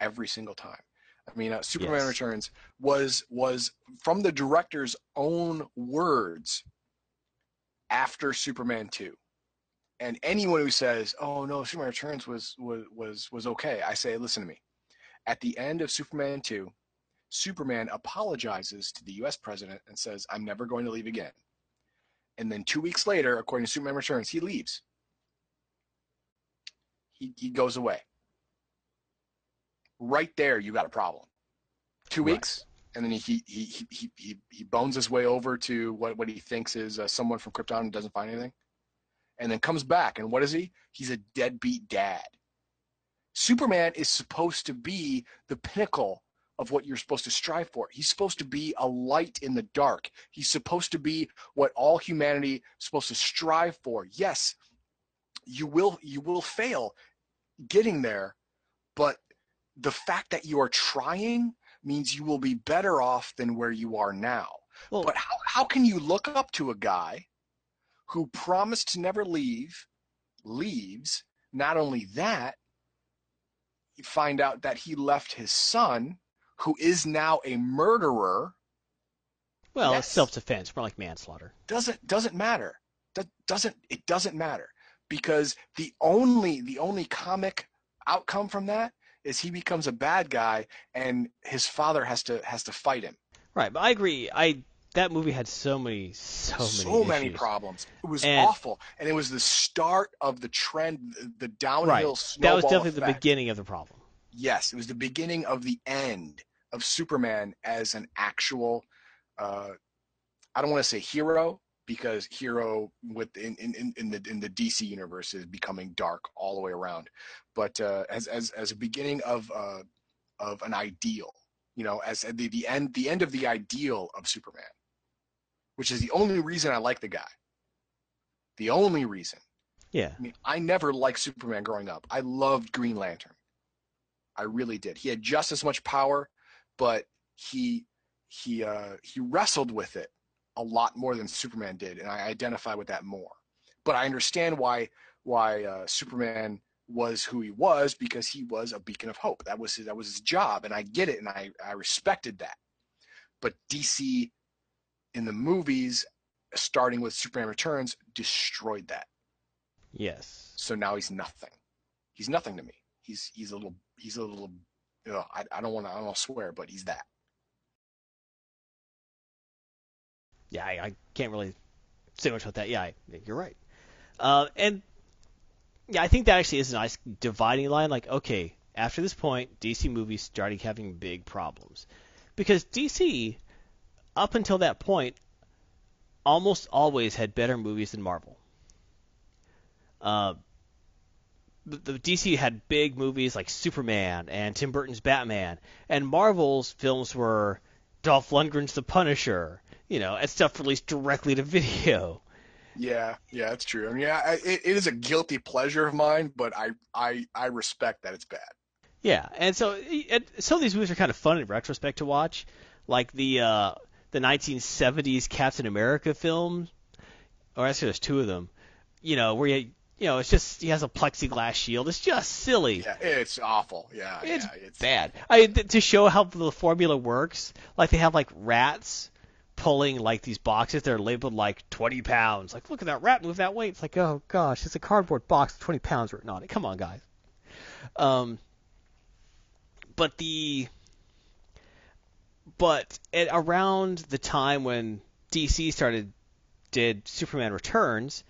every single time. I mean, uh, Superman yes. Returns was was from the director's own words after Superman two. And anyone who says, oh, no, Superman Returns was, was, was, was okay, I say, listen to me. At the end of Superman two, Superman apologizes to the U S president and says, I'm never going to leave again. And then two weeks later, according to Superman Returns, he leaves. He, he goes away. Right there, you got a problem. Two right. weeks, and then he he, he, he, he he bones his way over to what, what he thinks is uh, someone from Krypton who doesn't find anything. And then comes back, and what is he? He's a deadbeat dad. Superman is supposed to be the pinnacle of what you're supposed to strive for. He's supposed to be a light in the dark. He's supposed to be what all humanity is supposed to strive for. Yes, you will you will fail getting there, but the fact that you are trying means you will be better off than where you are now. Well, but how, how can you look up to a guy who promised to never leave, leaves? Not only that, you find out that he left his son, who is now a murderer. Well, it's self-defense, more like manslaughter. Doesn't doesn't matter. That doesn't it doesn't matter because the only the only comic outcome from that is he becomes a bad guy and his father has to has to fight him. Right, but I agree. I that movie had so many so many so issues. many problems. It was and, awful, and it was the start of the trend, the downhill right. snowball. That was definitely effect. the beginning of the problem. Yes, it was the beginning of the end of Superman as an actual, uh, I don't want to say hero, because hero with in, in, in the in the D C universe is becoming dark all the way around, but uh, as as as a beginning of uh, of an ideal, you know, as the the end the end of the ideal of Superman, which is the only reason I like the guy. The only reason. Yeah. I mean, I never liked Superman growing up. I loved Green Lantern. I really did. He had just as much power, but he he uh, he wrestled with it a lot more than Superman did, and I identify with that more. But I understand why why uh, Superman was who he was, because he was a beacon of hope. That was his, that was his job, and I get it, and I, I respected that. But D C in the movies, starting with Superman Returns, destroyed that. Yes. So now he's nothing. He's nothing to me. He's he's a little he's a little ugh, I I don't want to I don't want to swear, but he's that. Yeah, I, I can't really say much about that. Yeah, I, you're right. Uh, and yeah, I think that actually is a nice dividing line. Like, okay, after this point, D C movies started having big problems because D C, up until that point, almost always had better movies than Marvel. Uh, The D C had big movies like Superman and Tim Burton's Batman, and Marvel's films were Dolph Lundgren's The Punisher, you know, and stuff released directly to video. Yeah, yeah, that's true. I mean, yeah, it, it is a guilty pleasure of mine, but I, I, I respect that it's bad. Yeah, and so and some of these movies are kind of fun in retrospect to watch, like the uh, the nineteen seventies Captain America film, or actually there's two of them, you know, where you. You know, it's just he has a plexiglass shield. It's just silly. Yeah, it's awful. Yeah, it's, yeah, it's bad. I th- to show how the formula works, like they have like rats pulling like these boxes that are labeled like twenty pounds. Like, look at that rat move that weight. It's like, oh gosh, it's a cardboard box with twenty pounds written on it. Come on, guys. Um, but the but at around the time when D C started did Superman Returns.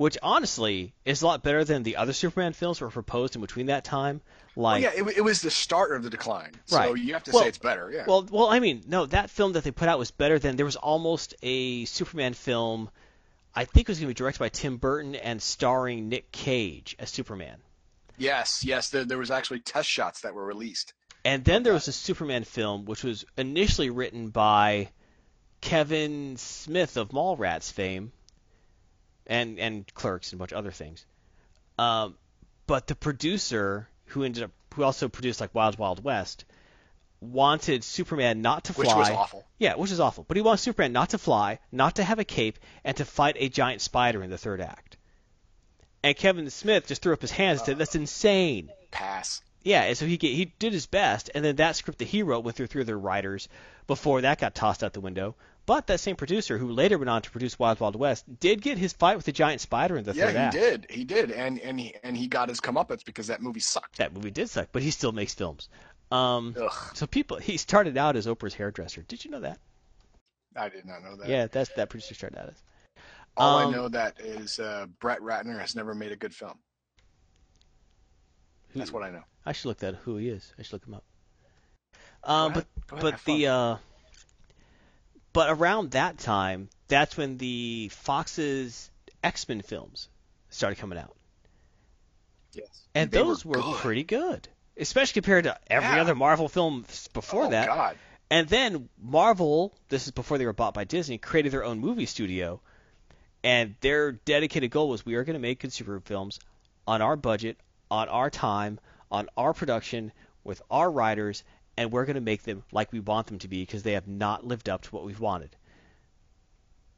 which honestly is a lot better than the other Superman films that were proposed in between that time. Like, well, yeah, it, it was the start of the decline, so right. you have to well, say it's better. Yeah. Well, well, I mean, no, that film that they put out was better than there was almost a Superman film. I think it was going to be directed by Tim Burton and starring Nick Cage as Superman. Yes, yes, there, there was actually test shots that were released. And then there was a Superman film, which was initially written by Kevin Smith of Mallrats fame, and and Clerks and a bunch of other things. Um, but the producer, who ended up, who also produced like Wild Wild West, wanted Superman not to fly. Which was awful. Yeah, which is awful. But he wants Superman not to fly, not to have a cape, and to fight a giant spider in the third act. And Kevin Smith just threw up his hands and said, "That's insane. Pass." Yeah, and so he he did his best, and then that script that he wrote went through three other writers before that got tossed out the window. But that same producer, who later went on to produce Wild Wild West, did get his fight with the giant spider in the yeah, third act. Yeah, he did. He did, and and he, and he got his comeuppance because that movie sucked. That movie did suck, but he still makes films. Um, Ugh. So people, he started out as Oprah's hairdresser. Did you know that? I did not know that. Yeah, that's that producer started out as. All um, I know that is uh, Brett Ratner has never made a good film. Who, that's what I know. I should look that who he is. I should look him up. Um, but ahead, but the uh, but around that time, that's when the Fox's X-Men films started coming out. Yes, and they those were, were pretty good, especially compared to every yeah. other Marvel film before oh, that. God. And then Marvel, this is before they were bought by Disney, created their own movie studio, and their dedicated goal was we are going to make consumer films on our budget, on our time, on our production, with our writers, and we're going to make them like we want them to be because they have not lived up to what we've wanted.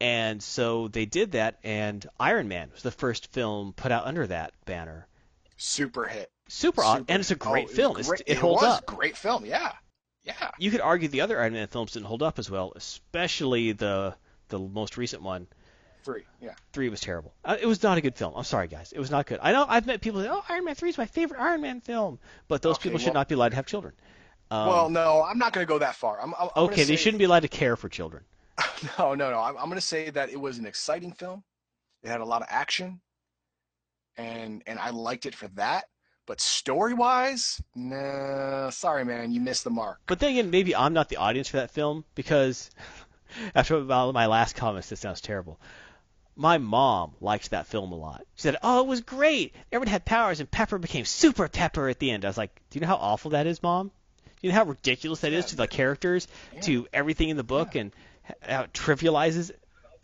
And so they did that, and Iron Man was the first film put out under that banner. Super hit. Super, Super odd, hit. And it's a great oh, film. It, great. it, it holds was up. A great film, yeah. yeah. You could argue the other Iron Man films didn't hold up as well, especially the the most recent one. Three, yeah. Three was terrible. Uh, it was not a good film. I'm sorry, guys. It was not good. I know I've met people who say, oh, Iron Man three is my favorite Iron Man film. But those okay, people should well, not be allowed to have children. Um, well, no, I'm not going to go that far. I'm, I'm, I'm okay, they say... shouldn't be allowed to care for children. no, no, no. I'm, I'm going to say that it was an exciting film. It had a lot of action. And, and I liked it for that. But story-wise, nah, sorry, man. You missed the mark. But then again, maybe I'm not the audience for that film because after my last comments, this sounds terrible. My mom liked that film a lot. She said, oh, it was great. Everyone had powers, and Pepper became Super Pepper at the end. I was like, do you know how awful that is, Mom? Do you know how ridiculous that yeah. is to the characters, yeah. to everything in the book, yeah. and how it trivializes?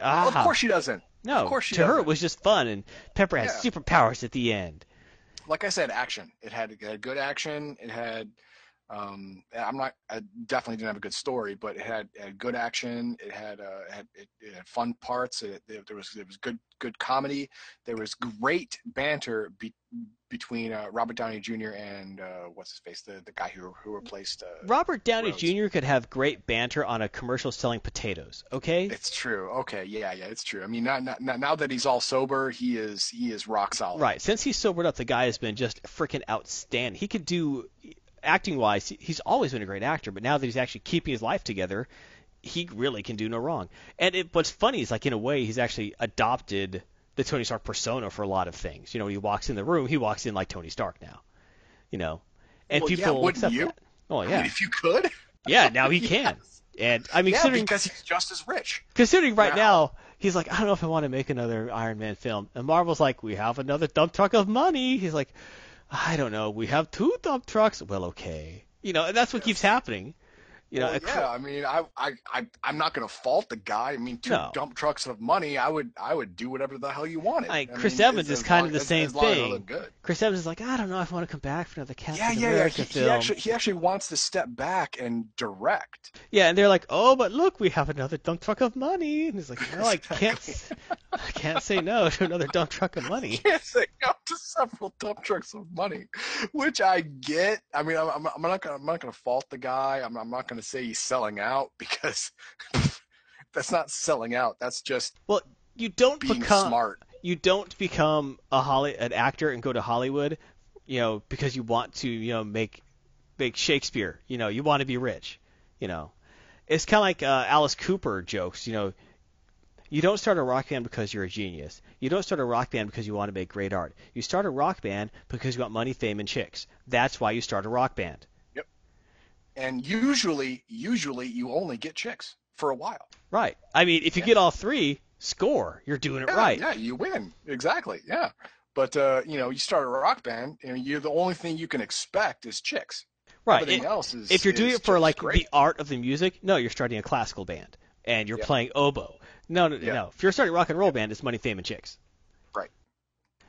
Ah. Well, of course she doesn't. No, of course she to doesn't. Her it was just fun, and Pepper has yeah. superpowers at the end. Like I said, action. It had, it had good action. It had, um, I'm not, I definitely didn't have a good story, but it had, it had good action. It had, uh, it had, it, it had fun parts. It, it, there was, there was good, good comedy. There was great banter be, between uh, Robert Downey Junior and uh, what's his face, the the guy who who replaced uh, Robert Downey Rhodes. Junior could have great banter on a commercial selling potatoes. Okay, it's true. Okay, yeah, yeah, it's true. I mean, not, not, not now that he's all sober, he is he is rock solid. Right, since he's sobered up, the guy has been just freaking outstanding. He could do. Acting-wise, he's always been a great actor, but now that he's actually keeping his life together, he really can do no wrong. And it, what's funny is, like, in a way, he's actually adopted the Tony Stark persona for a lot of things. You know, when he walks in the room, he walks in like Tony Stark now. You know? And well, people yeah, accept you? That. Oh, yeah. I mean, if you could? Yeah, now he can. Yes. And I mean, yeah, considering, because he's just as rich. Considering right now, now, he's like, I don't know if I want to make another Iron Man film. And Marvel's like, we have another dump truck of money. He's like, I don't know. We have two dump trucks. Well, okay. You know, and that's what yes. keeps happening. You know, well, yeah. I mean, I, I, I, I'm not going to fault the guy. I mean, two no. dump trucks of money. I would, I would do whatever the hell you wanted. I, I Chris mean, Evans is kind long, of the as, same as thing. Good. Chris Evans is like, I don't know if I want to come back for another Captain yeah, yeah, America yeah. He, film. He actually, he actually wants to step back and direct. Yeah, and they're like, oh, but look, we have another dump truck of money. And he's like, no, exactly. I can't, I can't say no to another dump truck of money. I can't say no to several dump trucks of money, which I get. I mean, I'm, I'm not gonna, I'm not gonna fault the guy. I'm, I'm not gonna. To say he's selling out because that's not selling out. That's just well, you don't being become smart. You don't become a Holly an actor and go to Hollywood, you know, because you want to, you know, make make Shakespeare. You know, you want to be rich. You know, it's kind of like uh, Alice Cooper jokes. You know, You don't start a rock band because you're a genius. You don't start a rock band because you want to make great art. You start a rock band because you want money, fame, and chicks. That's why you start a rock band. Yep. And usually, usually you only get chicks for a while. Right. I mean, if you yeah. get all three, score. You're doing it yeah, right. Yeah, you win. Exactly. Yeah. But, uh, you know, you start a rock band, and you're the only thing you can expect is chicks. Right. Everything and else is If you're doing it for, like, great. the art of the music, no, you're starting a classical band, and you're yeah. playing oboe. No, no, yeah. no. If you're starting a rock and roll yeah. band, it's money, fame, and chicks. Right.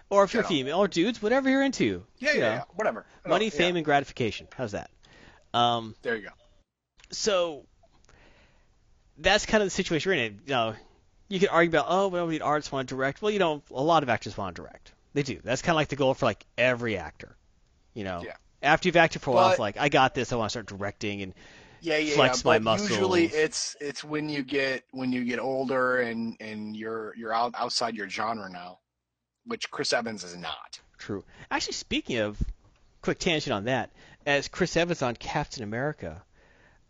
Or if you're yeah. female or dudes, whatever you're into. Yeah, you yeah, know, yeah, whatever. Money, yeah. fame, and gratification. How's that? Um, there you go. So that's kind of the situation we're in. You know, you can argue about, oh, well, the artists want to direct. Well, you know, a lot of actors want to direct. They do. That's kind of like the goal for, like, every actor, you know. Yeah. After you've acted for a but, while, it's like, I got this. I want to start directing and yeah, yeah, flex yeah, my muscles. Usually it's it's when you get when you get older and, and you're you're out, outside your genre now, which Chris Evans is not. True. Actually, speaking of, quick tangent on that, as Chris Evans on Captain America,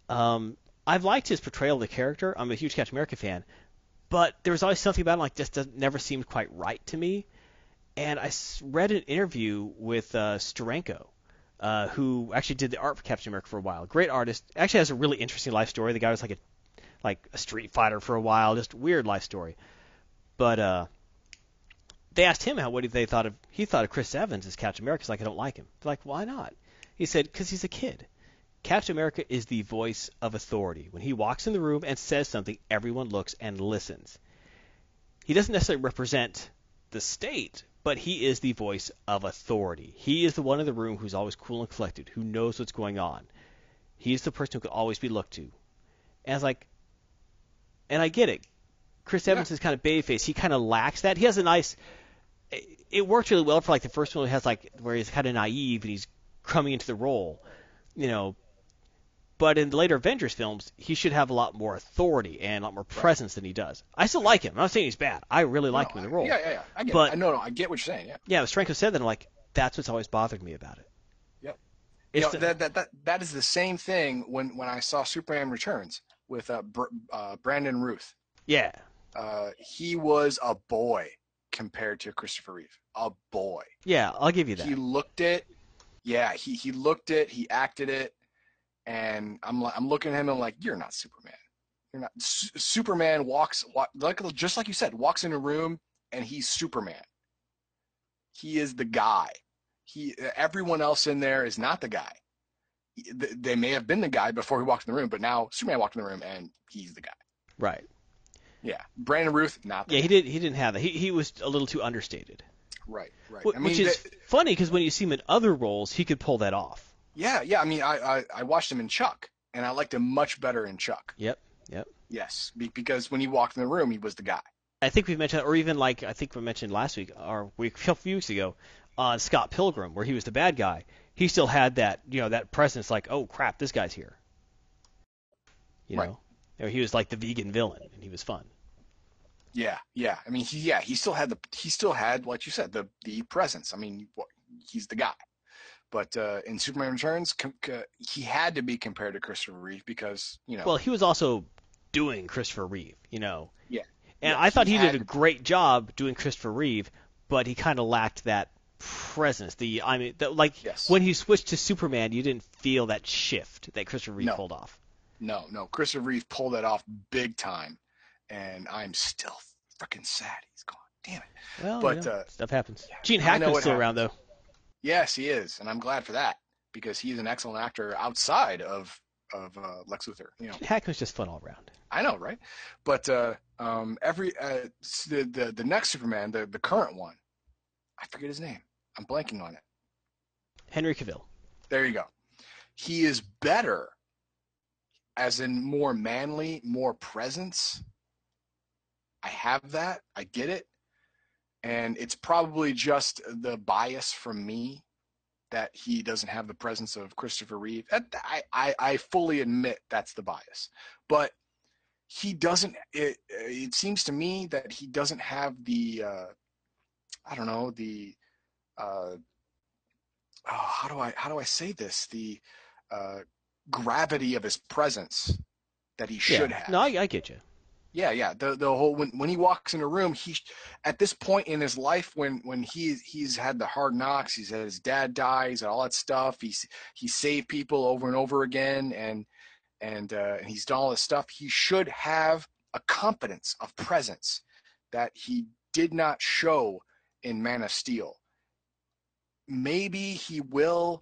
um, I've liked his portrayal of the character. I'm a huge Captain America fan. But there was always something about him, like, this doesn't, never seemed quite right to me. And I read an interview with uh, Steranko, uh, who actually did the art for Captain America for a while. Great artist. Actually has a really interesting life story. The guy was like a like a street fighter for a while. Just weird life story. But uh, they asked him how what they thought of. He thought of Chris Evans as Captain America. He's like, I don't like him. They're like, why not? He said, because he's a kid. Captain America is the voice of authority. When he walks in the room and says something, everyone looks and listens. He doesn't necessarily represent the state, but he is the voice of authority. He is the one in the room who's always cool and collected, who knows what's going on. He is the person who can always be looked to. And I was like, and I get it. Chris Evans yeah. is kind of babyface. He kind of lacks that. He has a nice. It worked really well for like the first one. He has like where he's kind of naive and he's coming into the role, you know. But in the later Avengers films, he should have a lot more authority and a lot more presence than he does. I still like him. I'm not saying he's bad. I really no, like him in the role. Yeah, yeah, yeah. I get but, it. I, no, no, I get what you're saying. Yeah, yeah. Steranko said that. I'm like, that's what's always bothered me about it. Yep. You know, the, that, that, that, that is the same thing when, when I saw Superman Returns with uh, Br- uh, Brandon Routh. Yeah. Uh, he was a boy compared to Christopher Reeve. A boy. Yeah, I'll give you that. He looked it. Yeah, he, he looked it. He acted it. And I'm I'm looking at him and I'm like, you're not Superman. You're not S- Superman walks walk, like just like you said, walks in a room and he's Superman. He is the guy. He everyone else in there is not the guy. They may have been the guy before he walked in the room, but now Superman walked in the room and he's the guy. Right. Yeah. Brandon Routh, not. The yeah, guy. he did. He didn't have that. He he was a little too understated. Right. Right. Well, I mean, which is they, funny because when you see him in other roles, he could pull that off. Yeah, yeah. I mean, I, I, I watched him in Chuck, and I liked him much better in Chuck. Yep, yep. Yes, be, because when he walked in the room, he was the guy. I think we mentioned, or even like I think we mentioned last week or week, a few weeks ago, on uh, Scott Pilgrim, where he was the bad guy. He still had that, you know, that presence, like, oh crap, this guy's here. You right. know, or he was like the vegan villain, and he was fun. Yeah, yeah. I mean, he, yeah, he still had the, he still had, like you said, the the presence. I mean, he's the guy. But uh, in Superman Returns, com- co- he had to be compared to Christopher Reeve because, you know. Well, he was also doing Christopher Reeve, you know. Yeah. And yes, I thought he, he did a great job doing Christopher Reeve, but he kind of lacked that presence. The I mean, the, like yes. when he switched to Superman, you didn't feel that shift that Christopher Reeve no. pulled off. No, no, Christopher Reeve pulled that off big time, and I'm still freaking sad he's gone. Damn it. Well, but, you know, uh, stuff happens. Yeah, Gene Hackman's still happens. around though. Yes, he is, and I'm glad for that because he's an excellent actor outside of of uh, Lex Luthor. You know, Hackman's just fun all around. I know, right? But uh, um, every uh, the, the the next Superman, the the current one, I forget his name. I'm blanking on it. Henry Cavill. There you go. He is better, as in more manly, more presence. I have that. I get it. And it's probably just the bias from me that he doesn't have the presence of Christopher Reeve. I, I, I fully admit that's the bias. But he doesn't it, – it seems to me that he doesn't have the uh, – I don't know, the uh, – oh, how do I how do I say this? The uh, gravity of his presence that he should yeah. have. No, I, I get you. Yeah, yeah. The the whole when when he walks in a room, he at this point in his life when when he he's had the hard knocks, he's had his dad dies and all that stuff. He's he saved people over and over again, and and uh, he's done all this stuff. He should have a competence of presence that he did not show in Man of Steel. Maybe he will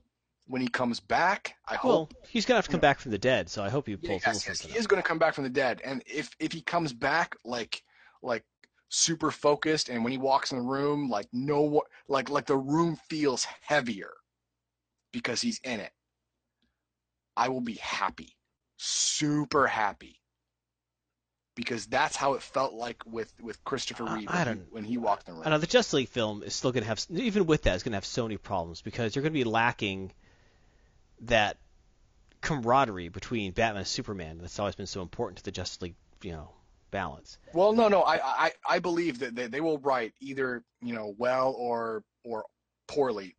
when he comes back. I well, hope he's gonna have to come you know, back from the dead. So I hope he pulls. Yes, yes, he up. is gonna come back from the dead. And if if he comes back like like super focused, and when he walks in the room, like no like like the room feels heavier because he's in it, I will be happy, super happy. Because that's how it felt like with, with Christopher Reeve I, I when, he, when he walked in the room. I know the Justice League film is still going to have, even with that, it's going to have so many problems because you're going to be lacking that camaraderie between Batman and Superman that's always been so important to the Justice League, you know, balance. Well, no, no, I I, I believe that they, they will write either you know well or or poorly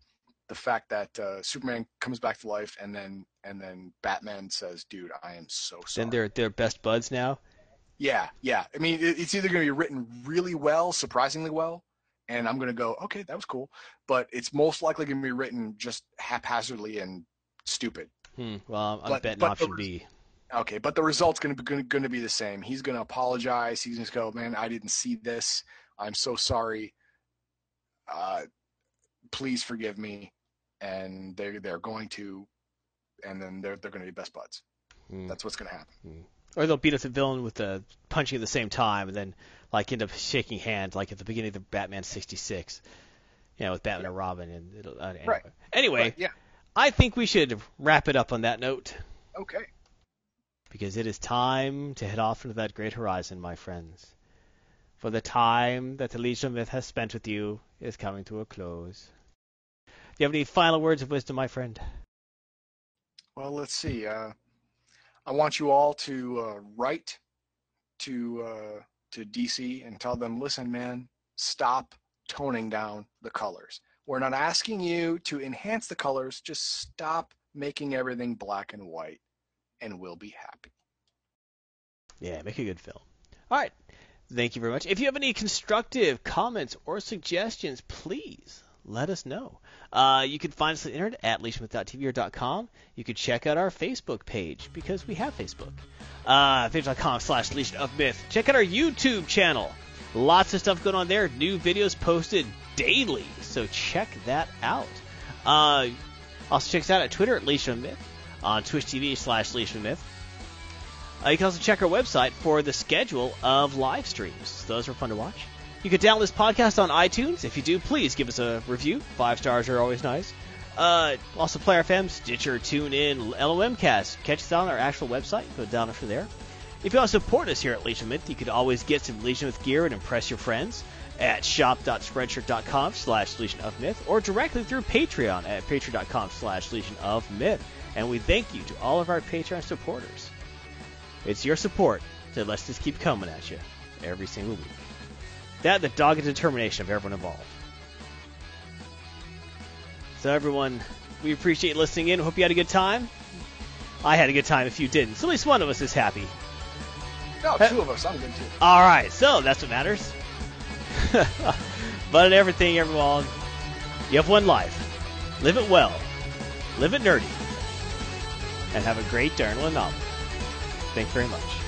the fact that uh, Superman comes back to life and then and then Batman says, "Dude, I am so sorry." Then they're they're best buds now. Yeah, yeah. I mean, it's either going to be written really well, surprisingly well, and I'm going to go, okay, that was cool. But it's most likely going to be written just haphazardly and stupid. Hmm. Well, I'm but, betting but option the, B. Okay, but the result's going to be going to be the same. He's going to apologize. He's going to go, man, I didn't see this. I'm so sorry. Uh, please forgive me. And they they're going to, and then they're they're going to be best buds. Hmm. That's what's going to happen. Hmm. Or they'll beat up the villain with the punching at the same time and then, like, end up shaking hands, like at the beginning of the Batman sixty-six, you know, with Batman yeah. and Robin. And it'll, uh, anyway, right. anyway right. Yeah. I think we should wrap it up on that note. Okay. Because it is time to head off into that great horizon, my friends. For the time that the Legion of Myth has spent with you is coming to a close. Do you have any final words of wisdom, my friend? Well, let's see. Uh... I want you all to uh, write to uh, to D C and tell them, listen, man, stop toning down the colors. We're not asking you to enhance the colors. Just stop making everything black and white, and we'll be happy. Yeah, make a good film. All right. Thank you very much. If you have any constructive comments or suggestions, please let us know. Uh, you can find us on the internet at legion myth dot t v or dot com. You can check out our Facebook page because we have Facebook. Uh, Facebook.com slash Legion of Myth. Check out our YouTube channel. Lots of stuff going on there. New videos posted daily. So check that out. Uh, also check us out at Twitter at Legion of Myth. On Twitch T V slash Legion of Myth. Uh, you can also check our website for the schedule of live streams. Those are fun to watch. You can download this podcast on iTunes. If you do, please give us a review. Five stars are always nice. Uh, also, Player F M, Stitcher, TuneIn, LOMcast. Catch us on our actual website. Go down after there. If you want to support us here at Legion Myth, you can always get some Legion Myth gear and impress your friends at shop.spreadshirt.com slash Legion of Myth or directly through Patreon at patreon.com slash Legion of Myth. And we thank you to all of our Patreon supporters. It's your support that lets this keep coming at you every single week. That, the dogged determination of everyone involved. So everyone, we appreciate listening in. Hope you had a good time. I had a good time if you didn't. So at least one of us is happy. No, two ha- of us. I'm good too. All right, so that's what matters. But in everything, everyone, you have one life. Live it well. Live it nerdy. And have a great darn one novel. Thanks very much.